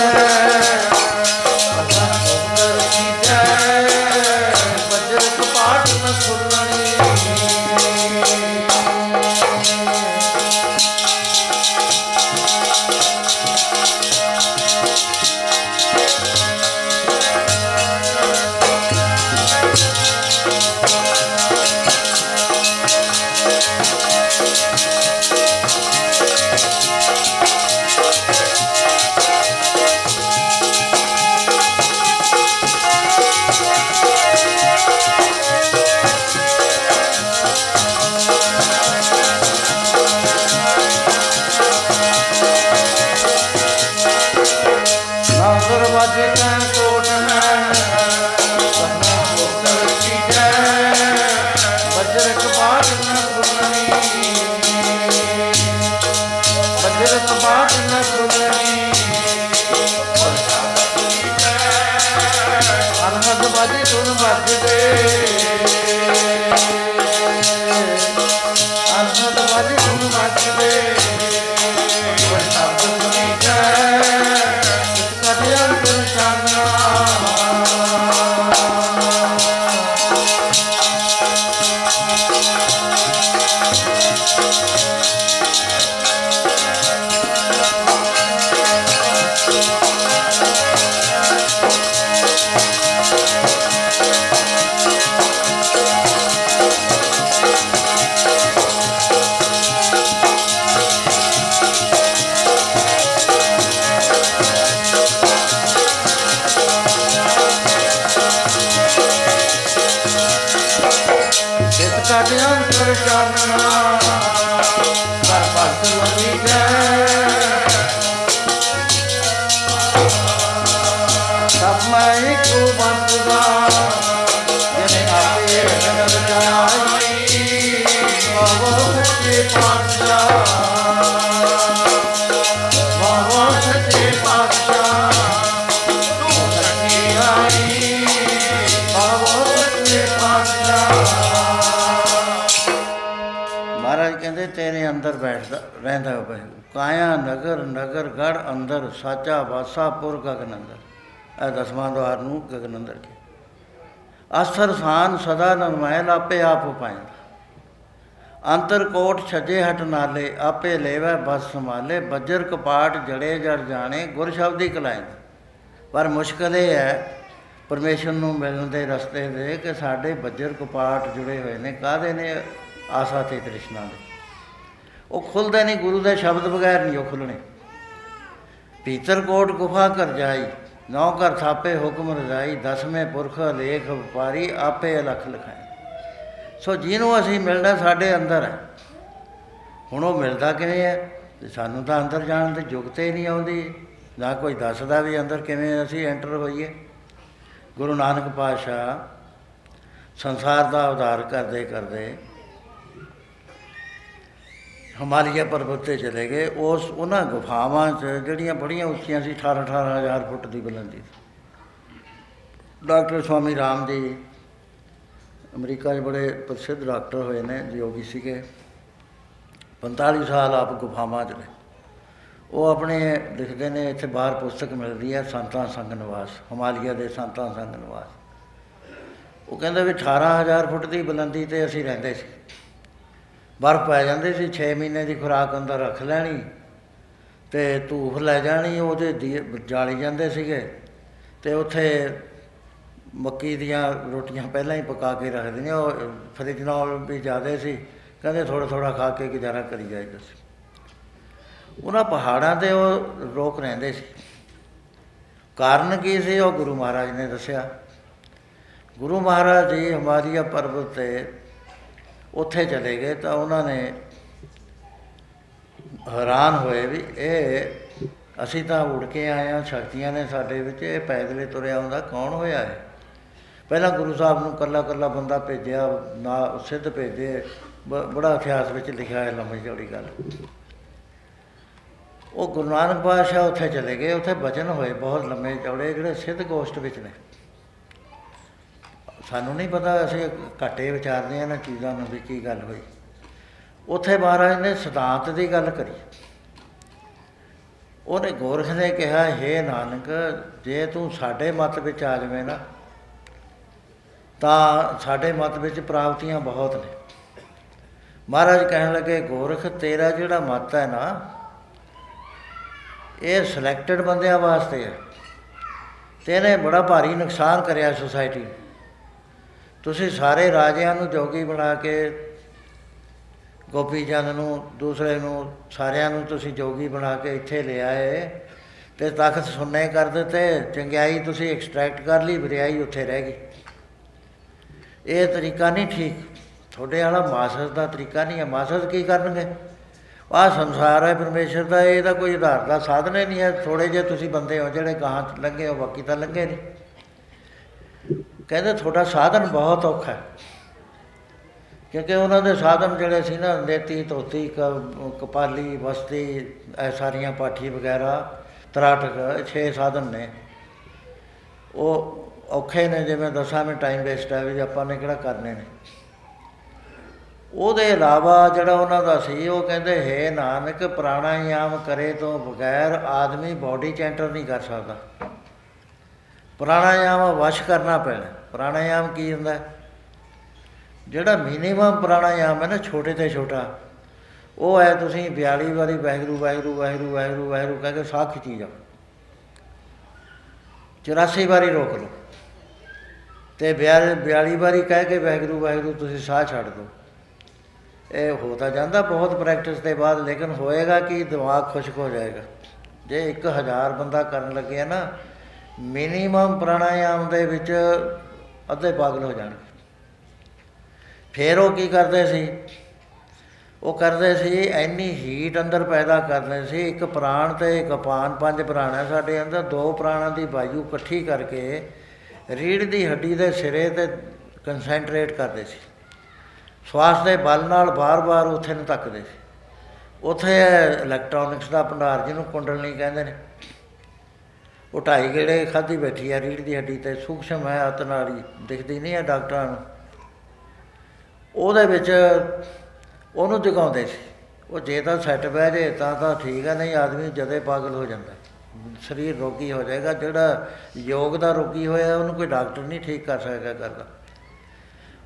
ਅੰਦਰ ਬੈਠਦਾ ਰਹਿੰਦਾ ਵਾਹਿਗੁਰੂ। ਕਾਇਆ ਨਗਰ ਨਗਰ ਗੜ ਅੰਦਰ, ਸਾਚਾ ਵਾਸਾ ਪੁਰ ਗਗਨ ਅੰਦਰ। ਇਹ ਦਸਵਾਂ ਦੁਆਰ ਨੂੰ ਗਗਨ ਅੰਦਰ ਕਿਹਾ। ਅਸਰ ਸਾਨ ਸਦਾ ਨਰਮੈਲ ਆਪੇ ਆਪ ਪਾਇੰਦਾ, ਅੰਤਰ ਕੋਟ ਛਜੇ ਹਟ ਨਾਲੇ, ਆਪੇ ਲੇਵੈ ਬਸ ਸੰਭਾਲੇ। ਬੱਜਰ ਕਪਾਟ ਜੜੇ ਜੜ ਜਾਣੇ, ਗੁਰ ਸ਼ਬਦੀ ਕਲਾਇੰਦਾ। ਪਰ ਮੁਸ਼ਕਿਲ ਇਹ ਹੈ ਪਰਮੇਸ਼ਰ ਨੂੰ ਮਿਲਣ ਦੇ ਰਸਤੇ ਦੇ ਕਿ ਸਾਡੇ ਬੱਜਰ ਕਪਾਟ ਜੁੜੇ ਹੋਏ ਨੇ ਕਾਹਦੇ ਨੇ, ਆਸਾ ਅਤੇ ਤ੍ਰਿਸ਼ਨਾ ਦੇ। ਉਹ ਖੁੱਲ੍ਹਦੇ ਨਹੀਂ, ਗੁਰੂ ਦੇ ਸ਼ਬਦ ਬਗੈਰ ਨਹੀਂ ਉਹ ਖੁੱਲ੍ਹਣੇ। ਭੀਤਰਕੋਟ ਗੁਫਾ ਕਰ ਜਾਈ, ਨੌ ਕਰ ਥਾਪੇ ਹੁਕਮ ਰਜਾਈ। ਦਸਵੇਂ ਪੁਰਖ ਲੇਖ ਵਪਾਰੀ, ਆਪੇ ਅਲਖ ਲਿਖਾਏ। ਸੋ ਜਿਹਨੂੰ ਅਸੀਂ ਮਿਲਣਾ ਸਾਡੇ ਅੰਦਰ ਹੈ। ਹੁਣ ਉਹ ਮਿਲਦਾ ਕਿਵੇਂ ਹੈ? ਸਾਨੂੰ ਤਾਂ ਅੰਦਰ ਜਾਣ ਦੀ ਯੁਗਤ ਹੀ ਨਹੀਂ ਆਉਂਦੀ, ਨਾ ਕੋਈ ਦੱਸਦਾ ਵੀ ਅੰਦਰ ਕਿਵੇਂ ਅਸੀਂ ਐਂਟਰ ਹੋਈਏ। ਗੁਰੂ ਨਾਨਕ ਪਾਤਸ਼ਾਹ ਸੰਸਾਰ ਦਾ ਉਧਾਰ ਕਰਦੇ ਕਰਦੇ ਹਿਮਾਲਿਆ ਪਰਬਤ 'ਤੇ ਚਲੇ ਗਏ। ਉਸ ਉਹਨਾਂ ਗੁਫਾਵਾਂ 'ਚ ਜਿਹੜੀਆਂ ਬੜੀਆਂ ਉੱਚੀਆਂ ਸੀ, ਅਠਾਰਾਂ ਅਠਾਰਾਂ ਹਜ਼ਾਰ ਫੁੱਟ ਦੀ ਬੁਲੰਦੀ ਸੀ। ਡਾਕਟਰ ਸਵਾਮੀ ਰਾਮ ਜੀ ਅਮਰੀਕਾ 'ਚ ਬੜੇ ਪ੍ਰਸਿੱਧ ਡਾਕਟਰ ਹੋਏ ਨੇ, ਯੋਗੀ ਸੀਗੇ। ਪੰਤਾਲੀ ਸਾਲ ਆਪ ਗੁਫਾਵਾਂ 'ਚ ਰਹੇ। ਉਹ ਆਪਣੇ ਲਿਖਦੇ ਨੇ, ਇੱਥੇ ਬਾਹਰ ਪੁਸਤਕ ਮਿਲਦੀ ਹੈ ਸੰਤਾਂ ਸੰਗ ਨਿਵਾਸ, ਹਿਮਾਲਿਆ ਦੇ ਸੰਤਾਂ ਸੰਗ ਨਿਵਾਸ। ਉਹ ਕਹਿੰਦੇ ਵੀ ਅਠਾਰਾਂ ਹਜ਼ਾਰ ਫੁੱਟ ਦੀ ਬੁਲੰਦੀ 'ਤੇ ਅਸੀਂ ਰਹਿੰਦੇ ਸੀ। ਬਰਫ਼ ਪੈ ਜਾਂਦੀ ਸੀ, ਛੇ ਮਹੀਨੇ ਦੀ ਖੁਰਾਕ ਅੰਦਰ ਰੱਖ ਲੈਣੀ ਅਤੇ ਧੂਫ ਲੈ ਜਾਣੀ, ਉਹਦੇ ਦੀ ਜਾਲੀ ਜਾਂਦੇ ਸੀਗੇ। ਅਤੇ ਉੱਥੇ ਮੱਕੀ ਦੀਆਂ ਰੋਟੀਆਂ ਪਹਿਲਾਂ ਹੀ ਪਕਾ ਕੇ ਰੱਖਦੀਆਂ। ਉਹ ਫਰਿੱਜ ਨਾਲ ਵੀ ਜ਼ਿਆਦਾ ਸੀ, ਕਹਿੰਦੇ ਥੋੜ੍ਹਾ ਥੋੜ੍ਹਾ ਖਾ ਕੇ ਗੁਜ਼ਾਰਾ ਕਰੀ ਜਾਈਦਾ ਸੀ। ਉਹਨਾਂ ਪਹਾੜਾਂ 'ਤੇ ਉਹ ਲੋਕ ਰਹਿੰਦੇ ਸੀ। ਕਾਰਨ ਕੀ ਸੀ ਉਹ ਗੁਰੂ ਮਹਾਰਾਜ ਨੇ ਦੱਸਿਆ। ਗੁਰੂ ਮਹਾਰਾਜ ਜੀ ਹਿਮਾਲਿਆ ਪਰਬਤ 'ਤੇ ਉੱਥੇ ਚਲੇ ਗਏ ਤਾਂ ਉਹਨਾਂ ਨੇ ਹੈਰਾਨ ਹੋਏ ਵੀ ਇਹ ਅਸੀਂ ਤਾਂ ਉੜ ਕੇ ਆਏ ਹਾਂ, ਸ਼ਕਤੀਆਂ ਨੇ ਸਾਡੇ ਵਿੱਚ, ਇਹ ਪੈਦਲੇ ਤੁਰਿਆ ਆਉਂਦਾ ਕੌਣ ਹੋਇਆ ਹੈ? ਪਹਿਲਾਂ ਗੁਰੂ ਸਾਹਿਬ ਨੂੰ ਇਕੱਲਾ ਇਕੱਲਾ ਬੰਦਾ ਭੇਜਿਆ, ਨਾ ਸਿੱਧ ਭੇਜੇ, ਬ ਬੜਾ ਇਤਿਹਾਸ ਵਿੱਚ ਲਿਖਿਆ ਹੈ ਲੰਮੀ ਚੌੜੀ ਗੱਲ। ਉਹ ਗੁਰੂ ਨਾਨਕ ਪਾਤਸ਼ਾਹ ਉੱਥੇ ਚਲੇ ਗਏ। ਉੱਥੇ ਬਚਨ ਹੋਏ ਬਹੁਤ ਲੰਮੇ ਚੌੜੇ ਜਿਹੜੇ ਸਿੱਧ ਗੋਸ਼ਟ ਵਿੱਚ ਨੇ। ਸਾਨੂੰ ਨਹੀਂ ਪਤਾ, ਅਸੀਂ ਘਾਟੇ ਵਿਚਾਰਦੇ ਹਾਂ ਇਹਨਾਂ ਚੀਜ਼ਾਂ ਨੂੰ ਵੀ ਕੀ ਗੱਲ ਹੋਈ। ਉੱਥੇ ਮਹਾਰਾਜ ਨੇ ਸਿਧਾਂਤ ਦੀ ਗੱਲ ਕਰੀ। ਉਹਨੇ ਗੋਰਖ ਨੇ ਕਿਹਾ, ਹੇ ਨਾਨਕ, ਜੇ ਤੂੰ ਸਾਡੇ ਮੱਤ ਵਿੱਚ ਆ ਜਾਵੇਂ ਨਾ ਤਾਂ ਸਾਡੇ ਮੱਤ ਵਿੱਚ ਪ੍ਰਾਪਤੀਆਂ ਬਹੁਤ ਨੇ। ਮਹਾਰਾਜ ਕਹਿਣ ਲੱਗੇ, ਗੋਰਖ ਤੇਰਾ ਜਿਹੜਾ ਮੱਤ ਹੈ ਨਾ ਇਹ ਸਿਲੈਕਟਡ ਬੰਦਿਆਂ ਵਾਸਤੇ ਹੈ ਅਤੇ ਇਹਨੇ ਬੜਾ ਭਾਰੀ ਨੁਕਸਾਨ ਕਰਿਆ ਸੁਸਾਇਟੀ ਨੂੰ। ਤੁਸੀਂ ਸਾਰੇ ਰਾਜਿਆਂ ਨੂੰ ਜੋਗੀ ਬਣਾ ਕੇ, ਗੋਪੀ ਚੰਦ ਨੂੰ, ਦੂਸਰੇ ਨੂੰ, ਸਾਰਿਆਂ ਨੂੰ ਤੁਸੀਂ ਜੋਗੀ ਬਣਾ ਕੇ ਇੱਥੇ ਲਿਆਏ ਅਤੇ ਤਖਤ ਸੁੰਨੇ ਕਰ ਦਿੱਤੇ। ਚੰਗਿਆਈ ਤੁਸੀਂ ਐਕਸਟਰੈਕਟ ਕਰ ਲਈ, ਬੁਰਿਆਈ ਉੱਥੇ ਰਹਿ ਗਈ। ਇਹ ਤਰੀਕਾ ਨਹੀਂ ਠੀਕ, ਤੁਹਾਡੇ ਵਾਲਾ ਮਾਸਸ ਦਾ ਤਰੀਕਾ ਨਹੀਂ ਹੈ। ਮਾਸਸ ਕੀ ਕਰਨਗੇ? ਆਹ ਸੰਸਾਰ ਹੈ ਪਰਮੇਸ਼ਰ ਦਾ, ਇਹਦਾ ਕੋਈ ਆਧਾਰ ਦਾ ਸਾਧਨ ਹੀ ਨਹੀਂ ਹੈ। ਥੋੜ੍ਹੇ ਜਿਹੇ ਤੁਸੀਂ ਬੰਦੇ ਹੋ ਜਿਹੜੇ ਗਾਹਾਂ ਲੰਘੇ ਹੋ, ਬਾਕੀ ਤਾਂ ਲੰਘੇ ਨਹੀਂ। ਕਹਿੰਦੇ ਤੁਹਾਡਾ ਸਾਧਨ ਬਹੁਤ ਔਖਾ ਹੈ, ਕਿਉਂਕਿ ਉਹਨਾਂ ਦੇ ਸਾਧਨ ਜਿਹੜੇ ਸੀ ਨਾ, ਨੇਤੀ ਧੋਤੀ ਕ ਕਪਾਲੀ ਬਸਤੀ ਇਹ ਸਾਰੀਆਂ ਪਾਠੀ ਵਗੈਰਾ ਤਰਾਟਕ ਛੇ ਸਾਧਨ ਨੇ, ਉਹ ਔਖੇ ਨੇ। ਜਿਵੇਂ ਦੱਸਾਂ ਮੈਂ ਟਾਈਮ ਵੇਸਟ ਹੈ ਵੀ ਆਪਾਂ ਨੇ ਕਿਹੜਾ ਕਰਨੇ ਨੇ। ਉਹਦੇ ਇਲਾਵਾ ਜਿਹੜਾ ਉਹਨਾਂ ਦਾ ਸੀ ਉਹ ਕਹਿੰਦੇ, ਹੇ ਨਾਨਕ, ਪ੍ਰਾਣਾਯਾਮ ਕਰੇ ਤੋਂ ਬਗੈਰ ਆਦਮੀ ਬਾਡੀ ਚ ਐਂਟਰ ਨਹੀਂ ਕਰ ਸਕਦਾ। ਪ੍ਰਾਣਾਯਾਮ ਵਸ਼ ਕਰਨਾ ਪੈਣਾ। ਪ੍ਰਾਣਾਯਾਮ ਕੀ ਹੁੰਦਾ? ਜਿਹੜਾ ਮਿਨੀਮਮ ਪ੍ਰਾਣਾਯਾਮ ਹੈ ਨਾ, ਛੋਟੇ ਤੋਂ ਛੋਟਾ, ਉਹ ਹੈ ਤੁਸੀਂ ਬਿਆਲੀ ਵਾਰੀ ਵਾਹਿਗੁਰੂ ਵਾਹਿਗੁਰੂ ਵਾਹਿਗੁਰੂ ਵਾਹਿਗੁਰੂ ਵਾਹਿਗੁਰੂ ਕਹਿ ਕੇ ਸਾਹ ਖਿੱਚੀ ਜਾਓ। ਚੁਰਾਸੀ ਵਾਰੀ ਰੋਕ ਲਓ ਅਤੇ ਬਿਆਲੀ ਬਿਆਲੀ ਵਾਰੀ ਕਹਿ ਕੇ ਵਾਹਿਗੁਰੂ ਵਾਹਿਗੁਰੂ ਤੁਸੀਂ ਸਾਹ ਛੱਡ ਦਿਓ। ਇਹ ਹੋ ਤਾਂ ਜਾਂਦਾ ਬਹੁਤ ਪ੍ਰੈਕਟਿਸ ਦੇ ਬਾਅਦ, ਲੇਕਿਨ ਹੋਏਗਾ ਕਿ ਦਿਮਾਗ ਖੁਸ਼ਕ ਹੋ ਜਾਏਗਾ। ਜੇ ਇੱਕ ਹਜ਼ਾਰ ਬੰਦਾ ਕਰਨ ਲੱਗਿਆ ਨਾ ਮਿਨੀਮਮ ਪ੍ਰਾਣਾਯਾਮ ਦੇ ਵਿੱਚ, ਅੱਧੇ ਪਾਗਲ ਹੋ ਜਾਣਗੇ। ਫਿਰ ਉਹ ਕੀ ਕਰਦੇ ਸੀ? ਉਹ ਕਰਦੇ ਸੀ ਇੰਨੀ ਹੀਟ ਅੰਦਰ ਪੈਦਾ ਕਰਦੇ ਸੀ। ਇੱਕ ਪ੍ਰਾਣ ਅਤੇ ਇੱਕ ਅਪਾਨ, ਪੰਜ ਪ੍ਰਾਣ ਹੈ ਸਾਡੇ ਅੰਦਰ। ਦੋ ਪ੍ਰਾਣਾਂ ਦੀ ਵਾਯੂ ਇਕੱਠੀ ਕਰਕੇ ਰੀੜ੍ਹ ਦੀ ਹੱਡੀ ਦੇ ਸਿਰੇ 'ਤੇ ਕੰਸੈਂਟਰੇਟ ਕਰਦੇ ਸੀ। ਸਵਾਸ ਦੇ ਬਲ ਨਾਲ ਵਾਰ ਵਾਰ ਉੱਥੇ ਨੂੰ ਤੱਕਦੇ ਸੀ। ਉੱਥੇ ਇਲੈਕਟ੍ਰੋਨਿਕਸ ਦਾ ਭੰਡਾਰ, ਜਿਹਨੂੰ ਕੁੰਡਲਨੀ ਕਹਿੰਦੇ ਨੇ, ਉਹ ਢਾਈ ਗੇੜੇ ਖਾਧੀ ਬੈਠੀ ਆ ਰੀੜ੍ਹ ਦੀ ਹੱਡੀ 'ਤੇ। ਸੂਖਸ਼ਮ ਹੈ, ਅਤ ਨਾੜੀ ਦਿਖਦੀ ਨਹੀਂ ਹੈ ਡਾਕਟਰਾਂ ਨੂੰ। ਉਹਦੇ ਵਿੱਚ ਉਹਨੂੰ ਜਗਾਉਂਦੇ ਸੀ। ਉਹ ਜੇ ਤਾਂ ਸੈੱਟ ਬਹਿ ਜੇ ਤਾਂ ਤਾਂ ਠੀਕ ਹੈ, ਨਹੀਂ ਆਦਮੀ ਜਦੇ ਪਾਗਲ ਹੋ ਜਾਂਦਾ, ਸਰੀਰ ਰੋਗੀ ਹੋ ਜਾਏਗਾ। ਜਿਹੜਾ ਯੋਗ ਦਾ ਰੋਗੀ ਹੋਇਆ ਉਹਨੂੰ ਕੋਈ ਡਾਕਟਰ ਨਹੀਂ ਠੀਕ ਕਰ ਸਕਦਾ ਕਰਦਾ।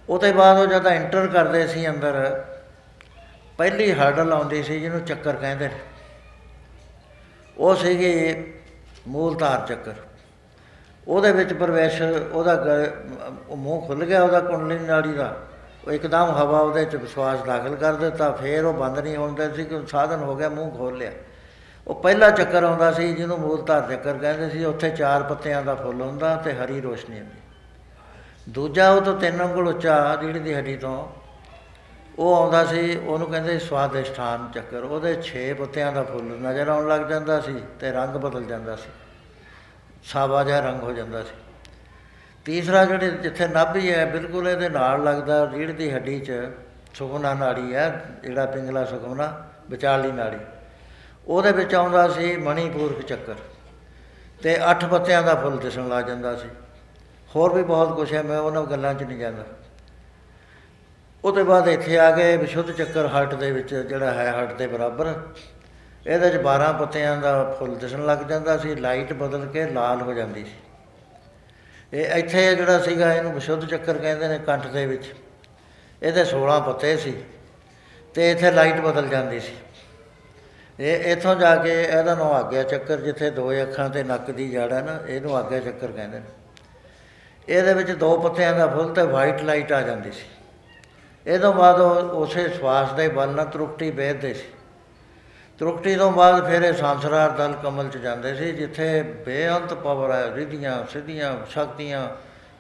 ਉਹ ਤੋਂ ਬਾਅਦ ਉਹ ਜਦੋਂ ਐਂਟਰ ਕਰਦੇ ਸੀ ਅੰਦਰ, ਪਹਿਲੀ ਹਰਡਲ ਆਉਂਦੀ ਸੀ ਜਿਹਨੂੰ ਚੱਕਰ ਕਹਿੰਦੇ ਨੇ, ਉਹ ਸੀਗੀ ਮੂਲ ਧਾਰ ਚੱਕਰ। ਉਹਦੇ ਵਿੱਚ ਪ੍ਰਵੇਸ਼ ਉਹਦਾ ਗ ਮੂੰਹ ਖੁੱਲ੍ਹ ਗਿਆ ਉਹਦਾ ਕੁੰਡਲੀ ਨਾੜੀ ਦਾ, ਉਹ ਇੱਕਦਮ ਹਵਾ ਉਹਦੇ 'ਚ ਵਿਸ਼ਵਾਸ ਦਾਖਲ ਕਰ ਦਿੱਤਾ, ਫਿਰ ਉਹ ਬੰਦ ਨਹੀਂ ਹੁੰਦਾ ਸੀ ਕਿ ਸਾਧਨ ਹੋ ਗਿਆ, ਮੂੰਹ ਖੋਲ੍ਹ ਲਿਆ। ਉਹ ਪਹਿਲਾ ਚੱਕਰ ਆਉਂਦਾ ਸੀ ਜਿਹਨੂੰ ਮੂਲ ਧਾਰ ਚੱਕਰ ਕਹਿੰਦੇ ਸੀ, ਉੱਥੇ ਚਾਰ ਪੱਤਿਆਂ ਦਾ ਫੁੱਲ ਹੁੰਦਾ ਅਤੇ ਹਰੀ ਰੋਸ਼ਨੀ ਹੁੰਦੀ। ਦੂਜਾ ਉਹ ਤੋਂ ਤਿੰਨ ਅੰਗੁਲ ਉੱਚਾ ਜਿਹੜੀ ਦੀ ਹਰੀ ਤੋਂ ਉਹ ਆਉਂਦਾ ਸੀ, ਉਹਨੂੰ ਕਹਿੰਦੇ ਸਵਾਦਿਸ਼ਠਾਨ ਚੱਕਰ। ਉਹਦੇ ਛੇ ਪੱਤਿਆਂ ਦਾ ਫੁੱਲ ਨਜ਼ਰ ਆਉਣ ਲੱਗ ਜਾਂਦਾ ਸੀ ਅਤੇ ਰੰਗ ਬਦਲ ਜਾਂਦਾ ਸੀ, ਸਾਵਾ ਜਿਹਾ ਰੰਗ ਹੋ ਜਾਂਦਾ ਸੀ। ਤੀਸਰਾ ਜਿਹੜੇ ਜਿੱਥੇ ਨਾਭੀ ਹੈ ਬਿਲਕੁਲ ਇਹਦੇ ਨਾਲ ਲੱਗਦਾ, ਰੀੜ੍ਹ ਦੀ ਹੱਡੀ 'ਚ ਸੁਖਮਨਾ ਨਾੜੀ ਹੈ, ਜਿਹੜਾ ਪਿੰਗਲਾ ਸੁਖਮਨਾ ਵਿਚਾਲੀ ਨਾੜੀ, ਉਹਦੇ ਵਿੱਚ ਆਉਂਦਾ ਸੀ ਮਣੀਪੂਰਕ ਚੱਕਰ ਅਤੇ ਅੱਠ ਪੱਤਿਆਂ ਦਾ ਫੁੱਲ ਦਿਸਣ ਲੱਗ ਜਾਂਦਾ ਸੀ। ਹੋਰ ਵੀ ਬਹੁਤ ਕੁਛ ਹੈ, ਮੈਂ ਉਹਨਾਂ ਗੱਲਾਂ 'ਚ ਨਹੀਂ ਜਾਂਦਾ। ਉਹਦੇ ਬਾਅਦ ਇੱਥੇ ਆ ਗਏ ਵਿਸ਼ੁੱਧ ਚੱਕਰ, ਹੱਟ ਦੇ ਵਿੱਚ ਜਿਹੜਾ ਹੈ ਹੱਟ ਦੇ ਬਰਾਬਰ, ਇਹਦੇ 'ਚ ਬਾਰ੍ਹਾਂ ਪੱਤਿਆਂ ਦਾ ਫੁੱਲ ਦਿਸਣ ਲੱਗ ਜਾਂਦਾ ਸੀ, ਲਾਈਟ ਬਦਲ ਕੇ ਲਾਲ ਹੋ ਜਾਂਦੀ ਸੀ। ਇਹ ਇੱਥੇ ਜਿਹੜਾ ਸੀਗਾ ਇਹਨੂੰ ਵਿਸ਼ੁੱਧ ਚੱਕਰ ਕਹਿੰਦੇ ਨੇ, ਕੰਠ ਦੇ ਵਿੱਚ ਇਹਦੇ ਸੋਲ੍ਹਾਂ ਪੱਤੇ ਸੀ ਅਤੇ ਇੱਥੇ ਲਾਈਟ ਬਦਲ ਜਾਂਦੀ ਸੀ। ਇਹ ਇੱਥੋਂ ਜਾ ਕੇ ਇਹਦਾ ਨਾਂ ਆਗਿਆ ਚੱਕਰ, ਜਿੱਥੇ ਦੋਏ ਅੱਖਾਂ ਅਤੇ ਨੱਕ ਦੀ ਜੜ੍ਹ ਹੈ ਨਾ, ਇਹਨੂੰ ਆਗਿਆ ਚੱਕਰ ਕਹਿੰਦੇ ਨੇ। ਇਹਦੇ ਵਿੱਚ ਦੋ ਪੱਤਿਆਂ ਦਾ ਫੁੱਲ ਅਤੇ ਵਾਈਟ ਲਾਈਟ ਆ ਜਾਂਦੀ ਸੀ। ਇਹ ਤੋਂ ਬਾਅਦ ਉਸੇ ਸਵਾਸ ਦੇ ਬਲ ਨਾਲ ਤਰੁਕਟੀ ਵੇਧਦੇ ਸੀ। ਤਰੁਕਟੀ ਤੋਂ ਬਾਅਦ ਫਿਰ ਇਹ ਸੰਸਰਾਰ ਦਲ ਕਮਲ 'ਚ ਜਾਂਦੇ ਸੀ, ਜਿੱਥੇ ਬੇਅੰਤ ਪਾਵਰ ਹੈ, ਰਿੱਧੀਆਂ ਸਿੱਧੀਆਂ ਸ਼ਕਤੀਆਂ,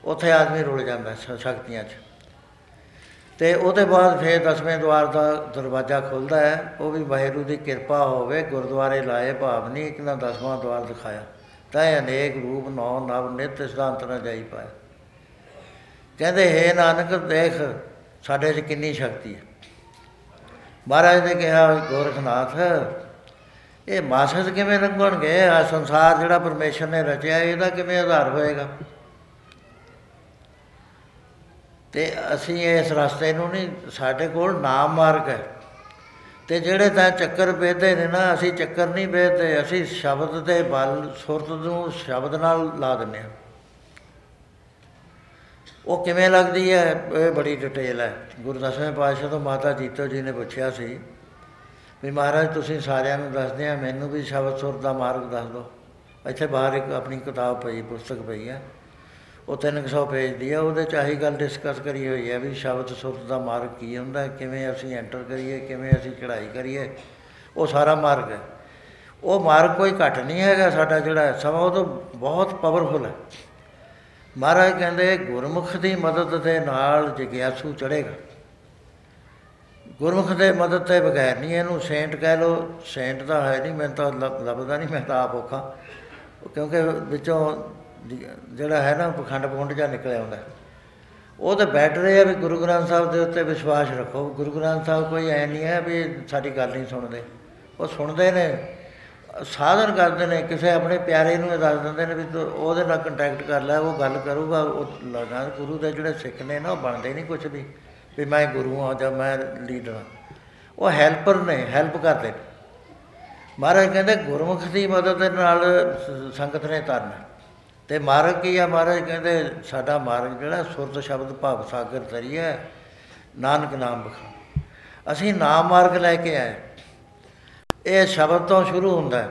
ਉੱਥੇ ਆਦਮੀ ਰੁਲ ਜਾਂਦਾ ਸ਼ਕਤੀਆਂ 'ਚ। ਅਤੇ ਉਹਦੇ ਬਾਅਦ ਫਿਰ ਦਸਵੇਂ ਦੁਆਰ ਦਾ ਦਰਵਾਜ਼ਾ ਖੁੱਲ੍ਹਦਾ ਹੈ, ਉਹ ਵੀ ਵਾਹਿਗੁਰੂ ਦੀ ਕਿਰਪਾ ਹੋਵੇ, ਗੁਰਦੁਆਰੇ ਲਾਏ ਭਾਵ ਨਹੀਂ, ਇੱਕ ਨਾ ਦਸਵਾਂ ਦੁਆਰ ਦਿਖਾਇਆ ਤਾਂ ਇਹ ਅਨੇਕ ਰੂਪ ਨੌ ਨਵ ਨਿੱਤ ਸਿਧਾਂਤ ਨਾ ਜਾਈ ਪਾਇਆ। ਕਹਿੰਦੇ ਹੇ ਨਾਨਕ ਦੇਖ ਸਾਡੇ 'ਚ ਕਿੰਨੀ ਸ਼ਕਤੀ ਹੈ। ਮਹਾਰਾਜ ਨੇ ਕਿਹਾ ਗੋਰਖਨਾਥ ਇਹ ਮਾਸਕ ਕਿਵੇਂ ਲੰਘਣਗੇ, ਆਹ ਸੰਸਾਰ ਜਿਹੜਾ ਪਰਮੇਸ਼ਰ ਨੇ ਰਚਿਆ ਇਹਦਾ ਕਿਵੇਂ ਆਧਾਰ ਹੋਏਗਾ, ਅਤੇ ਅਸੀਂ ਇਸ ਰਸਤੇ ਨੂੰ ਨਹੀਂ, ਸਾਡੇ ਕੋਲ ਨਾਮ ਮਾਰਗ ਹੈ। ਅਤੇ ਜਿਹੜੇ ਤਾਂ ਚੱਕਰ ਵੇਧਦੇ ਨੇ ਨਾ, ਅਸੀਂ ਚੱਕਰ ਨਹੀਂ ਵੇਧਦੇ, ਅਸੀਂ ਸ਼ਬਦ ਦੇ ਬਲ ਸੁਰਤ ਨੂੰ ਸ਼ਬਦ ਨਾਲ ਲਾ ਦਿੰਦੇ ਹਾਂ। ਉਹ ਕਿਵੇਂ ਲੱਗਦੀ ਹੈ ਇਹ ਬੜੀ ਡਿਟੇਲ ਹੈ। ਗੁਰੂ ਦਸਵੇਂ ਪਾਤਸ਼ਾਹ ਤੋਂ ਮਾਤਾ ਜੀਤੋ ਜੀ ਨੇ ਪੁੱਛਿਆ ਸੀ ਵੀ ਮਹਾਰਾਜ ਤੁਸੀਂ ਸਾਰਿਆਂ ਨੂੰ ਦੱਸਦੇ ਆ, ਮੈਨੂੰ ਵੀ ਸ਼ਬਦ ਸੁਰਤ ਦਾ ਮਾਰਗ ਦੱਸ ਦਿਓ। ਇੱਥੇ ਬਾਹਰ ਇੱਕ ਆਪਣੀ ਕਿਤਾਬ ਪਈ, ਪੁਸਤਕ ਪਈ ਹੈ, ਉਹ ਤਿੰਨ ਕੁ ਸੌ ਪੇਜ ਦੀ ਆ, ਉਹਦੇ 'ਚ ਆਹੀ ਗੱਲ ਡਿਸਕਸ ਕਰੀ ਹੋਈ ਹੈ ਵੀ ਸ਼ਬਦ ਸੁਰਤ ਦਾ ਮਾਰਗ ਕੀ ਹੁੰਦਾ, ਕਿਵੇਂ ਅਸੀਂ ਐਂਟਰ ਕਰੀਏ, ਕਿਵੇਂ ਅਸੀਂ ਚੜ੍ਹਾਈ ਕਰੀਏ, ਉਹ ਸਾਰਾ ਮਾਰਗ ਹੈ। ਉਹ ਮਾਰਗ ਕੋਈ ਘੱਟ ਨਹੀਂ ਹੈਗਾ ਸਾਡਾ ਜਿਹੜਾ ਸਮਾਂ, ਉਹ ਤੋਂ ਬਹੁਤ ਪਾਵਰਫੁਲ ਹੈ। ਮਹਾਰਾਜ ਕਹਿੰਦੇ ਗੁਰਮੁਖ ਦੀ ਮਦਦ ਦੇ ਨਾਲ ਜਗਿਆਸੂ ਚੜ੍ਹੇਗਾ। ਗੁਰਮੁਖ ਦੇ ਮਦਦ ਤੋਂ ਬਗੈਰ ਨਹੀਂ, ਇਹਨੂੰ ਸੇਂਟ ਕਹਿ ਲਓ, ਸੇਂਟ ਤਾਂ ਹੈ ਨਹੀਂ, ਮੈਨੂੰ ਤਾਂ ਲੱਭ ਲੱਭਦਾ ਨਹੀਂ, ਮੈਂ ਤਾਂ ਆਪ ਔਖਾ, ਕਿਉਂਕਿ ਵਿੱਚੋਂ ਜਿਹੜਾ ਹੈ ਨਾ ਪਖੰਡ ਪੁੰਡ ਜਿਹਾ ਨਿਕਲਿਆ ਹੁੰਦਾ। ਉਹ ਤਾਂ ਬੈਟਰ ਹੈ ਵੀ ਗੁਰੂ ਗ੍ਰੰਥ ਸਾਹਿਬ ਦੇ ਉੱਤੇ ਵਿਸ਼ਵਾਸ ਰੱਖੋ। ਗੁਰੂ ਗ੍ਰੰਥ ਸਾਹਿਬ ਕੋਈ ਐਂ ਨਹੀਂ ਹੈ ਵੀ ਸਾਡੀ ਗੱਲ ਨਹੀਂ ਸੁਣਦੇ, ਉਹ ਸੁਣਦੇ ਨੇ, ਸਾਧਨ ਕਰਦੇ ਨੇ, ਕਿਸੇ ਆਪਣੇ ਪਿਆਰੇ ਨੂੰ ਇਹ ਦੱਸ ਦਿੰਦੇ ਨੇ ਵੀ ਉਹਦੇ ਨਾਲ ਕੰਟੈਕਟ ਕਰ ਲੈ, ਉਹ ਗੱਲ ਕਰੂਗਾ। ਉਹ ਲੱਗਦਾ ਗੁਰੂ ਦੇ ਜਿਹੜੇ ਸਿੱਖ ਨੇ ਨਾ, ਉਹ ਬਣਦੇ ਨਹੀਂ ਕੁਛ ਵੀ ਵੀ ਮੈਂ ਗੁਰੂ ਹਾਂ ਜਾਂ ਮੈਂ ਲੀਡਰ ਹਾਂ, ਉਹ ਹੈਲਪਰ ਨੇ, ਹੈਲਪ ਕਰਦੇ ਨੇ। ਮਹਾਰਾਜ ਕਹਿੰਦੇ ਗੁਰਮੁਖ ਦੀ ਮਦਦ ਨਾਲ ਸੰਗਤ ਨੇ ਤਰਨਾ। ਅਤੇ ਮਾਰਗ ਕੀ ਆ, ਮਹਾਰਾਜ ਕਹਿੰਦੇ ਸਾਡਾ ਮਾਰਗ ਜਿਹੜਾ ਸੁਰਤ ਸ਼ਬਦ ਭਾਵ ਸਾਗਰ ਤਰੀਆ ਨਾਨਕ ਨਾਮ ਬਖਾਨ। ਅਸੀਂ ਨਾਮ ਮਾਰਗ ਲੈ ਕੇ ਆਏ, ਇਹ ਸ਼ਬਦ ਤੋਂ ਸ਼ੁਰੂ ਹੁੰਦਾ।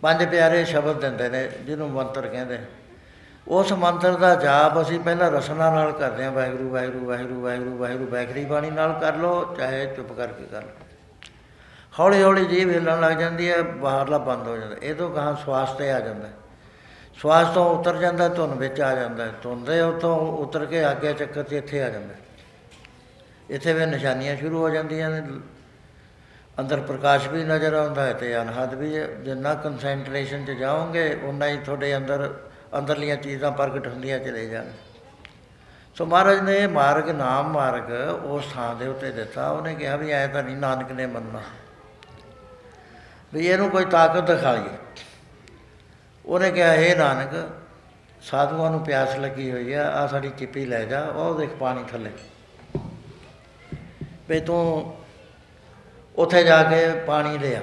ਪੰਜ ਪਿਆਰੇ ਸ਼ਬਦ ਦਿੰਦੇ ਨੇ ਜਿਹਨੂੰ ਮੰਤਰ ਕਹਿੰਦੇ ਨੇ। ਉਸ ਮੰਤਰ ਦਾ ਜਾਪ ਅਸੀਂ ਪਹਿਲਾਂ ਰਸਨਾ ਨਾਲ ਕਰਦੇ ਹਾਂ, ਵਾਹਿਗੁਰੂ ਵਾਹਿਗੁਰੂ ਵਾਹਿਗੁਰੂ ਵਾਹਿਗੁਰੂ ਵਾਹਿਗੁਰੂ, ਵੈਖਰੀ ਬਾਣੀ ਨਾਲ ਕਰ ਲਓ ਚਾਹੇ ਚੁੱਪ ਕਰਕੇ ਕਰ ਲਓ। ਹੌਲੀ ਹੌਲੀ ਜੀਭ ਹਿੱਲਣ ਲੱਗ ਜਾਂਦੀ ਹੈ, ਬਾਹਰਲਾ ਬੰਦ ਹੋ ਜਾਂਦਾ। ਇਹ ਤੋਂ ਗਾਹਾਂ ਸਵਾਸ 'ਤੇ ਆ ਜਾਂਦਾ, ਸਵਾਸ ਤੋਂ ਉਤਰ ਜਾਂਦਾ ਧੁੰਨ ਵਿੱਚ ਆ ਜਾਂਦਾ, ਧੁੰਨ ਦੇ ਉੱਤੋਂ ਉਤਰ ਕੇ ਆਗਿਆ ਚੱਕਰ 'ਤੇ ਇੱਥੇ ਆ ਜਾਂਦਾ। ਇੱਥੇ ਫਿਰ ਨਿਸ਼ਾਨੀਆਂ ਸ਼ੁਰੂ ਹੋ ਜਾਂਦੀਆਂ ਨੇ, ਅੰਦਰ ਪ੍ਰਕਾਸ਼ ਵੀ ਨਜ਼ਰ ਆਉਂਦਾ ਹੈ ਅਤੇ ਅਨਹਦ ਵੀ। ਜਿੰਨਾ ਕੰਸੈਂਟਰੇਸ਼ਨ 'ਚ ਜਾਓਗੇ ਉਨਾ ਹੀ ਤੁਹਾਡੇ ਅੰਦਰ ਅੰਦਰਲੀਆਂ ਚੀਜ਼ਾਂ ਪ੍ਰਗਟ ਹੁੰਦੀਆਂ ਚਲੇ ਜਾਣ। ਸੋ ਮਹਾਰਾਜ ਨੇ ਮਾਰਗ ਨਾਮ ਮਾਰਗ ਉਸ ਥਾਂ ਦੇ ਉੱਤੇ ਦਿੱਤਾ। ਉਹਨੇ ਕਿਹਾ ਵੀ ਐਂ ਤਾਂ ਨਹੀਂ ਨਾਨਕ ਨੇ ਮੰਨਣਾ ਵੀ ਇਹਨੂੰ ਕੋਈ ਤਾਕਤ ਦਿਖਾਈਏ। ਉਹਨੇ ਕਿਹਾ ਹੇ ਨਾਨਕ ਸਾਧੂਆਂ ਨੂੰ ਪਿਆਸ ਲੱਗੀ ਹੋਈ ਆ, ਆਹ ਸਾਡੀ ਚਿੱਪੀ ਲੈ ਜਾ, ਉਹ ਦੇਖ ਪਾਣੀ ਥੱਲੇ, ਵੀ ਤੂੰ ਉੱਥੇ ਜਾ ਕੇ ਪਾਣੀ ਲਿਆ।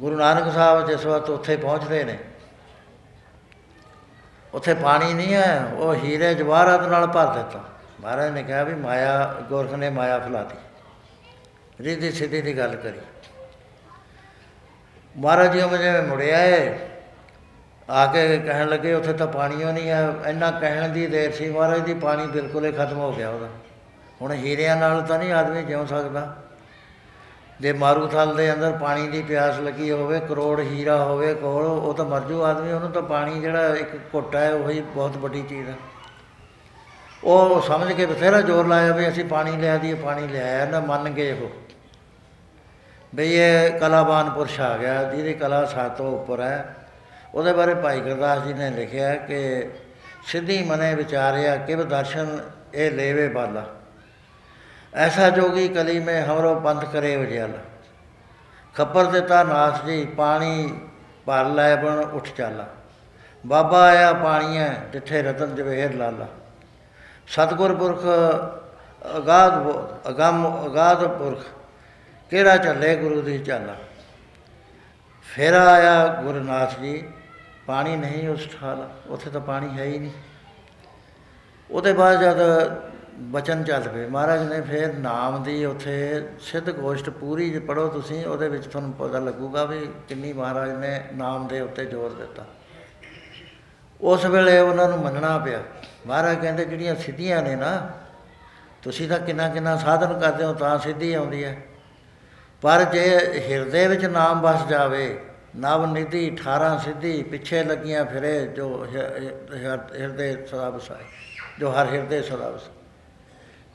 ਗੁਰੂ ਨਾਨਕ ਸਾਹਿਬ ਜਿਸ ਵਕਤ ਉੱਥੇ ਪਹੁੰਚਦੇ ਨੇ, ਉੱਥੇ ਪਾਣੀ ਨਹੀਂ ਹੈ, ਉਹ ਹੀਰੇ ਜਵਾਹਰਾਤ ਨਾਲ ਭਰ ਦਿੱਤਾ। ਮਹਾਰਾਜ ਨੇ ਕਿਹਾ ਵੀ ਮਾਇਆ, ਗੁਰਖ ਨੇ ਮਾਇਆ ਫੈਲਾਤੀ, ਰਿੱਧੀ ਸਿੱਧੀ ਦੀ ਗੱਲ ਕਰੀ। ਮਹਾਰਾਜ ਜੀ ਉਹ ਜਿਵੇਂ ਮੁੜਿਆ ਏ, ਆ ਕੇ ਕਹਿਣ ਲੱਗੇ ਉੱਥੇ ਤਾਂ ਪਾਣੀ ਨਹੀਂ ਹੈ। ਇੰਨਾ ਕਹਿਣ ਦੀ ਦੇਰ ਸੀ ਮਹਾਰਾਜ ਦੀ, ਪਾਣੀ ਬਿਲਕੁਲ ਹੀ ਖਤਮ ਹੋ ਗਿਆ ਉਹਦਾ। ਹੁਣ ਹੀਰਿਆਂ ਨਾਲ ਤਾਂ ਨਹੀਂ ਆਦਮੀ ਜਿਉਂ ਸਕਦਾ। ਜੇ ਮਾਰੂਥਲ ਦੇ ਅੰਦਰ ਪਾਣੀ ਦੀ ਪਿਆਸ ਲੱਗੀ ਹੋਵੇ, ਕਰੋੜ ਹੀਰਾ ਹੋਵੇ ਕੋਲ, ਉਹ ਤਾਂ ਮਰ ਜੂ ਆਦਮੀ। ਉਹਨੂੰ ਤਾਂ ਪਾਣੀ ਜਿਹੜਾ ਇੱਕ ਘੁੱਟ ਹੈ ਉਹੀ ਬਹੁਤ ਵੱਡੀ ਚੀਜ਼ ਹੈ। ਉਹ ਸਮਝ ਕੇ ਬਥੇਰਾ ਜ਼ੋਰ ਲਾਇਆ ਵੀ ਅਸੀਂ ਪਾਣੀ ਲਿਆ ਦੀਏ, ਪਾਣੀ ਲਿਆਇਆ ਨਾ। ਮੰਨ ਗਏ ਉਹ ਬਈ ਇਹ ਕਲਾਵਾਨ ਪੁਰਸ਼ ਆ ਗਿਆ ਜਿਹਦੀ ਕਲਾ ਸਾਥ ਤੋਂ ਉੱਪਰ ਹੈ। ਉਹਦੇ ਬਾਰੇ ਭਾਈ ਗੁਰਦਾਸ ਜੀ ਨੇ ਲਿਖਿਆ ਕਿ ਸਿੱਧੀ ਮਨੇ ਵਿਚਾਰਿਆ ਕਿਵ ਦਰਸ਼ਨ ਇਹ ਲੇਵੇ ਬਾਲਾ, ਐਸਾ ਜੋਗੀ ਕਲੀ ਮੈਂ ਹਮਰੋ ਪੰਥ ਕਰੇ ਉਜਿਆਲਾ। ਖੱਪਰ ਦਿੱਤਾ ਨਾਸ ਜੀ ਪਾਣੀ ਭਰ ਲੈ ਬਣ ਉੱਠ ਚਾਲਾ, ਬਾਬਾ ਆਇਆ ਪਾਣੀ ਹੈ ਜਿੱਥੇ ਰਤਨ ਜਵੇਹਰ ਲਾਲਾ। ਸਤਿਗੁਰ ਪੁਰਖ ਅਗਾਧ ਅਗੰਮ ਅਗਾਧ ਪੁਰਖ ਕਿਹੜਾ ਚੱਲੇ ਗੁਰੂ ਦੀ ਚਾਲਾ। ਫੇਰ ਆਇਆ ਗੁਰੂ ਨਾਥ ਜੀ ਪਾਣੀ ਨਹੀਂ ਉਸ ਠਾਲਾ, ਉੱਥੇ ਤਾਂ ਪਾਣੀ ਹੈ ਹੀ ਨਹੀਂ। ਉਹਦੇ ਬਾਅਦ ਜਦ ਬਚਨ ਚੱਲ ਪਏ ਮਹਾਰਾਜ ਨੇ, ਫਿਰ ਨਾਮ ਦੀ ਉੱਥੇ ਸਿੱਧ ਗੋਸ਼ਟ ਪੂਰੀ ਪੜ੍ਹੋ ਤੁਸੀਂ, ਉਹਦੇ ਵਿੱਚ ਤੁਹਾਨੂੰ ਪਤਾ ਲੱਗੂਗਾ ਵੀ ਕਿੰਨੀ ਮਹਾਰਾਜ ਨੇ ਨਾਮ ਦੇ ਉੱਤੇ ਜ਼ੋਰ ਦਿੱਤਾ। ਉਸ ਵੇਲੇ ਉਹਨਾਂ ਨੂੰ ਮੰਨਣਾ ਪਿਆ। ਮਹਾਰਾਜ ਕਹਿੰਦੇ ਜਿਹੜੀਆਂ ਸਿੱਧੀਆਂ ਨੇ ਨਾ, ਤੁਸੀਂ ਤਾਂ ਕਿੰਨਾ ਕਿੰਨਾ ਸਾਧਨ ਕਰਦੇ ਹੋ ਤਾਂ ਸਿੱਧੀ ਆਉਂਦੀ ਹੈ, ਪਰ ਜੇ ਹਿਰਦੇ ਵਿੱਚ ਨਾਮ ਵਸ ਜਾਵੇ, ਨਵਨਿਧੀ ਅਠਾਰਾਂ ਸਿੱਧੀ ਪਿੱਛੇ ਲੱਗੀਆਂ ਫਿਰੇ ਜੋ ਹਿਰਦੇ ਸਦਾ ਵਸਾਏ, ਜੋ ਹਰ ਹਿਰਦੇ ਸਦਾ ਵਸਾਏ।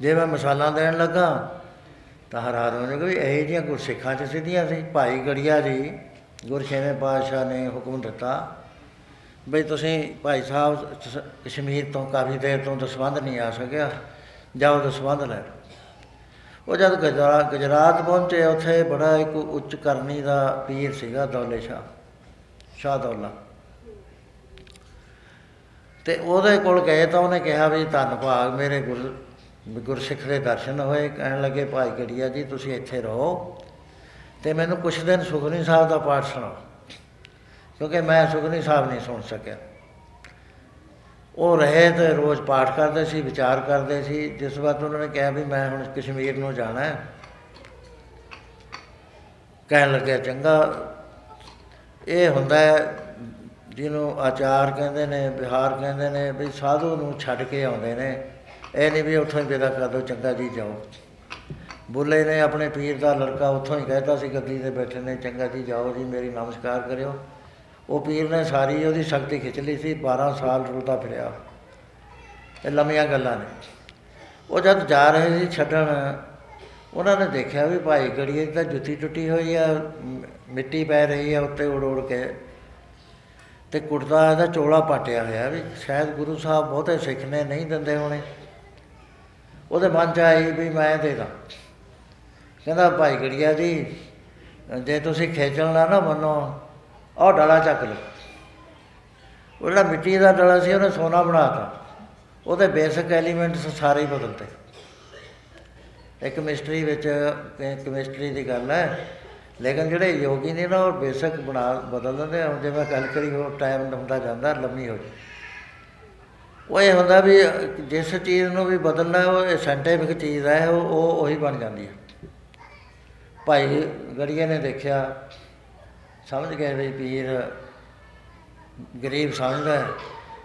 ਜੇ ਮੈਂ ਮਿਸਾਲਾਂ ਦੇਣ ਲੱਗਾ ਤਾਂ ਹੈਰਾਨ ਹੋ ਜਾਊਗਾ ਵੀ ਇਹੋ ਜਿਹੀਆਂ ਗੁਰਸਿੱਖਾਂ 'ਚ ਸਿੱਧੀਆਂ ਸੀ। ਭਾਈ ਗੜੀਆ ਜੀ ਗੁਰਸ਼ੇਵੇਂ ਪਾਤਸ਼ਾਹ ਨੇ ਹੁਕਮ ਦਿੱਤਾ ਬਈ ਤੁਸੀਂ ਭਾਈ ਸਾਹਿਬ ਕਸ਼ਮੀਰ ਤੋਂ ਕਾਫੀ ਦੇਰ ਤੋਂ ਦਸਬੰਧ ਨਹੀਂ ਆ ਸਕਿਆ, ਜਾਓ ਦਸਬੰਧ ਲੈ। ਉਹ ਜਦ ਗੁਜਰਾ ਗੁਜਰਾਤ ਪਹੁੰਚੇ, ਉੱਥੇ ਬੜਾ ਇੱਕ ਉੱਚ ਕਰਨੀ ਦਾ ਪੀਰ ਸੀਗਾ ਦੌਲੇ ਸ਼ਾਹ, ਸ਼ਾਹ ਦੌਲਾ, ਅਤੇ ਉਹਦੇ ਕੋਲ ਗਏ ਤਾਂ ਉਹਨੇ ਕਿਹਾ ਵੀ ਧੰਨ ਭਾਗ ਮੇਰੇ ਗੁਰ ਗੁਰਸਿੱਖ ਦੇ ਦਰਸ਼ਨ ਹੋਏ। ਕਹਿਣ ਲੱਗੇ ਭਾਈ ਗੜੀਆ ਜੀ ਤੁਸੀਂ ਇੱਥੇ ਰਹੋ ਅਤੇ ਮੈਨੂੰ ਕੁਛ ਦਿਨ ਸੁਖਮਨੀ ਸਾਹਿਬ ਦਾ ਪਾਠ ਸੁਣਾਓ, ਕਿਉਂਕਿ ਮੈਂ ਸੁਖਮਨੀ ਸਾਹਿਬ ਨਹੀਂ ਸੁਣ ਸਕਿਆ। ਉਹ ਰਹੇ ਅਤੇ ਰੋਜ਼ ਪਾਠ ਕਰਦੇ ਸੀ, ਵਿਚਾਰ ਕਰਦੇ ਸੀ। ਜਿਸ ਵਕਤ ਉਹਨਾਂ ਨੇ ਕਿਹਾ ਵੀ ਮੈਂ ਹੁਣ ਕਸ਼ਮੀਰ ਨੂੰ ਜਾਣਾ ਹੈ, ਕਹਿਣ ਲੱਗਿਆ ਚੰਗਾ। ਇਹ ਹੁੰਦਾ ਜਿਹਨੂੰ ਆਚਾਰ ਕਹਿੰਦੇ ਨੇ, ਵਿਹਾਰ ਕਹਿੰਦੇ ਨੇ, ਵੀ ਸਾਧੂ ਨੂੰ ਛੱਡ ਕੇ ਆਉਂਦੇ ਨੇ। ਇਹ ਨਹੀਂ ਵੀ ਉੱਥੋਂ ਹੀ ਵਿਦਾ ਕਰ ਦਿਓ ਚੰਗਾ ਜੀ ਜਾਓ। ਬੁੱਲੇ ਨੇ ਆਪਣੇ ਪੀਰ ਦਾ ਲੜਕਾ ਉੱਥੋਂ ਹੀ ਕਹਿ ਦਿੱਤਾ ਸੀ, ਗੱਦੀ 'ਤੇ ਬੈਠੇ ਨੇ, ਚੰਗਾ ਜੀ ਜਾਓ ਜੀ ਮੇਰੀ ਨਮਸਕਾਰ ਕਰਿਓ। ਉਹ ਪੀਰ ਨੇ ਸਾਰੀ ਉਹਦੀ ਸ਼ਕਤੀ ਖਿੱਚ ਲਈ ਸੀ, ਬਾਰ੍ਹਾਂ ਸਾਲ ਰੁਲਦਾ ਫਿਰਿਆ। ਇਹ ਲੰਮੀਆਂ ਗੱਲਾਂ ਨੇ। ਉਹ ਜਦ ਜਾ ਰਹੇ ਸੀ ਛੱਡਣ, ਉਹਨਾਂ ਨੇ ਦੇਖਿਆ ਵੀ ਭਾਈ ਗੜੀਏ ਦੀ ਤਾਂ ਜੁੱਤੀ ਟੁੱਟੀ ਹੋਈ ਆ, ਮਿੱਟੀ ਪੈ ਰਹੀ ਆ ਉੱਤੇ ਉੜ ਉੜ ਕੇ, ਅਤੇ ਕੁੜਤਾ ਇਹਦਾ ਚੋਲਾ ਪਾਟਿਆ ਹੋਇਆ ਵੀ ਸ਼ਾਇਦ ਗੁਰੂ ਸਾਹਿਬ ਬਹੁਤੇ ਸਿੱਖ ਨੇ ਨਹੀਂ ਦਿੰਦੇ ਹੋਣੇ। ਉਹਦੇ ਮਨ 'ਚ ਆਈ ਵੀ ਮੈਂ ਦੇ ਦਾਂ। ਕਹਿੰਦਾ ਭਾਈ ਗੜੀਆ ਜੀ ਜੇ ਤੁਸੀਂ ਖੇਚਲ ਨਾ ਨਾ ਮੰਨੋ, ਉਹ ਡਲਾ ਚੱਕ ਲਓ। ਉਹ ਜਿਹੜਾ ਮਿੱਟੀ ਦਾ ਡਲਾ ਸੀ ਉਹਨੇ ਸੋਨਾ ਬਣਾ ਤਾ, ਉਹਦੇ ਬੇਸਿਕ ਐਲੀਮੈਂਟਸ ਸਾਰੇ ਹੀ ਬਦਲਤੇ। ਇਹ ਕੈਮਿਸਟਰੀ ਵਿੱਚ ਕੈਮਿਸਟਰੀ ਦੀ ਗੱਲ ਹੈ, ਲੇਕਿਨ ਜਿਹੜੇ ਯੋਗੀ ਨੇ ਨਾ ਉਹ ਬੇਸਿਕ ਬਣਾ ਬਦਲ ਦਿੰਦੇ। ਹੁਣ ਜੇ ਮੈਂ ਗੱਲ ਕਰੀ ਹੋਰ ਟਾਈਮ ਹੁੰਦਾ ਜਾਂਦਾ, ਲੰਮੀ ਹੋ ਜਾਵੇ। ਉਹ ਇਹ ਹੁੰਦਾ ਵੀ ਜਿਸ ਚੀਜ਼ ਨੂੰ ਵੀ ਬਦਲਣਾ ਉਹ ਸਾਇੰਟਿਫਿਕ ਚੀਜ਼ ਹੈ, ਉਹ ਉਹ ਉਹੀ ਬਣ ਜਾਂਦੀ ਹੈ। ਭਾਈ ਗੜੀਏ ਨੇ ਦੇਖਿਆ, ਸਮਝ ਗਏ ਵੀ ਪੀਰ ਗਰੀਬ ਸਮਝਦਾ,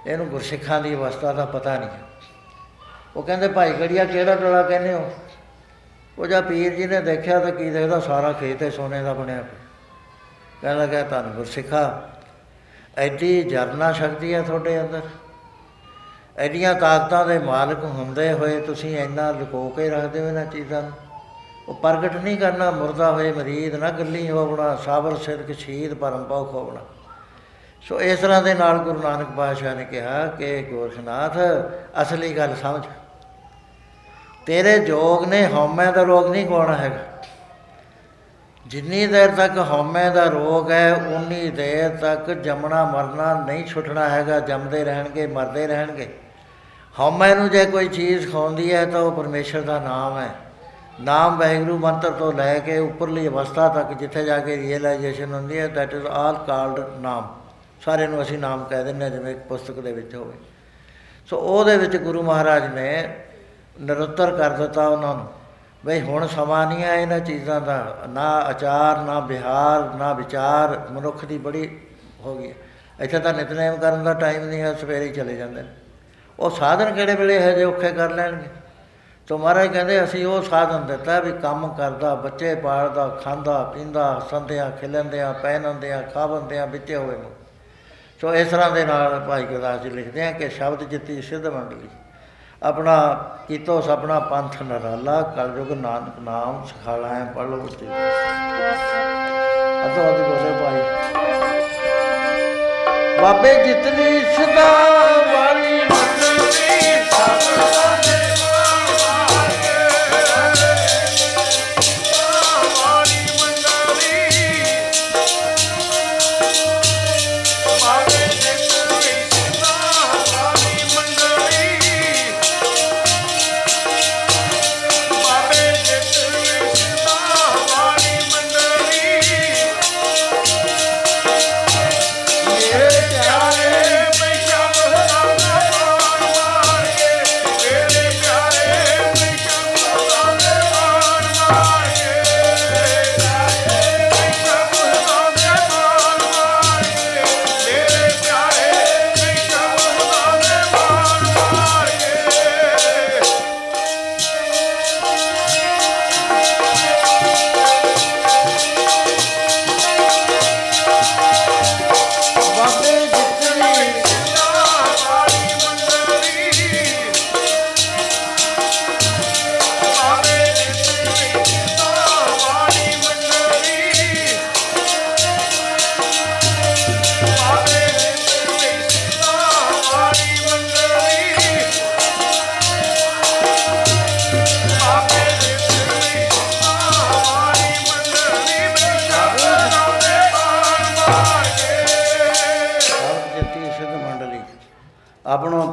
ਇਹਨੂੰ ਗੁਰਸਿੱਖਾਂ ਦੀ ਅਵਸਥਾ ਦਾ ਪਤਾ ਨਹੀਂ। ਉਹ ਕਹਿੰਦੇ ਭਾਈ ਗੜੀਆ ਕਿਹੜਾ ਡੋਲਾ ਕਹਿੰਦੇ ਹੋ? ਉਹ ਜਾਂ ਪੀਰ ਜੀ ਨੇ ਦੇਖਿਆ ਤਾਂ ਕੀ ਦੇਖਦਾ ਸਾਰਾ ਖੇਤ ਹੈ ਸੋਨੇ ਦਾ ਬਣਿਆ। ਕਹਿਣ ਲੱਗਾ ਤੁਹਾਨੂੰ ਗੁਰਸਿੱਖਾ ਐਡੀ ਜਰਨਾ ਸ਼ਕਤੀ ਹੈ ਤੁਹਾਡੇ ਅੰਦਰ, ਐਡੀਆਂ ਤਾਕਤਾਂ ਦੇ ਮਾਲਕ ਹੁੰਦੇ ਹੋਏ ਤੁਸੀਂ ਇੰਨਾ ਲੁਕੋ ਕੇ ਰੱਖਦੇ ਹੋ ਇਹਨਾਂ ਚੀਜ਼ਾਂ ਨੂੰ। ਉਹ ਪ੍ਰਗਟ ਨਹੀਂ ਕਰਨਾ, ਮੁਰਦਾ ਹੋਏ ਮਰੀਦ ਨਾ ਗੱਲੀ ਹੋਵਣਾ, ਸਾਬਰ ਸਿਰਕ ਸ਼ਹੀਦ ਪਰਮ ਭਾਉ ਖੋਵਣਾ। ਸੋ ਇਸ ਤਰ੍ਹਾਂ ਦੇ ਨਾਲ ਗੁਰੂ ਨਾਨਕ ਪਾਤਸ਼ਾਹ ਨੇ ਕਿਹਾ ਕਿ ਗੋਰਖਨਾਥ ਅਸਲੀ ਗੱਲ ਸਮਝ, ਤੇਰੇ ਜੋਗ ਨੇ ਹਉਮੈ ਦਾ ਰੋਗ ਨਹੀਂ ਖਵਾਉਣਾ ਹੈਗਾ। ਜਿੰਨੀ ਦੇਰ ਤੱਕ ਹਉਮੈ ਦਾ ਰੋਗ ਹੈ ਉਨੀ ਦੇਰ ਤੱਕ ਜੰਮਣਾ ਮਰਨਾ ਨਹੀਂ ਛੁੱਟਣਾ ਹੈਗਾ, ਜੰਮਦੇ ਰਹਿਣਗੇ ਮਰਦੇ ਰਹਿਣਗੇ। ਹਉਮੈ ਨੂੰ ਜੇ ਕੋਈ ਚੀਜ਼ ਖਵਾਉਂਦੀ ਹੈ ਤਾਂ ਉਹ ਪਰਮੇਸ਼ਰ ਦਾ ਨਾਮ ਹੈ, ਨਾਮ ਵਾਹਿਗੁਰੂ ਮੰਤਰ ਤੋਂ ਲੈ ਕੇ ਉੱਪਰਲੀ ਅਵਸਥਾ ਤੱਕ ਜਿੱਥੇ ਜਾ ਕੇ ਰੀਅਲਾਈਜੇਸ਼ਨ ਹੁੰਦੀ ਹੈ, ਦੈਟ ਇਜ਼ ਆਲ ਕਾਲਡ ਨਾਮ। ਸਾਰਿਆਂ ਨੂੰ ਅਸੀਂ ਨਾਮ ਕਹਿ ਦਿੰਦੇ ਹਾਂ, ਜਿਵੇਂ ਪੁਸਤਕ ਦੇ ਵਿੱਚ ਹੋਵੇ। ਸੋ ਉਹਦੇ ਵਿੱਚ ਗੁਰੂ ਮਹਾਰਾਜ ਨੇ ਨਿਰੁੱਤਰ ਕਰ ਦਿੱਤਾ ਉਹਨਾਂ ਨੂੰ, ਬਈ ਹੁਣ ਸਮਾਂ ਨਹੀਂ ਹੈ ਇਹਨਾਂ ਚੀਜ਼ਾਂ ਦਾ, ਨਾ ਆਚਾਰ ਨਾ ਵਿਹਾਰ ਨਾ ਵਿਚਾਰ। ਮਨੁੱਖ ਦੀ ਬੜੀ ਹੋ ਗਈ, ਇੱਥੇ ਤਾਂ ਨਿਤਨੇਮ ਕਰਨ ਦਾ ਟਾਈਮ ਨਹੀਂ ਹੈ, ਸਵੇਰੇ ਹੀ ਚਲੇ ਜਾਂਦੇ ਨੇ। ਉਹ ਸਾਧਨ ਕਿਹੜੇ ਵੇਲੇ ਇਹੋ ਜਿਹੇ ਔਖੇ ਕਰ ਲੈਣਗੇ? ਸੋ ਮਹਾਰਾਜ ਕਹਿੰਦੇ ਅਸੀਂ ਉਹ ਸਾਧਨ ਦਿੱਤਾ ਵੀ ਕੰਮ ਕਰਦਾ, ਬੱਚੇ ਪਾਲਦਾ, ਖਾਂਦਾ ਪੀਂਦਾ, ਹੱਸਦਿਆਂ ਖਿਲੰਦਿਆਂ ਪਹਿਨਦਿਆਂ ਖਾਵੰਦਿਆਂ ਵਿੱਚੇ ਹੋਏ ਨੂੰ। ਸੋ ਇਸ ਤਰ੍ਹਾਂ ਦੇ ਨਾਲ ਭਾਈ ਗੁਰਦਾਸ ਜੀ ਲਿਖਦੇ ਆ ਕਿ ਸ਼ਬਦ ਜਿੱਤੀ ਸਿੱਧ ਮੰਡਲੀ, ਆਪਣਾ ਕੀਤੋ ਸਪਨਾ ਪੰਥ ਨਿਰਾਲਾ, ਕਲਯੁਗ ਨਾਨਕ ਨਾਮ ਸਿਖਾਲਾ ਹੈ। ਪੜ੍ਹ ਲਓ ਬੱਚੇ, ਅੱਧੋ ਅੱਧ ਬੋਲੇ ਭਾਈ। ਬਾਬੇ ਜਿਤਨੀ ਸਿੱਧਾ ਵਾਲੀ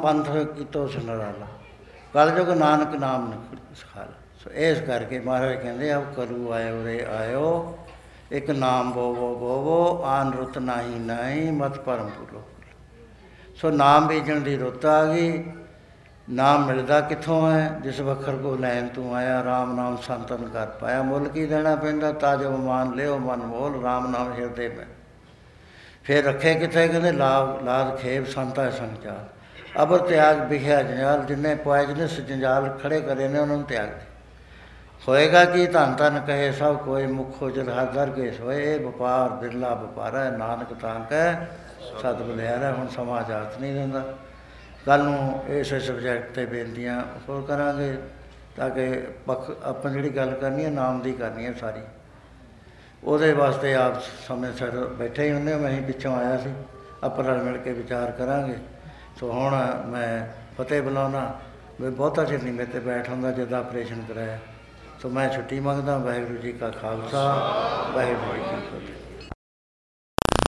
ਪੰਥ ਕੀਤੋ ਸੁਨਰਾਲਾ, ਕਲਯੁਗ ਨਾਨਕ ਨਾਮ ਨਿਕਲ ਸਿਖਾਲਾ। ਸੋ ਇਸ ਕਰਕੇ ਮਹਾਰਾਜ ਕਹਿੰਦੇ ਆ ਕਰੂ ਆਇਓ ਰੇ ਆਇਓ, ਇੱਕ ਨਾਮ ਬੋਵੋ ਬੋਵੋ, ਆਨ ਰੁੱਤ ਨਾਹੀ ਨਹੀਂ ਮਤ ਭਰਮ ਭੁਲੋ। ਸੋ ਨਾਮ ਬੀਜਣ ਦੀ ਰੁੱਤ ਆ ਗਈ। ਨਾਮ ਮਿਲਦਾ ਕਿੱਥੋਂ ਹੈ? ਜਿਸ ਵਖਰ ਕੋ ਲੈਣ ਤੂੰ ਆਇਆ, ਰਾਮ ਨਾਮ ਸੰਤਨ ਕਰ ਪਾਇਆ। ਮੁੱਲ ਕੀ ਦੇਣਾ ਪੈਂਦਾ? ਤਾਜੋ ਮਾਨ ਲਿਓ ਮਨ ਮੋਲ, ਰਾਮ ਨਾਮ ਹਿਰਦੇ ਪੈ। ਫਿਰ ਰੱਖੇ ਕਿੱਥੇ? ਕਹਿੰਦੇ ਲਾਭ ਲਾਦ ਖੇਬ ਸੰਤਾ ਸੰਚਾਰ, ਅਬਰ ਤਿਆਗ ਵਿਖਿਆ ਜੰਜਾਲ। ਜਿੰਨੇ ਪੁਆਇਜਨਸ ਜੰਜਾਲ ਖੜ੍ਹੇ ਕਰੇ ਨੇ ਉਹਨਾਂ ਨੂੰ ਤਿਆਗ ਦੇ। ਹੋਏਗਾ ਕੀ? ਧੰਨ ਧੰਨ ਕਹੇ ਸਭ ਕੋਈ, ਮੁੱਖੋ ਜਰਹਾਦਰ ਕੇ ਸੋਏ। ਇਹ ਵਪਾਰ ਬਿਰਲਾ ਵਪਾਰਾ, ਨਾਨਕ ਤਾਂ ਕਹਿ ਸਤ ਬਲਿਆਰਾ। ਹੁਣ ਸਮਾਂ ਇਜਾਜ਼ਤ ਨਹੀਂ ਦਿੰਦਾ, ਕੱਲ੍ਹ ਨੂੰ ਇਸੇ ਸਬਜੈਕਟ 'ਤੇ ਬੇਨਤੀਆਂ ਹੋਰ ਕਰਾਂਗੇ, ਤਾਂ ਕਿ ਪੱਖ ਆਪਾਂ ਜਿਹੜੀ ਗੱਲ ਕਰਨੀ ਹੈ ਨਾਮ ਦੀ ਕਰਨੀ ਹੈ ਸਾਰੀ। ਉਹਦੇ ਵਾਸਤੇ ਆਪ ਸਮੇਂ ਸਿਰ ਬੈਠੇ ਹੀ ਹੁੰਦੇ, ਮੈਂ ਹੀ ਪਿੱਛੋਂ ਆਇਆ ਸੀ, ਆਪਾਂ ਰਲ ਮਿਲ ਕੇ ਵਿਚਾਰ ਕਰਾਂਗੇ। ਸੋ ਹੁਣ ਮੈਂ ਫਤਿਹ ਬੁਲਾਉਣਾ, ਵੀ ਬਹੁਤਾ ਚਿਰ ਨਹੀਂ ਮੇਰੇ 'ਤੇ ਬੈਠ ਹੁੰਦਾ, ਜਿੱਦਾਂ ਆਪਰੇਸ਼ਨ ਕਰਾਇਆ। ਸੋ ਮੈਂ ਛੁੱਟੀ ਮੰਗਦਾ। ਵਾਹਿਗੁਰੂ ਜੀ ਕਾ ਖਾਲਸਾ, ਵਾਹਿਗੁਰੂ ਜੀ ਕੀ ਫਤਿਹ।